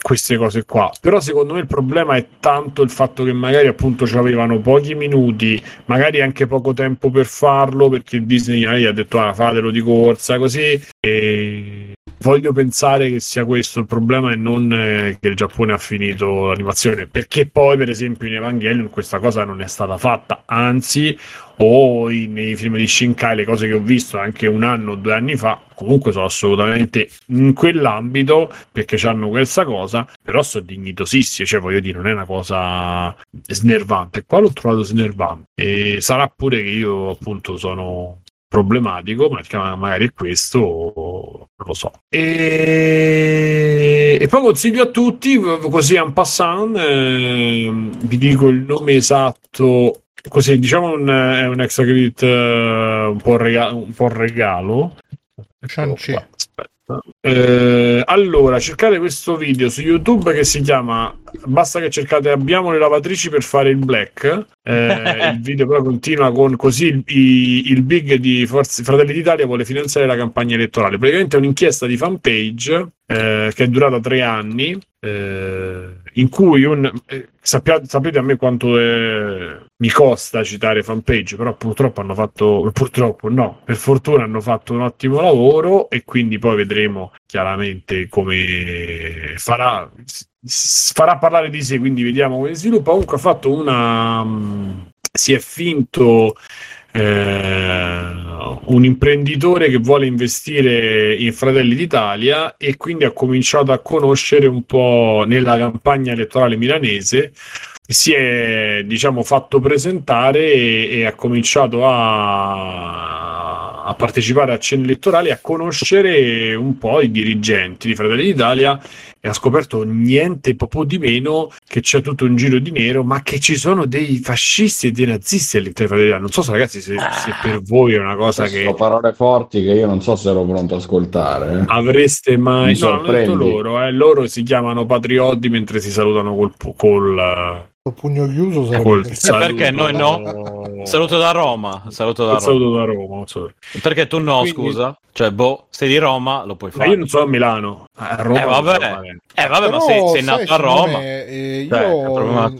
queste cose qua. Però secondo me il problema è tanto il fatto che magari appunto ci avevano pochi minuti, magari anche poco tempo per farlo, perché Disney ha detto fatelo di corsa così, e voglio pensare che sia questo il problema e non che il Giappone ha finito l'animazione, perché poi per esempio in Evangelion questa cosa non è stata fatta, anzi, o nei film di Shinkai, le cose che ho visto anche 1 anno o 2 anni fa, comunque sono assolutamente in quell'ambito perché hanno questa cosa, però sono dignitosissime, cioè voglio dire, non è una cosa snervante. Qua l'ho trovato snervante, e sarà pure che io appunto sono problematico, ma magari è questo, non lo so. E poi consiglio a tutti, così en passant, vi dico il nome esatto, così diciamo è un extra credit un po' regalo. Shang-Chi. Aspetta. Allora, cercate questo video su YouTube che si chiama, basta che cercate abbiamo le lavatrici per fare il black, il video però continua con così il big di Fratelli d'Italia vuole finanziare la campagna elettorale, praticamente è un'inchiesta di fanpage che è durata 3 anni, in cui sapete a me quanto mi costa citare fanpage, però per fortuna hanno fatto un ottimo lavoro, e quindi poi vedremo chiaramente come farà parlare di sé, quindi vediamo come si sviluppa. Comunque ha fatto si è finto un imprenditore che vuole investire in Fratelli d'Italia, e quindi ha cominciato a conoscere un po' nella campagna elettorale milanese, si è diciamo fatto presentare e ha cominciato a partecipare a cene elettorali, a conoscere un po' i dirigenti di Fratelli d'Italia, e ha scoperto niente proprio di meno che c'è tutto un giro di nero, ma che ci sono dei fascisti e dei nazisti all'interno di Fratelli d'Italia. Non so se, ragazzi, se per voi è una cosa che sono parole forti che io non so se ero pronto ad ascoltare. Avreste mai hanno detto loro si chiamano patriotti mentre si salutano col pugno chiuso, perché noi no? Saluto da Roma. Sorry. Perché tu no? Quindi, scusa, cioè sei di Roma, lo puoi fare. Ma io non sono a Milano, a Roma. Vabbè, però, ma sei nato a Roma.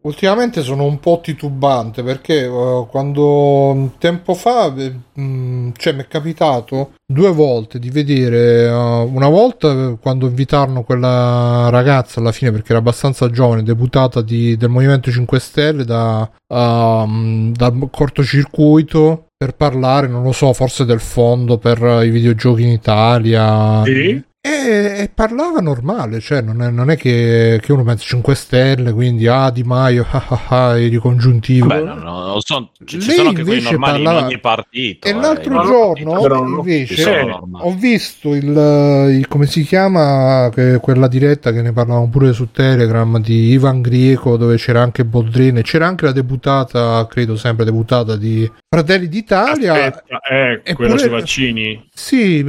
Ultimamente sono un po' titubante perché quando tempo fa mi è capitato 2 volte di vedere, una volta quando invitarono quella ragazza alla fine perché era abbastanza giovane, deputata del Movimento 5 Stelle dal cortocircuito, per parlare, non lo so, forse del fondo per i videogiochi in Italia. Sì. E parlava normale, cioè non è che uno pensa 5 stelle, quindi Di Maio, di congiuntivo. Beh, no, ci sono anche quei normali in ogni partito. E l'altro giorno invece ho visto il come si chiama, quella diretta che ne parlavamo pure su Telegram di Ivan Grieco, dove c'era anche Boldrini, c'era anche la deputata, credo sempre deputata di Fratelli d'Italia. Aspetta, quello sui vaccini? Sì,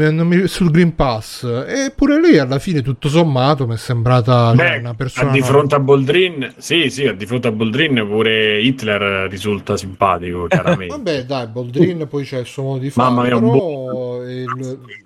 sul Green Pass. Eppure lei alla fine tutto sommato mi è sembrata una persona di fronte a Boldrin, sì, di fronte a Boldrin pure Hitler risulta simpatico, chiaramente. Vabbè, dai, Boldrin poi c'è il suo modo di fare. Mamma mia, un bullo.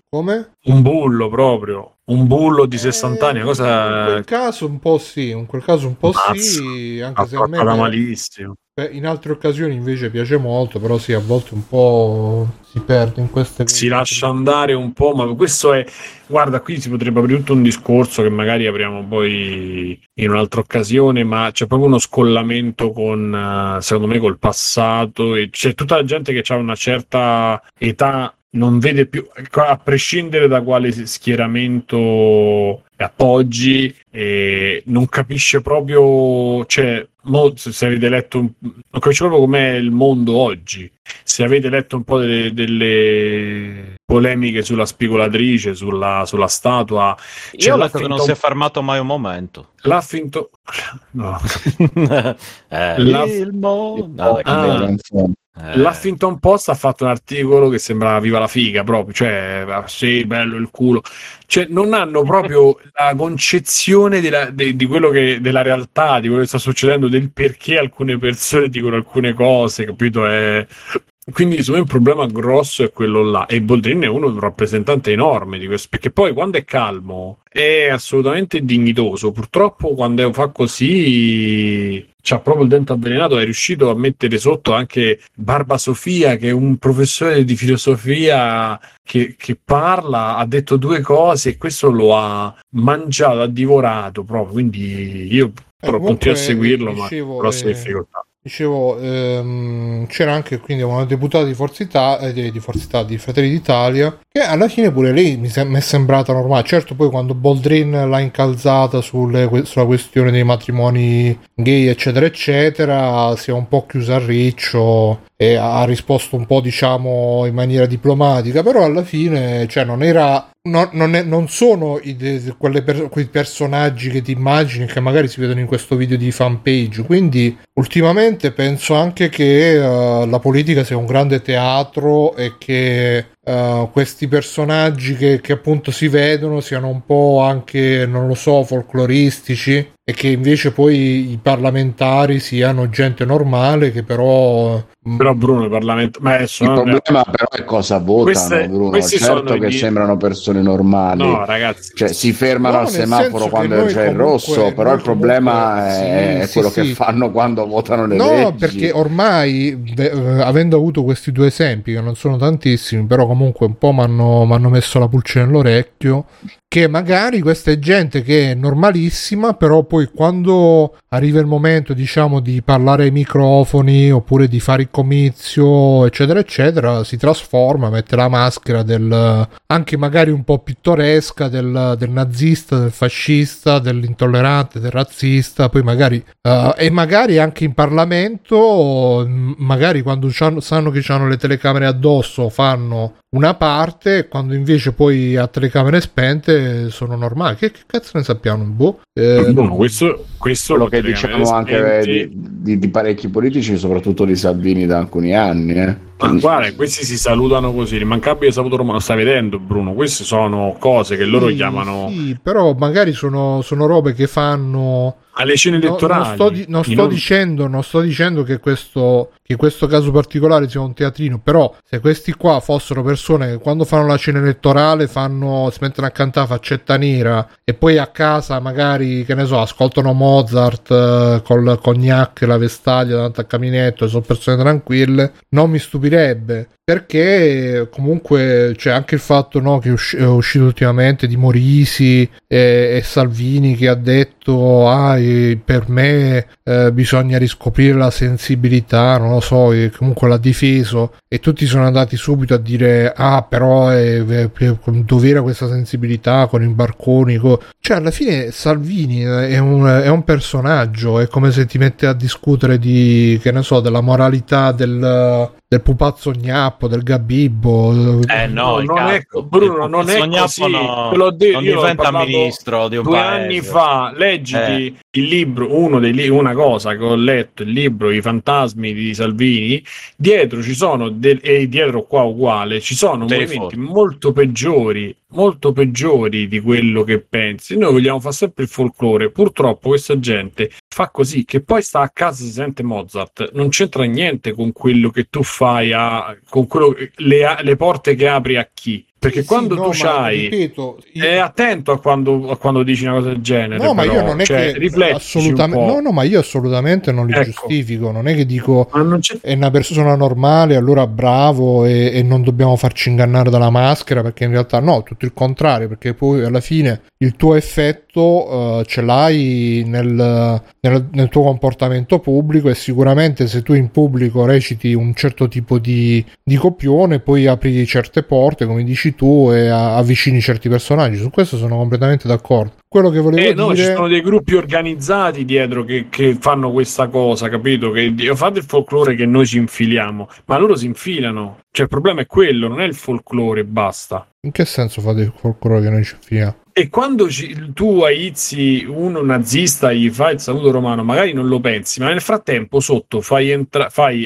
Come? Un bullo proprio, un bullo di 60 anni, cosa... In quel caso un po' sì, Mazza, anche se a me malissimo. In altre occasioni invece piace molto, però sì, a volte un po' si perde in queste... Si lascia andare un po', ma questo è... Guarda, qui si potrebbe aprire tutto un discorso che magari apriamo poi in un'altra occasione, ma c'è proprio uno scollamento con, secondo me, col passato, e c'è tutta la gente che ha una certa età, non vede più, a prescindere da quale schieramento appoggi, e non capisce proprio, cioè se avete letto, non capisce proprio com'è il mondo oggi. Se avete letto un po' delle polemiche sulla spigolatrice, sulla statua, cioè io che non si è fermato mai un momento. L'affinto no. L'Huffington Post ha fatto un articolo che sembrava viva la figa proprio, cioè sì, bello il culo, cioè non hanno proprio la concezione di quello che, della realtà, di quello che sta succedendo, del perché alcune persone dicono alcune cose, capito? Quindi secondo me un problema grosso è quello là, e Boldrin è uno, un rappresentante enorme di questo, perché poi quando è calmo è assolutamente dignitoso, purtroppo quando fa così c'ha proprio il dente avvelenato. È riuscito a mettere sotto anche Barba Sofia, che è un professore di filosofia che parla, ha detto due cose e questo lo ha mangiato, ha divorato proprio, quindi io continuo a seguirlo, dicevo, ma grosse difficoltà. Dicevo, c'era anche quindi una deputata di di Fratelli d'Italia, che alla fine pure lei mi è sembrata normale. Certo, poi quando Boldrin l'ha incalzata sulla questione dei matrimoni gay eccetera eccetera, si è un po' chiusa al riccio e ha risposto un po', diciamo, in maniera diplomatica, però alla fine, cioè, non era... non sono quei personaggi che ti immagini, che magari si vedono in questo video di Fanpage. Quindi ultimamente penso anche che la politica sia un grande teatro, e che questi personaggi che appunto si vedono siano un po' anche, non lo so, folcloristici, e che invece poi i parlamentari siano gente normale che però Bruno, ma adesso il problema però è cosa votano. Bruno, certo che sembrano persone normali, no, ragazzi, cioè si fermano al semaforo quando c'è il rosso, però il problema è quello che fanno quando votano le leggi. No, perché ormai avendo avuto questi due esempi, che non sono tantissimi, però comunque un po' m'hanno messo la pulce nell'orecchio, che magari questa è gente che è normalissima, però poi quando arriva il momento, diciamo, di parlare ai microfoni oppure di fare il comizio eccetera eccetera, si trasforma, mette la maschera del, anche magari un po' pittoresca, del nazista, del fascista, dell'intollerante, del razzista, poi magari e magari anche in Parlamento, magari quando sanno che hanno le telecamere addosso fanno una parte, quando invece poi a telecamere spente sono normali. Che cazzo ne sappiamo? Boh. No, questo quello che diciamo anche di parecchi politici, soprattutto di Salvini da alcuni anni. Ma guarda, questi si salutano così, l'immancabile saluto romano. Sta vedendo, Bruno, queste sono cose che loro chiamano... Sì, però magari sono robe che fanno... alle scene elettorali. Non sto dicendo che questo caso particolare sia un teatrino, però se questi qua fossero persone che quando fanno la scena elettorale si mettono a cantare Faccetta Nera e poi a casa magari, che ne so, ascoltano Mozart col cognac, la vestaglia davanti al caminetto, sono persone tranquille, non mi stupirebbe, perché comunque c'è anche il fatto, no, che è uscito ultimamente di Morisi e Salvini, che ha detto per me bisogna riscoprire la sensibilità, non lo so, e comunque l'ha difeso, e tutti sono andati subito a dire però dov'era questa sensibilità con i barconi, cioè alla fine Salvini è un personaggio, è come se ti mette a discutere di, che ne so, della moralità del pupazzo gnappo, del gabibbo. Bruno, non è così. No, te l'ho detto, non diventa ministro di un due paese. Anni fa, leggiti il libro, una cosa che ho letto, il libro I fantasmi di Salvini, dietro ci sono e dietro qua uguale, ci sono movimenti molto peggiori di quello che pensi. Noi vogliamo fare sempre il folklore, purtroppo questa gente fa così, che poi sta a casa, si sente Mozart, non c'entra niente con quello che tu fai, con quello, le porte che apri a chi, perché quando tu c'hai, ripeto, è attento a quando dici una cosa del genere. No, però, ma io non è che assolutamente ma io assolutamente non li giustifico, non è che dico è una persona normale, allora bravo e non dobbiamo farci ingannare dalla maschera, perché in realtà no, tutto il contrario, perché poi alla fine il tuo effetto ce l'hai nel tuo comportamento pubblico, e sicuramente se tu in pubblico reciti un certo tipo di copione, poi apri certe porte, come dici tu, e avvicini certi personaggi. Su questo sono completamente d'accordo. Quello che volevo dire, ci sono dei gruppi organizzati dietro che fanno questa cosa, capito? Che fate il folklore che noi ci infiliamo, ma loro si infilano. Cioè il problema è quello, non è il folklore, basta. In che senso fate il folklore che noi ci infiliamo? E quando tu aizi uno nazista, gli fai il saluto romano, magari non lo pensi, ma nel frattempo sotto fai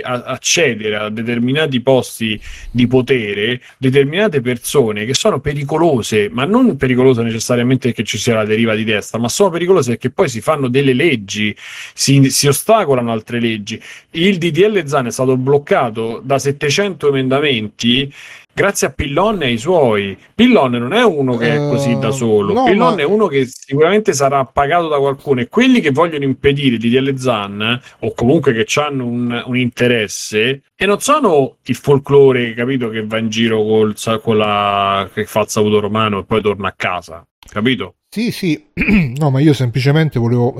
accedere a determinati posti di potere determinate persone che sono pericolose, ma non pericolose necessariamente che ci sia la deriva di destra, ma sono pericolose perché poi si fanno delle leggi, si ostacolano altre leggi. Il DDL Zan è stato bloccato da 700 emendamenti grazie a Pillon e ai suoi. Pillon non è uno che è così da solo. No, Pillon è uno che sicuramente sarà pagato da qualcuno, e quelli che vogliono impedire DDL Zan, o comunque che hanno un interesse, e non sono il folklore, capito, che va in giro che fa il saluto romano e poi torna a casa, capito? Sì, no, ma io semplicemente volevo,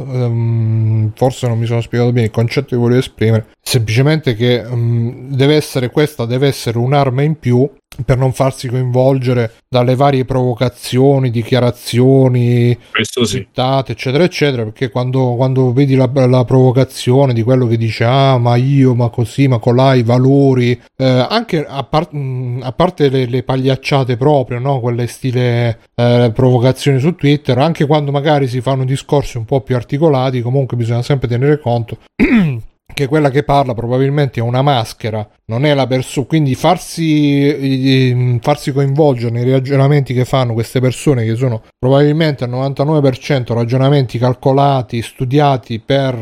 forse non mi sono spiegato bene il concetto che volevo esprimere, semplicemente che deve essere un'arma in più per non farsi coinvolgere dalle varie provocazioni, dichiarazioni, citate, eccetera eccetera, perché quando vedi la provocazione di quello che dice ma così, i valori, anche a parte le pagliacciate proprio, no, quelle stile provocazioni su Twitter, anche quando magari si fanno discorsi un po' più articolati, comunque bisogna sempre tenere conto che quella che parla probabilmente è una maschera, non è la persona, quindi farsi coinvolgere nei ragionamenti che fanno queste persone, che sono probabilmente al 99% ragionamenti calcolati, studiati per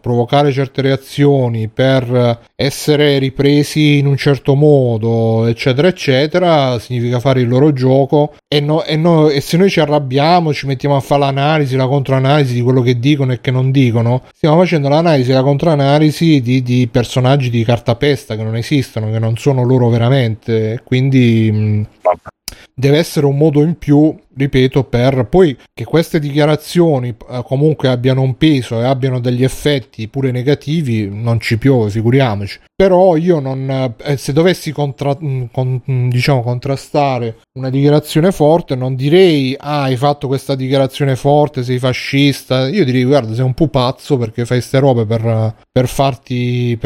provocare certe reazioni, per essere ripresi in un certo modo, eccetera eccetera, significa fare il loro gioco, e se noi ci arrabbiamo, ci mettiamo a fare l'analisi, la controanalisi di quello che dicono e che non dicono, stiamo facendo l'analisi e la controanalisi di personaggi di cartapesta che non esistono, che non sono loro veramente, quindi deve essere un modo in più, ripeto, per poi che queste dichiarazioni comunque abbiano un peso e abbiano degli effetti pure negativi, non ci piove, figuriamoci. Però io non, se dovessi contrastare una dichiarazione forte, non direi hai fatto questa dichiarazione forte, sei fascista, io direi guarda, sei un pupazzo, perché fai ste robe per farti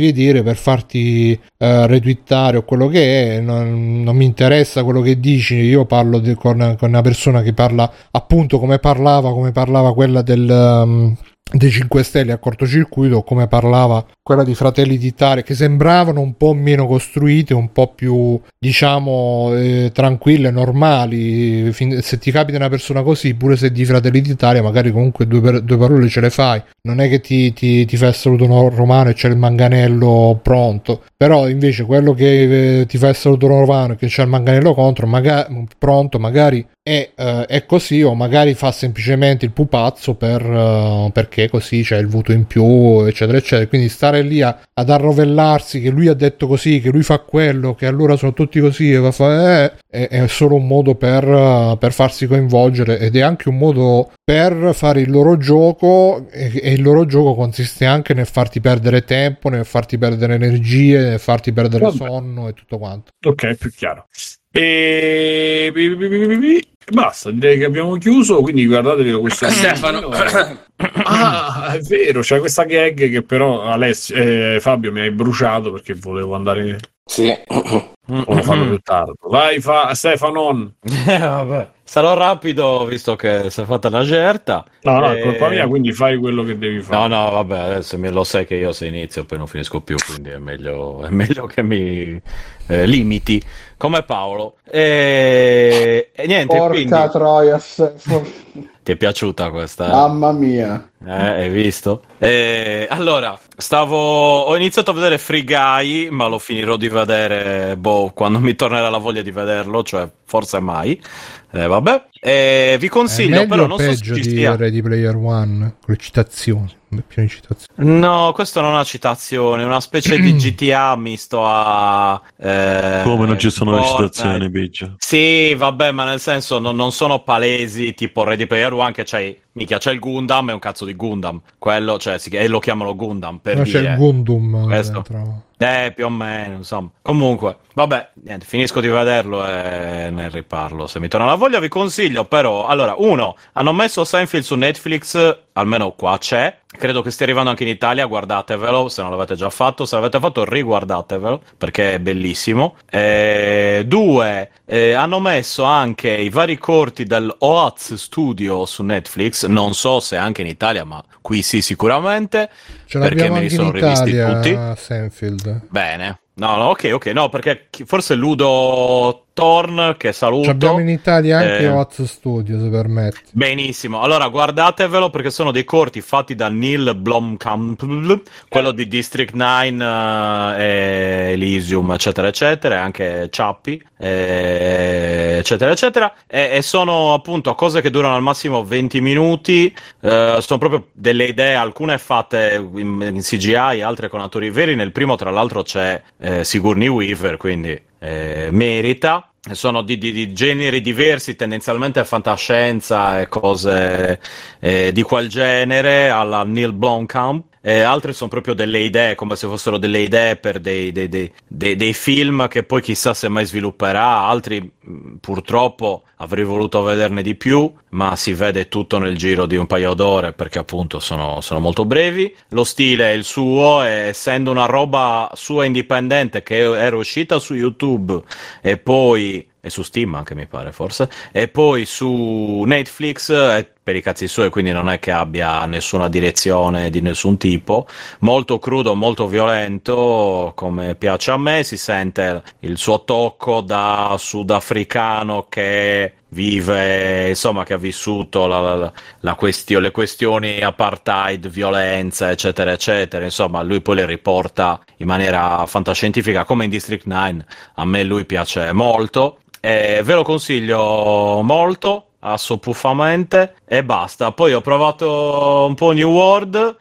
vedere, per farti retweetare o quello che è, non mi interessa quello che dici, io parlo con una persona che parla appunto come parlava quella dei 5 Stelle a cortocircuito, come parlava quella di Fratelli d'Italia, che sembravano un po' meno costruite, un po' più, diciamo, tranquille, normali. Se ti capita una persona così, pure se di Fratelli d'Italia, magari comunque due parole ce le fai, non è che ti fai il saluto romano e c'è il manganello pronto. Però invece quello che ti fa il saluto romano e che c'è il manganello contro, pronto, magari è così, o magari fa semplicemente il pupazzo perché così c'è il voto in più, eccetera eccetera. Quindi stare lì ad arrovellarsi che lui ha detto così, che lui fa quello, che allora sono tutti così, e è solo un modo per farsi coinvolgere, ed è anche un modo per fare il loro gioco, e il loro gioco consiste anche nel farti perdere tempo, nel farti perdere energie, nel farti perdere sonno e tutto quanto. Ok, più chiaro. E basta, direi che abbiamo chiuso, quindi guardatevi questo Stefano. È vero, c'è questa gag che però Alessio, Fabio, mi hai bruciato perché volevo andare. Sì. Lo fanno più tardi. Vai Stefano. Vabbè. Sarò rapido visto che si è fatta una certa. No, è colpa mia, quindi fai quello che devi fare. No, vabbè, adesso lo sai che io se inizio poi non finisco più, quindi è meglio che mi limiti come Paolo. E niente, porca quindi... troia. Ti è piaciuta questa? Mamma mia. Hai visto? Allora, ho iniziato a vedere Free Guy, ma lo finirò di vedere quando mi tornerà la voglia di vederlo, cioè forse mai. Vabbè. Vi consiglio, però non so se ci sia Ready Player One con le citazioni. No, questo non è una citazione, è una specie di GTA misto a come non ci sono le citazioni, Biggio? Sì, vabbè, ma nel senso non sono palesi, tipo Ready Player One che c'è il Gundam, è un cazzo di Gundam, quello, cioè, e lo chiamano Gundam per dire. C'è il Gundam dentro. Più o meno, insomma. Comunque, vabbè, niente, finisco di vederlo e ne riparlo se mi torna la voglia. Vi consiglio però, allora, uno, hanno messo Seinfeld su Netflix, almeno qua c'è, credo che stia arrivando anche in Italia, guardatevelo se non l'avete già fatto, se l'avete fatto riguardatevelo perché è bellissimo. Due, hanno messo anche i vari corti del Oaz Studio su Netflix, non so se anche in Italia, ma qui sì sicuramente, ce perché me li sono rivisti tutti. Seinfeld. Bene. No, ok, no, perché forse Ludo Torn, che saluto. Ci abbiamo in Italia anche Oz Studio, se permetti. Benissimo, allora guardatevelo perché sono dei corti fatti da Neil Blomkamp, quello di District 9, Elysium, eccetera eccetera, anche Chappie, eccetera eccetera, e sono appunto cose che durano al massimo 20 minuti, sono proprio delle idee, alcune fatte in CGI, altre con attori veri. Nel primo tra l'altro c'è Sigourney Weaver, quindi merita. Sono di generi diversi, tendenzialmente fantascienza e cose di quel genere alla Neil Blomkamp. Altre sono proprio delle idee, come se fossero delle idee per dei film che poi chissà se mai svilupperà. Altri purtroppo avrei voluto vederne di più, ma si vede tutto nel giro di un paio d'ore perché appunto sono molto brevi. Lo stile è il suo, essendo una roba sua indipendente che era uscita su YouTube e poi... e su Steam anche mi pare forse, e poi su Netflix è per i cazzi suoi, quindi non è che abbia nessuna direzione di nessun tipo, molto crudo, molto violento come piace a me, si sente il suo tocco da sudafricano che vive, insomma, che ha vissuto le questioni apartheid, violenza, eccetera eccetera, insomma lui poi le riporta in maniera fantascientifica come in District 9, a me lui piace molto. Ve lo consiglio molto, assopuffamente, e basta. Poi ho provato un po' New World,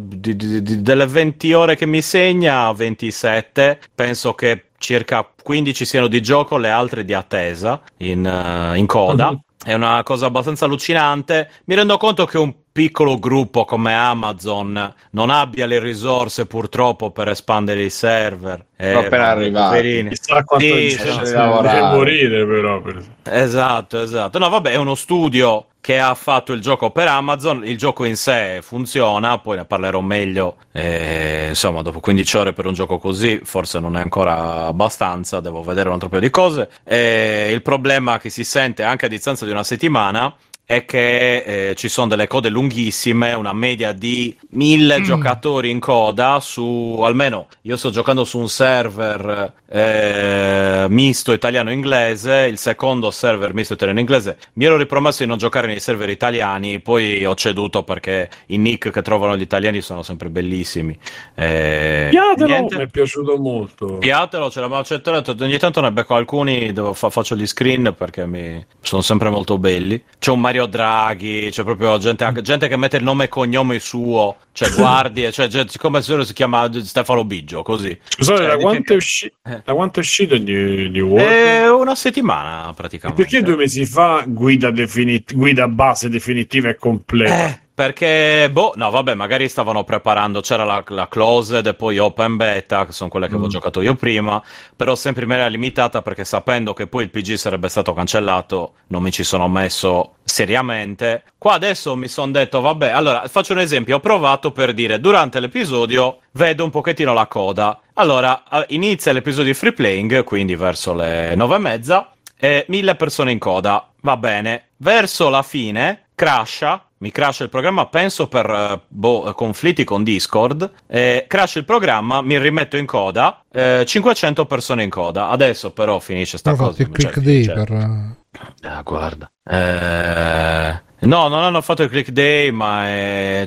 delle 20 ore che mi segna, 27, penso che circa 15 siano di gioco, le altre di attesa in coda. È una cosa abbastanza allucinante, mi rendo conto che un piccolo gruppo come Amazon non abbia le risorse purtroppo per espandere i server, però per arrivare chissà quanto deve morire però esatto, no vabbè, è uno studio che ha fatto il gioco per Amazon, il gioco in sé funziona, poi ne parlerò meglio, insomma dopo 15 ore per un gioco così forse non è ancora abbastanza, devo vedere un altro paio di cose. Il problema che si sente anche a distanza di una settimana è che ci sono delle code lunghissime, una media di 1000 giocatori in coda su, almeno io sto giocando su un server misto italiano-inglese, il secondo server misto italiano-inglese. Mi ero ripromesso di non giocare nei server italiani, poi ho ceduto perché i nick che trovano gli italiani sono sempre bellissimi. Mi è piaciuto molto. Piatelo, ce l'avevo accettato, ogni tanto ne becco alcuni, faccio gli screen perché sono sempre molto belli. C'è un Mario Draghi, c'è proprio gente che mette il nome e cognome suo, cioè guardi, cioè, come si chiama Stefano Biggio, così. Scusate, da quanto è uscito di World? Una settimana praticamente. E perché 2 mesi fa guida base definitiva e completa? Perché, magari stavano preparando, c'era la closed e poi open beta, che sono quelle che avevo giocato io prima, però sempre in maniera limitata, perché sapendo che poi il PG sarebbe stato cancellato, non mi ci sono messo seriamente. Qua adesso mi sono detto, allora, faccio un esempio, ho provato per dire, durante l'episodio vedo un pochettino la coda. Allora, inizia l'episodio di free playing, quindi verso le 9:30, e 1000 persone in coda, va bene. Verso la fine, crasha il programma, penso per conflitti con Discord, crash il programma, mi rimetto in coda, 500 persone in coda. Adesso però finisce sta cosa. Il click day guarda. No, non hanno fatto il click day, ma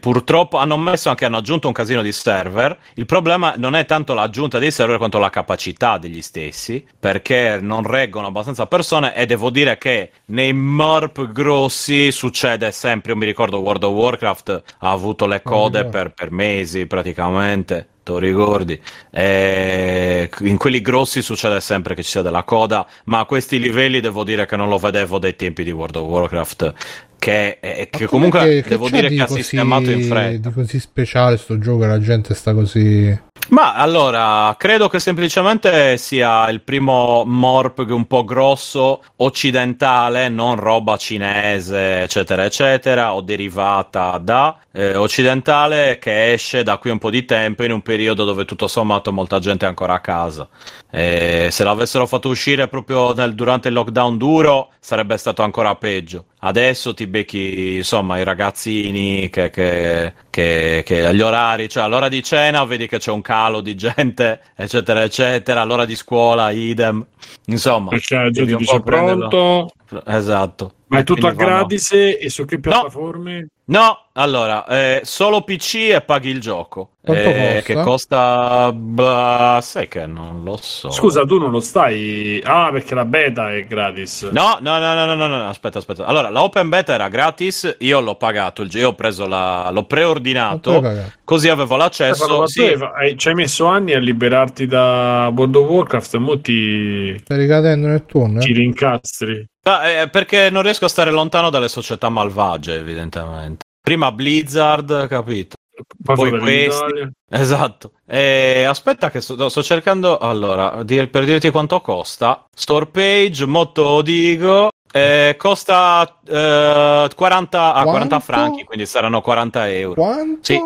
purtroppo hanno aggiunto un casino di server. Il problema non è tanto l'aggiunta dei server quanto la capacità degli stessi, perché non reggono abbastanza persone. E devo dire che nei MORP grossi succede sempre. Io mi ricordo World of Warcraft ha avuto le code per mesi praticamente. Tu ricordi? In quelli grossi succede sempre che ci sia della coda, ma a questi livelli devo dire che non lo vedevo dai tempi di World of Warcraft, che comunque devo dire che ha sistemato in fretta. Di così speciale sto gioco, la gente sta così. Ma allora, credo che semplicemente sia il primo MORP un po' grosso occidentale, non roba cinese eccetera eccetera o derivata da occidentale, che esce da qui un po' di tempo in un periodo dove tutto sommato molta gente è ancora a casa. Se l'avessero fatto uscire proprio durante il lockdown duro sarebbe stato ancora peggio. Adesso ti becchi, insomma, i ragazzini che agli orari, cioè all'ora di cena vedi che c'è un calo di gente, eccetera, eccetera, all'ora di scuola, idem. Insomma, perché devi un po' pronto. Esatto. Ma è tutto a gratis e su che piattaforme? No, allora, solo PC e paghi il gioco. Costa? Che costa... sai che non lo so. Scusa, tu non lo stai... Ah, perché la beta è gratis. No, aspetta. Allora, la open beta era gratis, io l'ho pagato, io ho preso l'ho preordinato, così avevo l'accesso. Ci hai messo anni a liberarti da World of Warcraft e mo ti... Stai ricadendo nel tunnel? Ti rincastri. Perché non riesco a stare lontano dalle società malvagie, evidentemente. Prima Blizzard, capito? Poi questi. Esatto. Aspetta che sto cercando. Allora, per dirti quanto costa, store page, motto dico. Costa 40 franchi, quindi saranno 40 euro. Quanto? Sì.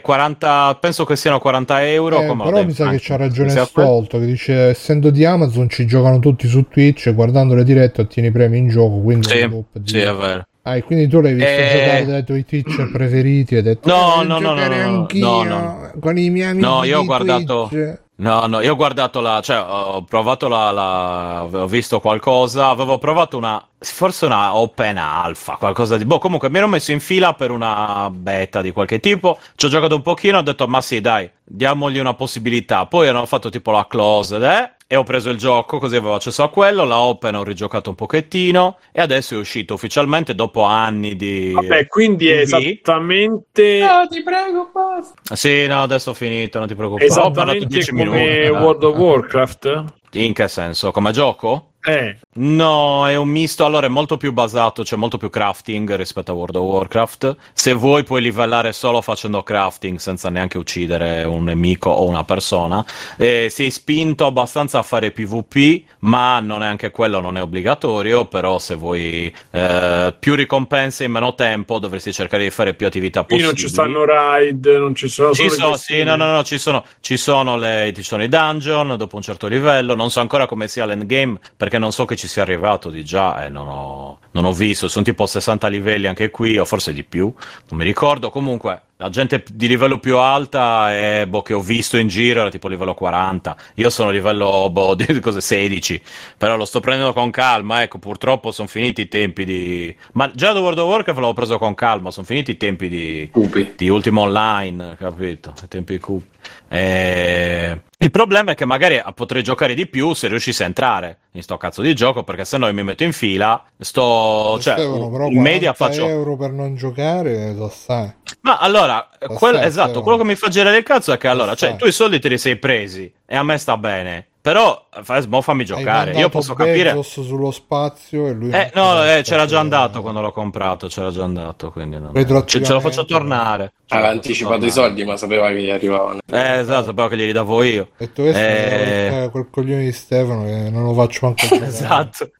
40, penso che siano 40 euro. Però mi sa che c'ha ragione Stolto, che dice, essendo di Amazon ci giocano tutti su Twitch, guardando le dirette ottieni premi in gioco, quindi sì, è vero. Quindi tu l'hai visto giocare dai tuoi Twitch preferiti e hai detto no, con i miei amici. No, io ho guardato Twitch. No, io ho guardato ho provato ho visto qualcosa, avevo provato forse una open alpha, qualcosa di comunque mi ero messo in fila per una beta di qualche tipo, ci ho giocato un pochino, ho detto ma sì dai, diamogli una possibilità, poi hanno fatto tipo la closed, e ho preso il gioco, così avevo accesso a quello. La open ho rigiocato un pochettino e adesso è uscito ufficialmente dopo anni di... quindi è esattamente... No, ti prego, basta. Sì, no, adesso ho finito, non ti preoccupare. Esattamente 10 come minuti, World of Warcraft? In che senso? Come gioco? No, è un misto, allora è molto più basato, c'è molto più crafting rispetto a World of Warcraft. Se vuoi puoi livellare solo facendo crafting senza neanche uccidere un nemico o una persona. Sei spinto abbastanza a fare PvP, ma non è anche quello, non è obbligatorio, però se vuoi più ricompense in meno tempo dovresti cercare di fare più attività possibili. Qui non ci stanno raid, non ci sono... ci sono i dungeon dopo un certo livello, non so ancora come sia l'endgame perché non so che ci ci sia arrivato di già, non ho visto, sono tipo 60 livelli anche qui, o forse di più, non mi ricordo. Comunque la gente di livello più alta è, che ho visto in giro era tipo livello 40, io sono livello 16, però lo sto prendendo con calma, ecco. Purtroppo sono finiti i tempi di, ma già da World of Warcraft l'avevo preso con calma, sono finiti i tempi di Ultima Online, capito, i tempi cupi. Il problema è che magari potrei giocare di più se riuscissi a entrare in sto cazzo di gioco, perché sennò io mi metto in fila, in media faccio euro per non giocare, lo sai. Ma allora esatto, quello che mi fa girare il cazzo è che allora, cioè, tu i soldi te li sei presi e a me sta bene, però fammi giocare, io posso capire sullo spazio e lui c'era già andato quando l'ho comprato, quindi ce lo faccio tornare, aveva anticipato i soldi ma sapeva che gli arrivavano, esatto, sapevo che glieli davo io, e tu quel coglione di Stefano che non lo faccio manco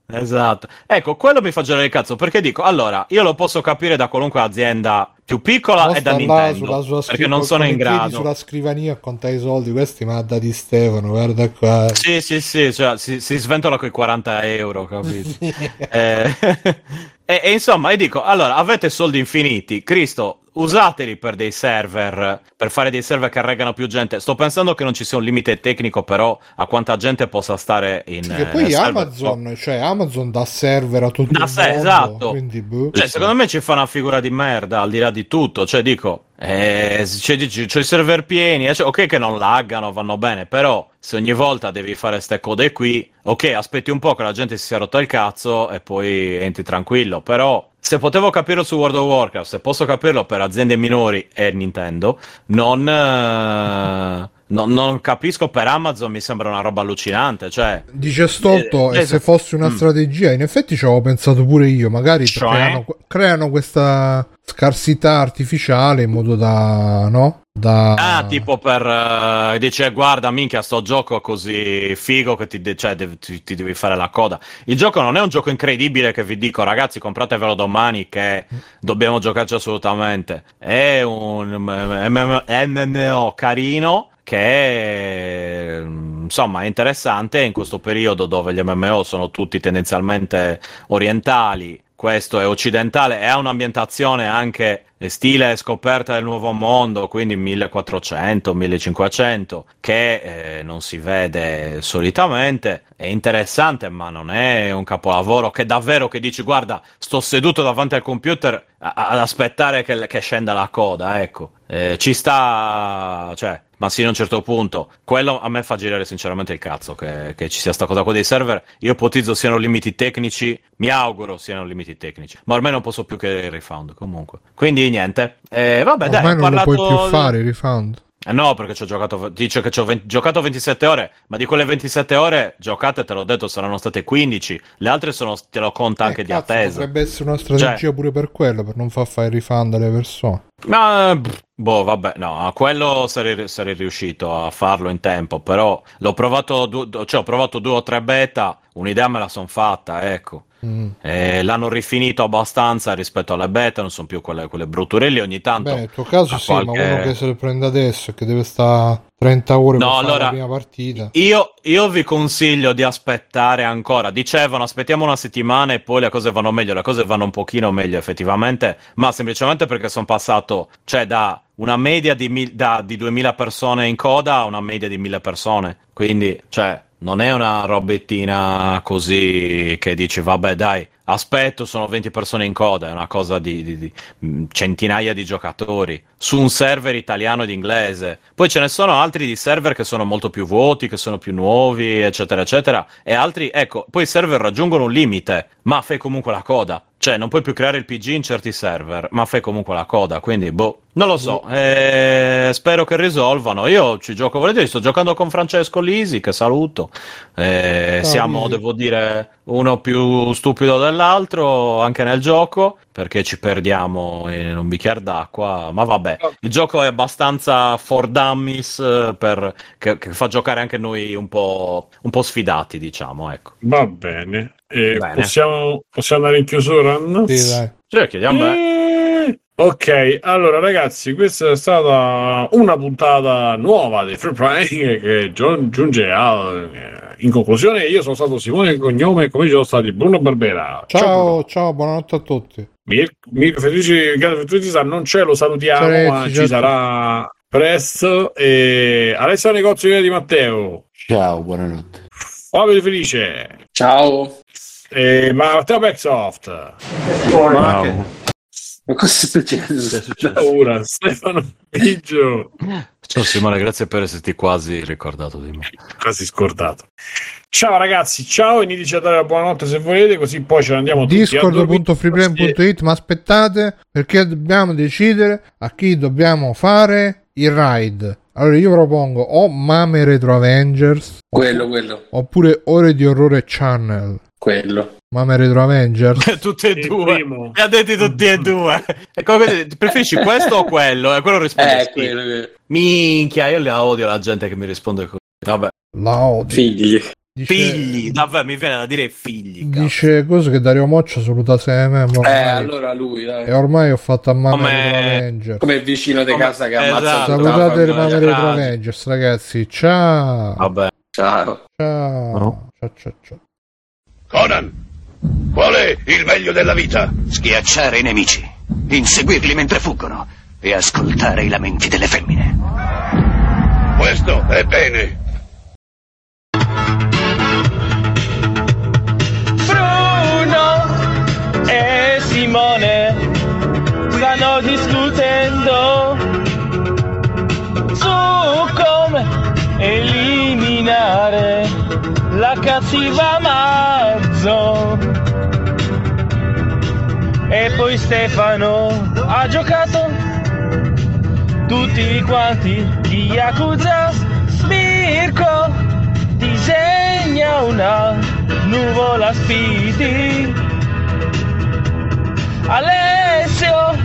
esatto, ecco, quello mi fa girare il cazzo, perché dico, allora, io lo posso capire da qualunque azienda più piccola e da Nintendo, perché non sono in grado. Sulla scrivania a contare i soldi, questi me l'ha dati Stefano, guarda qua. Sì, cioè, si sventola coi 40 euro, capito? E insomma, io dico, allora, avete soldi infiniti, Cristo, usateli per dei server, per fare dei server che reggano più gente. Sto pensando che non ci sia un limite tecnico, però, a quanta gente possa stare in server. Che poi Amazon dà server a tutto il mondo. Esatto. Quindi, secondo me ci fa una figura di merda, al di là di tutto. Cioè, dico, c'ho i server pieni, ok che non laggano, vanno bene, però se ogni volta devi fare ste code qui, ok, aspetti un po' che la gente si sia rotta il cazzo e poi entri tranquillo, però... Se potevo capirlo su World of Warcraft, se posso capirlo per aziende minori e Nintendo, non capisco per Amazon, mi sembra una roba allucinante, cioè... Dice Stolto, se fosse una strategia, in effetti ci avevo pensato pure io, magari creano questa scarsità artificiale in modo da... no? Tipo per dice, guarda, minchia, sto gioco così figo che ti devi fare la coda. Il gioco non è un gioco incredibile che vi dico, ragazzi, compratevelo domani che dobbiamo giocarci assolutamente. È un MMO carino che è, insomma, interessante in questo periodo dove gli MMO sono tutti tendenzialmente orientali. Questo è occidentale e ha un'ambientazione anche stile scoperta del nuovo mondo, quindi 1400, 1500, che non si vede solitamente. È interessante, ma non è un capolavoro che davvero che dici, guarda, sto seduto davanti al computer ad aspettare che scenda la coda, ecco. Ci sta, cioè, ma sì, a un certo punto quello a me fa girare sinceramente il cazzo che ci sia sta cosa qua dei server. Io ipotizzo siano limiti tecnici, mi auguro siano limiti tecnici, ma ormai non posso più che il refund comunque, quindi niente, vabbè, ormai dai, non lo puoi più fare il refund. No, perché ci ho giocato, dice che ci ho giocato 27 ore, ma di quelle 27 ore giocate, te l'ho detto, saranno state 15. Le altre te lo conta anche di attesa. Potrebbe essere una strategia, cioè, pure per quello, per non far fare refund alle persone. Ma vabbè, no, a quello sarei riuscito a farlo in tempo, però l'ho provato, ho provato 2 o 3 beta, un'idea me la son fatta, ecco. L'hanno rifinito abbastanza rispetto alle beta, non sono più quelle brutture lì, ogni tanto. Beh, nel tuo caso sì, qualche... ma uno che se lo prende adesso, che deve stare 30 ore per fare la prima partita. Io vi consiglio di aspettare ancora. Dicevano, aspettiamo una settimana e poi le cose vanno meglio. Le cose vanno un pochino meglio effettivamente, ma semplicemente perché sono passato, cioè, da una media di 2000 persone in coda a una media di 1000 persone. Quindi, cioè, non è una robettina così che dici, vabbè dai, aspetto, sono 20 persone in coda, è una cosa di centinaia di giocatori, su un server italiano ed inglese. Poi ce ne sono altri di server che sono molto più vuoti, che sono più nuovi, eccetera, eccetera, e altri, ecco, poi i server raggiungono un limite, ma fai comunque la coda. Cioè, non puoi più creare il PG in certi server, ma fai comunque la coda, quindi, non lo so. Spero che risolvano. Io ci gioco volentieri, sto giocando con Francesco Lisi, che saluto. Siamo, devo dire, uno più stupido dell'altro, anche nel gioco, perché ci perdiamo in un bicchiere d'acqua, ma vabbè. Il gioco è abbastanza for dummies, che fa giocare anche noi un po' sfidati, diciamo, ecco. Va bene. Possiamo andare in chiusura? Sì, dai. Cioè, chiediamo ok, allora ragazzi, questa è stata una puntata nuova di Free Playing che giunge al in conclusione io sono stato Simone il cognome, come ci sono stati Bruno Barbera. Ciao, buonanotte a tutti. Mirko Felice, non c'è, lo salutiamo, ma ci sarà presto. E Alessio Negozio di Matteo. Ciao, buonanotte. Fabio Di Felice. Ciao. E Matteo Microsoft. Ma cosa è successo? Paura, Stefano Biggio. Ciao Simone, grazie per esserti quasi ricordato di me. Quasi scordato. Ciao ragazzi, ciao, iniziate a dare la buonanotte se volete, così poi ce ne andiamo Discord.freeplane.it. Ma aspettate, perché dobbiamo decidere a chi dobbiamo fare il raid. Allora io propongo o Mame Retro Avengers, quello, oppure Ore di Orrore Channel, quello. Mame Retro Avengers, tutte e due, mi ha detto tutti e due. Preferisci questo o quello? E quello risponde quello. Minchia, io la odio la gente che mi risponde così. Vabbè, la odio. Figli, davvero mi viene da dire figli. Cazzo. Dice cose che Dario Moccia saluta sempre. Allora lui, dai. E ormai ho fatto a Mame come vicino di casa che ammazza. Salutate il Mame Retro Avengers, ragazzi. Ciao. Vabbè, ciao. Conan, qual è il meglio della vita? Schiacciare i nemici, inseguirli mentre fuggono e ascoltare i lamenti delle femmine. Questo è bene. Bruno e Simone stanno discutendo su come eliminare la cattiva Mazzo. E poi Stefano ha giocato tutti quanti di Yakuza. Mirko disegna una nuvola spiti. Alessio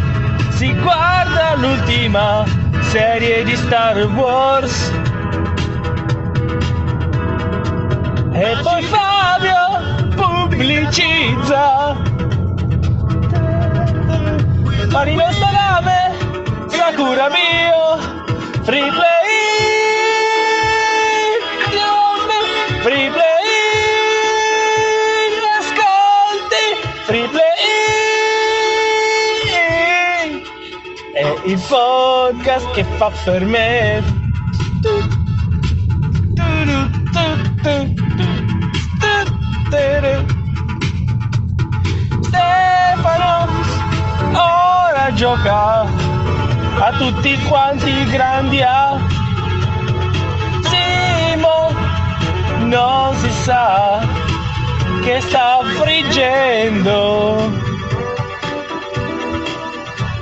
si guarda l'ultima serie di Star Wars. E poi Fabio pubblicizza, ma di questa nave Sakura mio Free play, ascolti Free play, è il podcast che fa per me. Stefano ora gioca a tutti quanti grandi a Simo, non si sa che sta friggendo.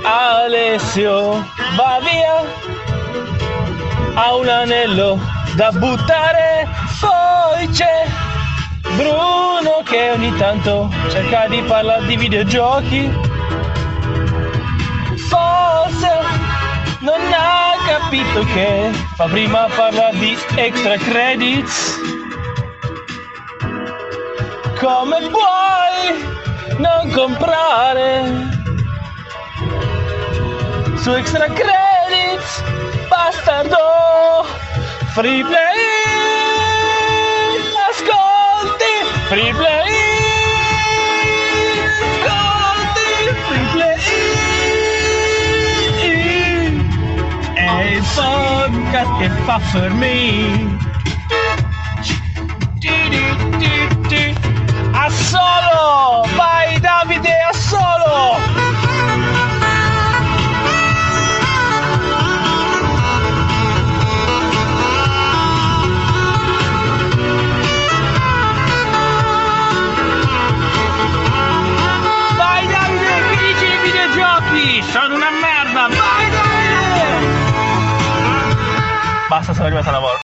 Alessio va via, ha un anello da buttare, poi c'è Bruno che ogni tanto cerca di parlare di videogiochi. Forse non ha capito che fa prima parlare di extra credits. Come puoi non comprare su extra credits, bastardo? Free play, Free play, ascolti Free play, è il podcast che fa per me. A solo, vai Davide, a solo. Sono una merda, vai dai! Basta, sono rimasta una volta.